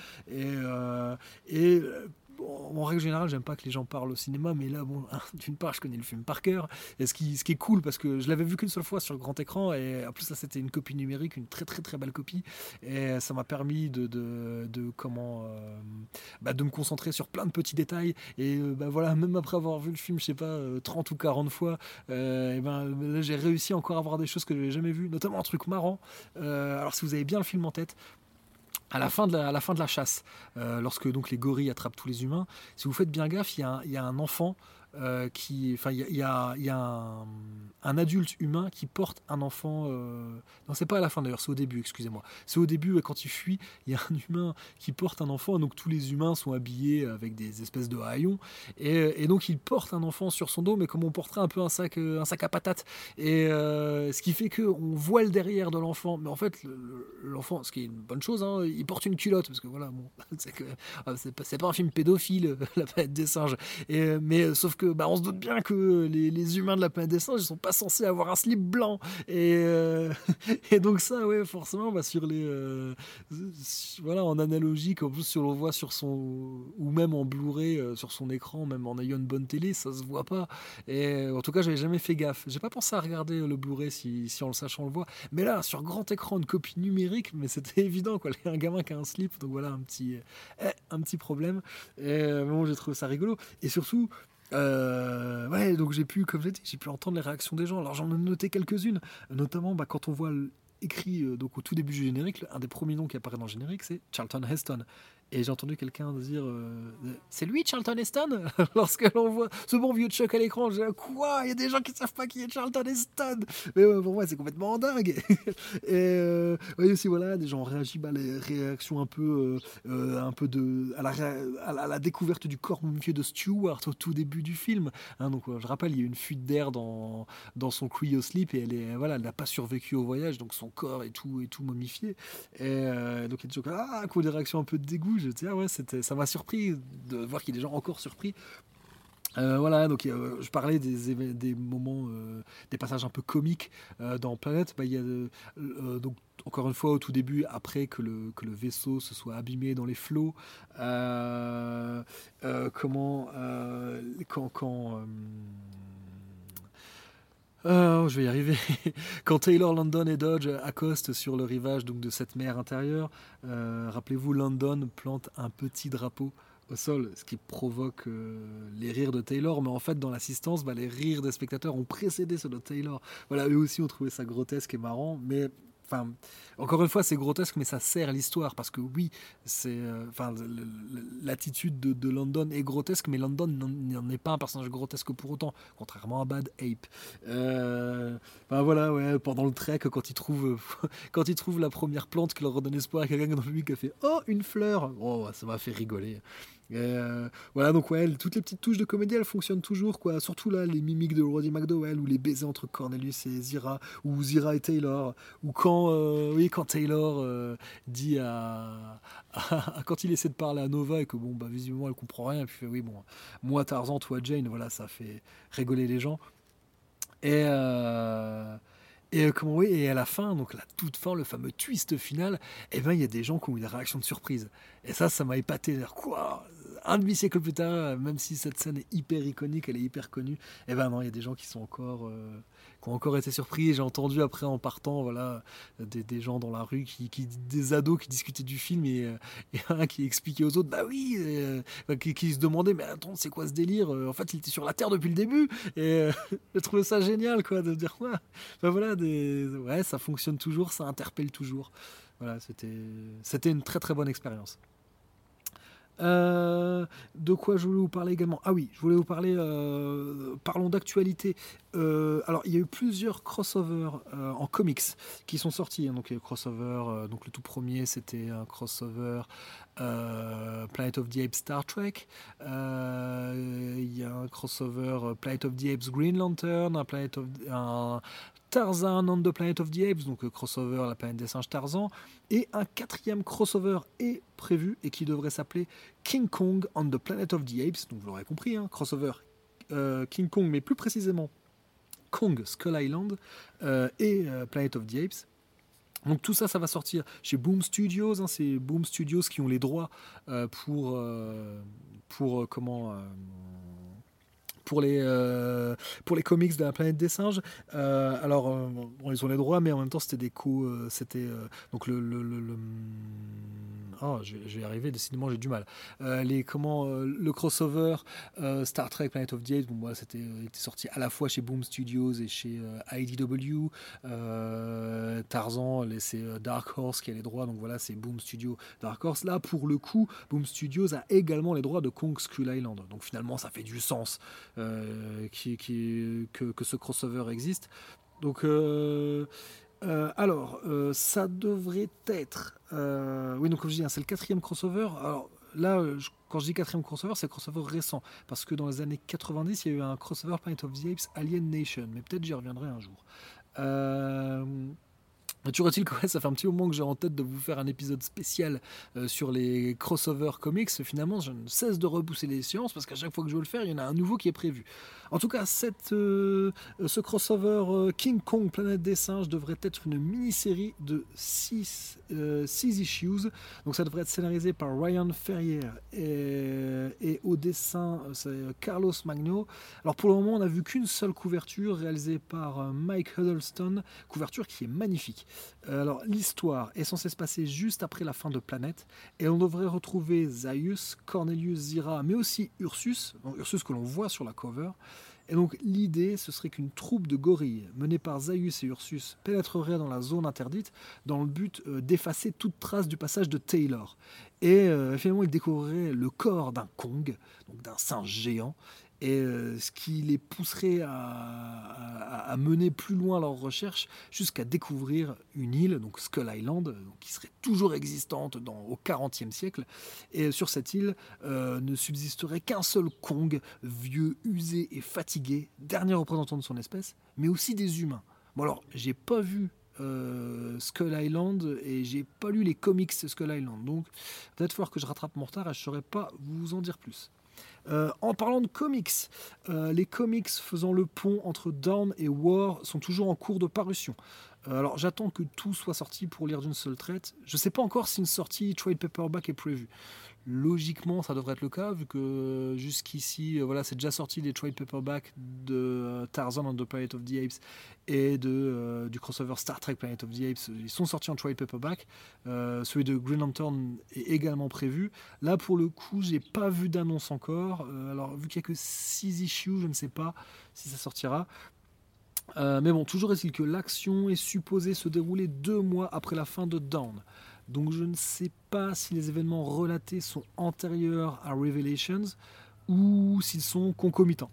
En règle générale, j'aime pas que les gens parlent au cinéma, mais là, bon, d'une part, je connais le film par cœur, et ce qui est cool, parce que je l'avais vu qu'une seule fois sur le grand écran, et en plus, là, c'était une copie numérique, une très très très belle copie, et ça m'a permis de me concentrer sur plein de petits détails, et voilà, même après avoir vu le film, je sais pas, 30 ou 40 fois, là, j'ai réussi encore à voir des choses que je n'avais jamais vues, notamment un truc marrant. Alors, si vous avez bien le film en tête, à la fin de la chasse, lorsque donc les gorilles attrapent tous les humains, si vous faites bien gaffe, il y a un enfant il y a un adulte humain qui porte un enfant. Non, c'est pas à la fin d'ailleurs, c'est au début, excusez-moi. C'est au début, quand il fuit, il y a un humain qui porte un enfant. Donc tous les humains sont habillés avec des espèces de haillons, et donc il porte un enfant sur son dos, mais comme on porterait un peu un sac à patates. Et ce qui fait que on voit le derrière de l'enfant, mais en fait l'enfant, ce qui est une bonne chose, hein, il porte une culotte parce que voilà, bon, c'est pas un film pédophile, La planète des singes. Mais sauf que on se doute bien que les humains de la planète des singes, ils sont pas censés avoir un slip blanc, et donc ça, ouais, forcément, sur les voilà, en analogique, en plus si on le voit sur son, ou même en Blu-ray sur son écran, même en ayant une bonne télé, ça se voit pas. Et en tout cas, j'avais jamais fait gaffe, j'ai pas pensé à regarder le Blu-ray, si en le sachant on le voit, mais là sur grand écran, une copie numérique, mais c'était évident quoi, il y a un gamin qui a un slip, donc voilà un petit problème. Et bon, j'ai trouvé ça rigolo, et surtout donc j'ai pu entendre les réactions des gens. Alors j'en ai noté quelques-unes, notamment quand on voit écrit donc au tout début du générique, un des premiers noms qui apparaît dans le générique, c'est Charlton Heston. Et j'ai entendu quelqu'un dire c'est lui Charlton Heston. Lorsque l'on voit ce bon vieux Chuck à l'écran, j'ai dit quoi, il y a des gens qui savent pas qui est Charlton Heston, mais pour moi c'est complètement dingue. Et aussi voilà, des gens réagissent, les réactions à la découverte du corps momifié de Stewart au tout début du film, hein, donc je rappelle, il y a une fuite d'air dans son cryoslip, et elle n'a pas survécu au voyage, donc son corps est tout momifié, et donc il y a des gens des réactions un peu de dégoût. Je dis, ça m'a surpris de voir qu'il y a des gens encore surpris. Donc je parlais des moments, des passages un peu comiques dans Planète. Il y a donc encore une fois au tout début, après que le vaisseau se soit abîmé dans les flots, je vais y arriver. Quand Taylor, London et Dodge accostent sur le rivage donc de cette mer intérieure, rappelez-vous, London plante un petit drapeau au sol, ce qui provoque les rires de Taylor, mais en fait dans l'assistance, bah, les rires des spectateurs ont précédé ceux de Taylor. Voilà, eux aussi ont trouvé ça grotesque et marrant, mais enfin, encore une fois, c'est grotesque, mais ça sert l'histoire, parce que oui, c'est, enfin, l'attitude de London est grotesque, mais London n'en est pas un personnage grotesque pour autant, contrairement à Bad Ape. Ben voilà, ouais, pendant le trek, quand il trouve la première plante qui leur redonne espoir, quelqu'un dans le public a fait « Oh, une fleur !» Oh, ça m'a fait rigoler. Voilà, donc ouais, toutes les petites touches de comédie, elles fonctionnent toujours, quoi. Surtout là, les mimiques de Roddy McDowell, ou les baisers entre Cornelius et Zira, ou Zira et Taylor, ou quand Taylor dit quand il essaie de parler à Nova et que bon, bah visiblement elle comprend rien, et puis oui, bon, moi Tarzan, toi Jane, voilà, ça fait rigoler les gens. Et à la fin, donc la toute fin, le fameux twist final, eh ben il y a des gens qui ont eu des réactions de surprise. Et ça m'a épaté. Quoi ? Un demi-siècle plus tard, même si cette scène est hyper iconique, elle est hyper connue, eh ben non, il y a des gens qui sont encore, qui ont encore été surpris. Et j'ai entendu après en partant, voilà, des gens dans la rue, des ados qui discutaient du film et un qui expliquait aux autres, bah oui, qui se demandait, mais attends, c'est quoi ce délire ? En fait, il était sur la Terre depuis le début. Et je trouvais ça génial, quoi, de dire, ouais, ben voilà. Ouais, ça fonctionne toujours, ça interpelle toujours. Voilà, c'était une très très bonne expérience. De quoi je voulais vous parler également ? Ah oui, je voulais vous parler, parlons d'actualité. Alors, il y a eu plusieurs crossovers en comics qui sont sortis. Hein, donc, il y a eu crossover, donc le tout premier, c'était un crossover Planet of the Apes Star Trek. Il y a un crossover Planet of the Apes Green Lantern, un Tarzan and the Planet of the Apes, donc crossover la planète des singes Tarzan, et un quatrième crossover est prévu et qui devrait s'appeler King Kong and the Planet of the Apes, donc vous l'aurez compris, hein, crossover King Kong, mais plus précisément Kong Skull Island et Planet of the Apes. Donc tout ça, ça va sortir chez Boom Studios, hein, c'est Boom Studios qui ont les droits pour les comics de la planète des singes. Alors bon, ils ont les droits, mais en même temps c'était des co donc le oh, je vais y arriver, décidément j'ai du mal. Le crossover Star Trek Planet of the Apes, bon, voilà, était sorti à la fois chez Boom Studios et chez IDW. Tarzan, c'est Dark Horse qui a les droits, donc voilà, c'est Boom Studios, Dark Horse. Là, pour le coup, Boom Studios a également les droits de Kong Skull Island, donc finalement ça fait du sens que ce crossover existe. Donc ça devrait être oui, donc comme je dis, hein, c'est le quatrième crossover. Alors là, quand je dis quatrième crossover, c'est un crossover récent, parce que dans les années 90, il y a eu un crossover Planet of the Apes Alien Nation, mais peut-être j'y reviendrai un jour. Toujours est-il que ouais, ça fait un petit moment que j'ai en tête de vous faire un épisode spécial sur les crossovers comics. Finalement, je ne cesse de repousser les séances, parce qu'à chaque fois que je veux le faire, il y en a un nouveau qui est prévu. En tout cas, ce crossover King Kong Planète des Singes devrait être une mini-série de 6 issues. Donc ça devrait être scénarisé par Ryan Ferrier et au dessin, c'est Carlos Magno. Alors pour le moment, on n'a vu qu'une seule couverture réalisée par Mike Huddleston, couverture qui est magnifique. Alors l'histoire est censée se passer juste après la fin de Planète, et on devrait retrouver Zaius, Cornelius, Zira, mais aussi Ursus, donc Ursus que l'on voit sur la cover. Et donc l'idée, ce serait qu'une troupe de gorilles menée par Zaius et Ursus pénétrerait dans la zone interdite dans le but d'effacer toute trace du passage de Taylor. Et finalement, ils découvriraient le corps d'un Kong, donc d'un singe géant, et ce qui les pousserait à mener plus loin leurs recherches jusqu'à découvrir une île, donc Skull Island, qui serait toujours existante au 40e siècle. Et sur cette île ne subsisterait qu'un seul Kong, vieux, usé et fatigué, dernier représentant de son espèce, mais aussi des humains. Bon, alors, j'ai pas vu Skull Island et j'ai pas lu les comics Skull Island, donc peut-être falloir que je rattrape mon retard et je saurais pas vous en dire plus. En parlant de comics, les comics faisant le pont entre Dawn et War sont toujours en cours de parution. Alors j'attends que tout soit sorti pour lire d'une seule traite. Je ne sais pas encore si une sortie trade paperback est prévue. Logiquement, ça devrait être le cas, vu que jusqu'ici, voilà, c'est déjà sorti des trade paperbacks de Tarzan and the Planet of the Apes et du crossover Star Trek Planet of the Apes. Ils sont sortis en trade paperback. Celui de Green Lantern est également prévu. Là, pour le coup, j'ai pas vu d'annonce encore. Alors, vu qu'il n'y a que 6 issues, je ne sais pas si ça sortira. Mais bon, toujours est-il que l'action est supposée se dérouler 2 mois après la fin de Dawn. Donc je ne sais pas si les événements relatés sont antérieurs à Revelations ou s'ils sont concomitants.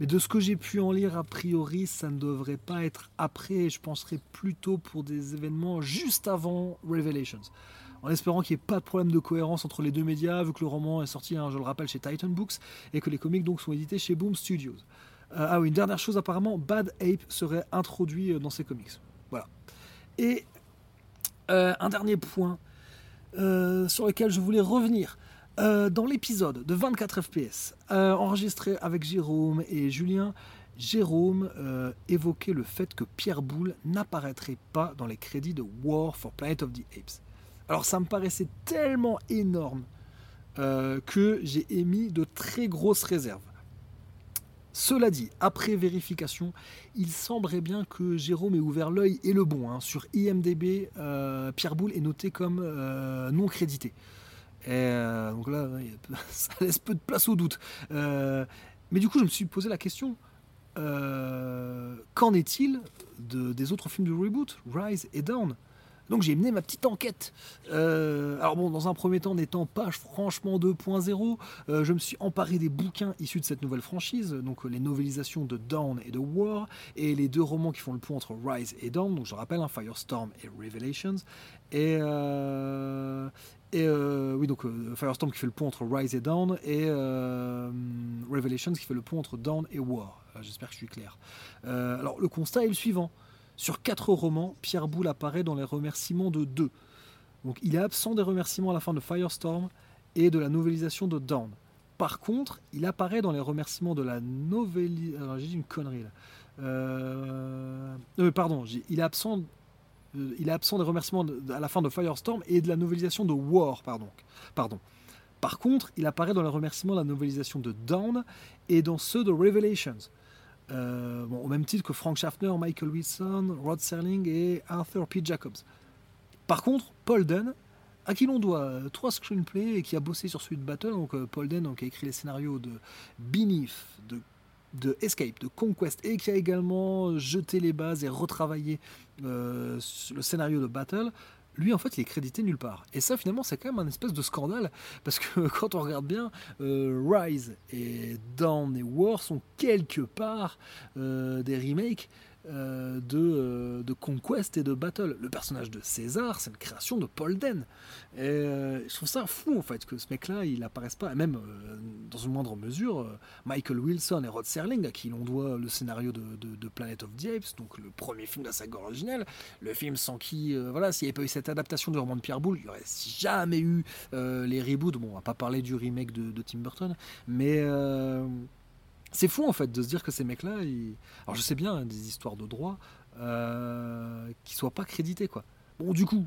Mais de ce que j'ai pu en lire, a priori, ça ne devrait pas être après. Je penserais plutôt pour des événements juste avant Revelations. En espérant qu'il n'y ait pas de problème de cohérence entre les deux médias, vu que le roman est sorti, je le rappelle, chez Titan Books, et que les comics donc sont édités chez Boom Studios. Ah oui, une dernière chose, apparemment, Bad Ape serait introduit dans ces comics. Voilà. Et... un dernier point sur lequel je voulais revenir. Dans l'épisode de 24FPS, enregistré avec Jérôme et Julien, Jérôme évoquait le fait que Pierre Boulle n'apparaîtrait pas dans les crédits de War for Planet of the Apes. Alors ça me paraissait tellement énorme que j'ai émis de très grosses réserves. Cela dit, après vérification, il semblerait bien que Jérôme ait ouvert l'œil et le bon. Sur IMDB, Pierre Boulle est noté comme non crédité. Et, donc là, ça laisse peu de place au doute. Mais du coup, je me suis posé la question, qu'en est-il des autres films du reboot, Rise et Dawn ? Donc j'ai mené ma petite enquête. Alors bon, dans un premier temps, n'étant pas franchement 2.0, je me suis emparé des bouquins issus de cette nouvelle franchise, donc les novélisations de Dawn et de War, et les 2 romans qui font le pont entre Rise et Dawn, donc je rappelle, Firestorm et Revelations, et Firestorm qui fait le pont entre Rise et Dawn, et Revelations qui fait le pont entre Dawn et War. J'espère que je suis clair. Alors le constat est le suivant. Sur 4 romans, Pierre Boulle apparaît dans les remerciements de 2. Donc il est absent des remerciements à la fin de Firestorm et de la novélisation de Dawn. Par contre, il apparaît dans les remerciements de la novélisation... Alors j'ai dit une connerie là. Il est absent des remerciements à la fin de Firestorm et de la novélisation de War, pardon. Par contre, il apparaît dans les remerciements de la novélisation de Dawn et dans ceux de Revelations. Au même titre que Frank Schaffner, Michael Wilson, Rod Serling et Arthur P. Jacobs. Par contre, Paul Denne, à qui l'on doit 3 screenplays et qui a bossé sur celui de Battle, donc Paul Denne qui a écrit les scénarios de Beneath, de Escape, de Conquest, et qui a également jeté les bases et retravaillé le scénario de Battle, lui en fait il est crédité nulle part. Et ça finalement c'est quand même un espèce de scandale, parce que quand on regarde bien, Rise et Dawn et War sont quelque part des remakes de Conquest et de Battle. Le personnage de César, c'est une création de Paul Denne. Et je trouve ça fou en fait que ce mec là il n'apparaisse pas, et même dans une moindre mesure Michael Wilson et Rod Serling, à qui l'on doit le scénario de Planet of the Apes, donc le premier film de la saga originelle, le film sans qui s'il n'y avait pas eu cette adaptation du roman de Pierre Boulle, il n'y aurait jamais eu les reboots. Bon, on va pas parler du remake de Tim Burton, mais c'est fou en fait de se dire que ces mecs-là, alors je sais bien, des histoires de droit, qui soient pas crédités quoi. Bon, du coup,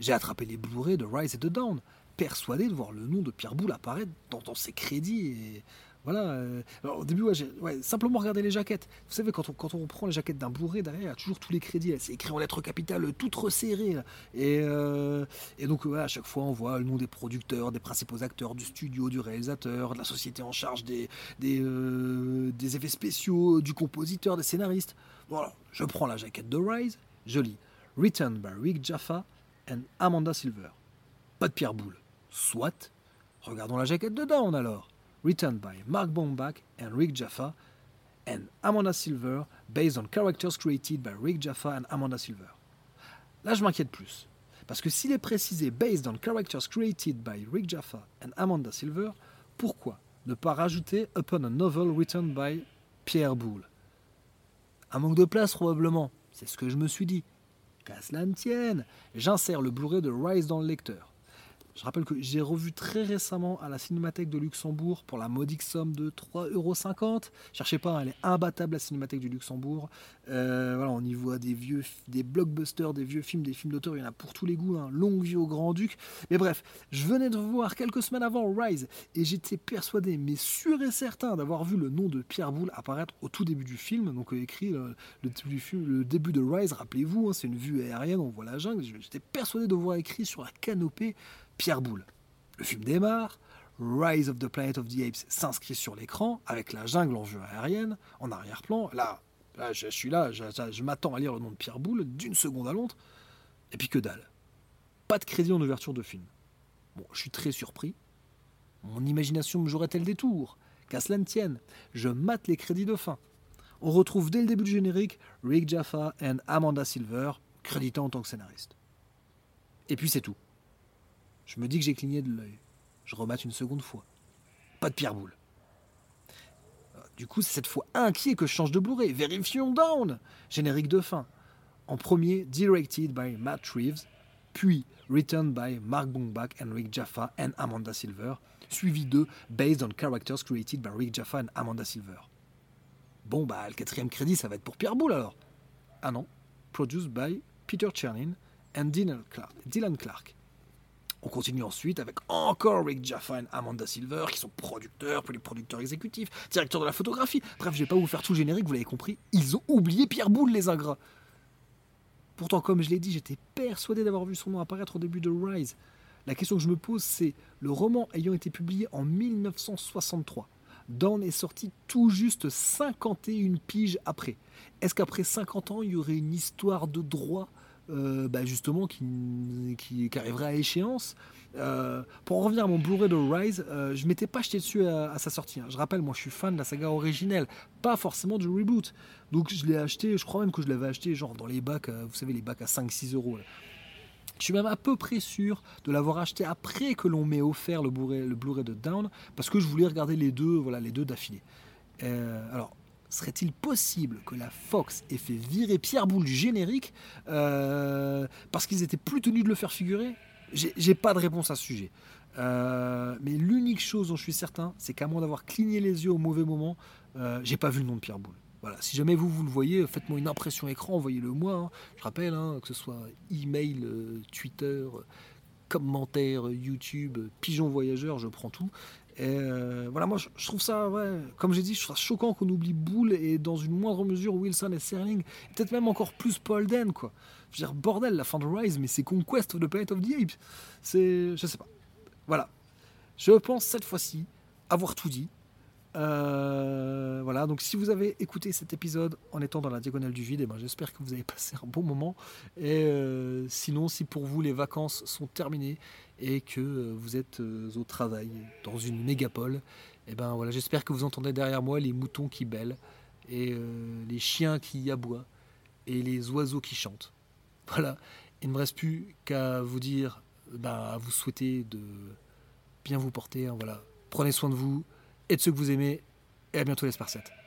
j'ai attrapé les Blu-ray de Rise et de Dawn, persuadé de voir le nom de Pierre Boulle apparaître dans ses crédits. Et voilà. Alors, au début, j'ai simplement regardé les jaquettes. Vous savez, quand on prend les jaquettes d'un Blu-ray, derrière, il y a toujours tous les crédits. Là, c'est écrit en lettres capitales, toutes resserrées. Là. Et donc, à chaque fois, on voit le nom des producteurs, des principaux acteurs, du studio, du réalisateur, de la société en charge des effets spéciaux, du compositeur, des scénaristes. Bon, alors, je prends la jaquette de Rise, je lis « Written by Rick Jaffa and Amanda Silver ». Pas de Pierre Boulle. Soit. Regardons la jaquette de Dawn, alors. Written by Mark Bomback and Rick Jaffa and Amanda Silver, based on characters created by Rick Jaffa and Amanda Silver. Là, je m'inquiète plus, parce que s'il est précisé based on characters created by Rick Jaffa and Amanda Silver, pourquoi ne pas rajouter upon a novel written by Pierre Boulle ? Un manque de place, probablement, c'est ce que je me suis dit. Qu'à cela ne tienne, j'insère le Blu-ray de Rise dans le lecteur. Je rappelle que j'ai revu très récemment à la Cinémathèque de Luxembourg pour la modique somme de 3,50 €. Cherchez pas, elle est imbattable, la Cinémathèque du Luxembourg. Voilà, on y voit des blockbusters, des vieux films, des films d'auteur, il y en a pour tous les goûts, hein. Longue vie au Grand-Duc. Mais bref, je venais de voir quelques semaines avant Rise et j'étais persuadé, mais sûr et certain, d'avoir vu le nom de Pierre Boulle apparaître au tout début du film. Donc écrit le début de Rise, rappelez-vous, hein, c'est une vue aérienne, on voit la jungle. J'étais persuadé de voir écrit sur un canopé Pierre Boulle. Le film démarre, Rise of the Planet of the Apes s'inscrit sur l'écran, avec la jungle en vue aérienne, en arrière-plan. Là je suis là, je m'attends à lire le nom de Pierre Boulle d'une seconde à l'autre, et puis que dalle. Pas de crédit en ouverture de film. Bon, je suis très surpris. Mon imagination me jouerait-elle des tours? Qu'à cela ne tienne, je mate les crédits de fin. On retrouve dès le début du générique Rick Jaffa et Amanda Silver, crédités en tant que scénaristes. Et puis c'est tout. Je me dis que j'ai cligné de l'œil. Je remate une seconde fois. Pas de Pierre Boulle. Du coup, c'est cette fois inquiet que je change de Blu-ray. Vérifions down. Générique de fin. En premier, directed by Matt Reeves, puis written by Mark Baumbach and Rick Jaffa and Amanda Silver, suivi de based on characters created by Rick Jaffa and Amanda Silver. Bon, bah, le quatrième crédit, ça va être pour Pierre Boulle alors. Ah non, produced by Peter Chernin and Dylan Clark. On continue ensuite avec encore Rick Jaffa et Amanda Silver, qui sont producteurs, puis les producteurs exécutifs, directeurs de la photographie. Bref, je vais pas vous faire tout le générique, vous l'avez compris, ils ont oublié Pierre Boulle, les ingrats. Pourtant, comme je l'ai dit, j'étais persuadé d'avoir vu son nom apparaître au début de Rise. La question que je me pose, c'est, le roman ayant été publié en 1963, Dawn est sorti tout juste 51 piges après. Est-ce qu'après 50 ans, il y aurait une histoire de droit justement qui arriverait à échéance. Pour en revenir à mon Blu-ray de Rise, je m'étais pas jeté dessus à sa sortie, hein. Je rappelle, moi je suis fan de la saga originelle, pas forcément du reboot, donc je l'ai acheté, je crois même que je l'avais acheté genre dans les bacs, vous savez, les bacs à 5-6 €. Je suis même à peu près sûr de l'avoir acheté après que l'on m'ait offert le Blu-ray de Down, parce que je voulais regarder les deux d'affilée. Alors, serait-il possible que la Fox ait fait virer Pierre Boulle du générique parce qu'ils étaient plus tenus de le faire figurer? J'ai pas de réponse à ce sujet. Mais l'unique chose dont je suis certain, c'est qu'à moins d'avoir cligné les yeux au mauvais moment, j'ai pas vu le nom de Pierre Boulle. Voilà. Si jamais vous le voyez, faites-moi une impression écran, envoyez-le moi. Hein. Je rappelle, hein, que ce soit email, Twitter, commentaires, YouTube, pigeon voyageur, je prends tout. Et voilà, moi je trouve ça, ouais, comme j'ai dit, je trouve ça choquant qu'on oublie Boulle et dans une moindre mesure Wilson et Serling, peut-être même encore plus Paul Den, quoi. Je veux dire, bordel, la fin de Rise, mais c'est Conquest of the Planet of the Apes. C'est, je sais pas. Voilà. Je pense cette fois-ci avoir tout dit. Voilà, donc si vous avez écouté cet épisode en étant dans la diagonale du vide, eh ben, j'espère que vous avez passé un bon moment, et sinon, si pour vous les vacances sont terminées et que vous êtes au travail dans une mégapole, eh ben, voilà, j'espère que vous entendez derrière moi les moutons qui bêlent et les chiens qui aboient et les oiseaux qui chantent. Voilà, il ne me reste plus qu'à vous dire, à vous souhaiter de bien vous porter, hein, voilà. Prenez soin de vous et de ceux que vous aimez, et à bientôt les Spartiates.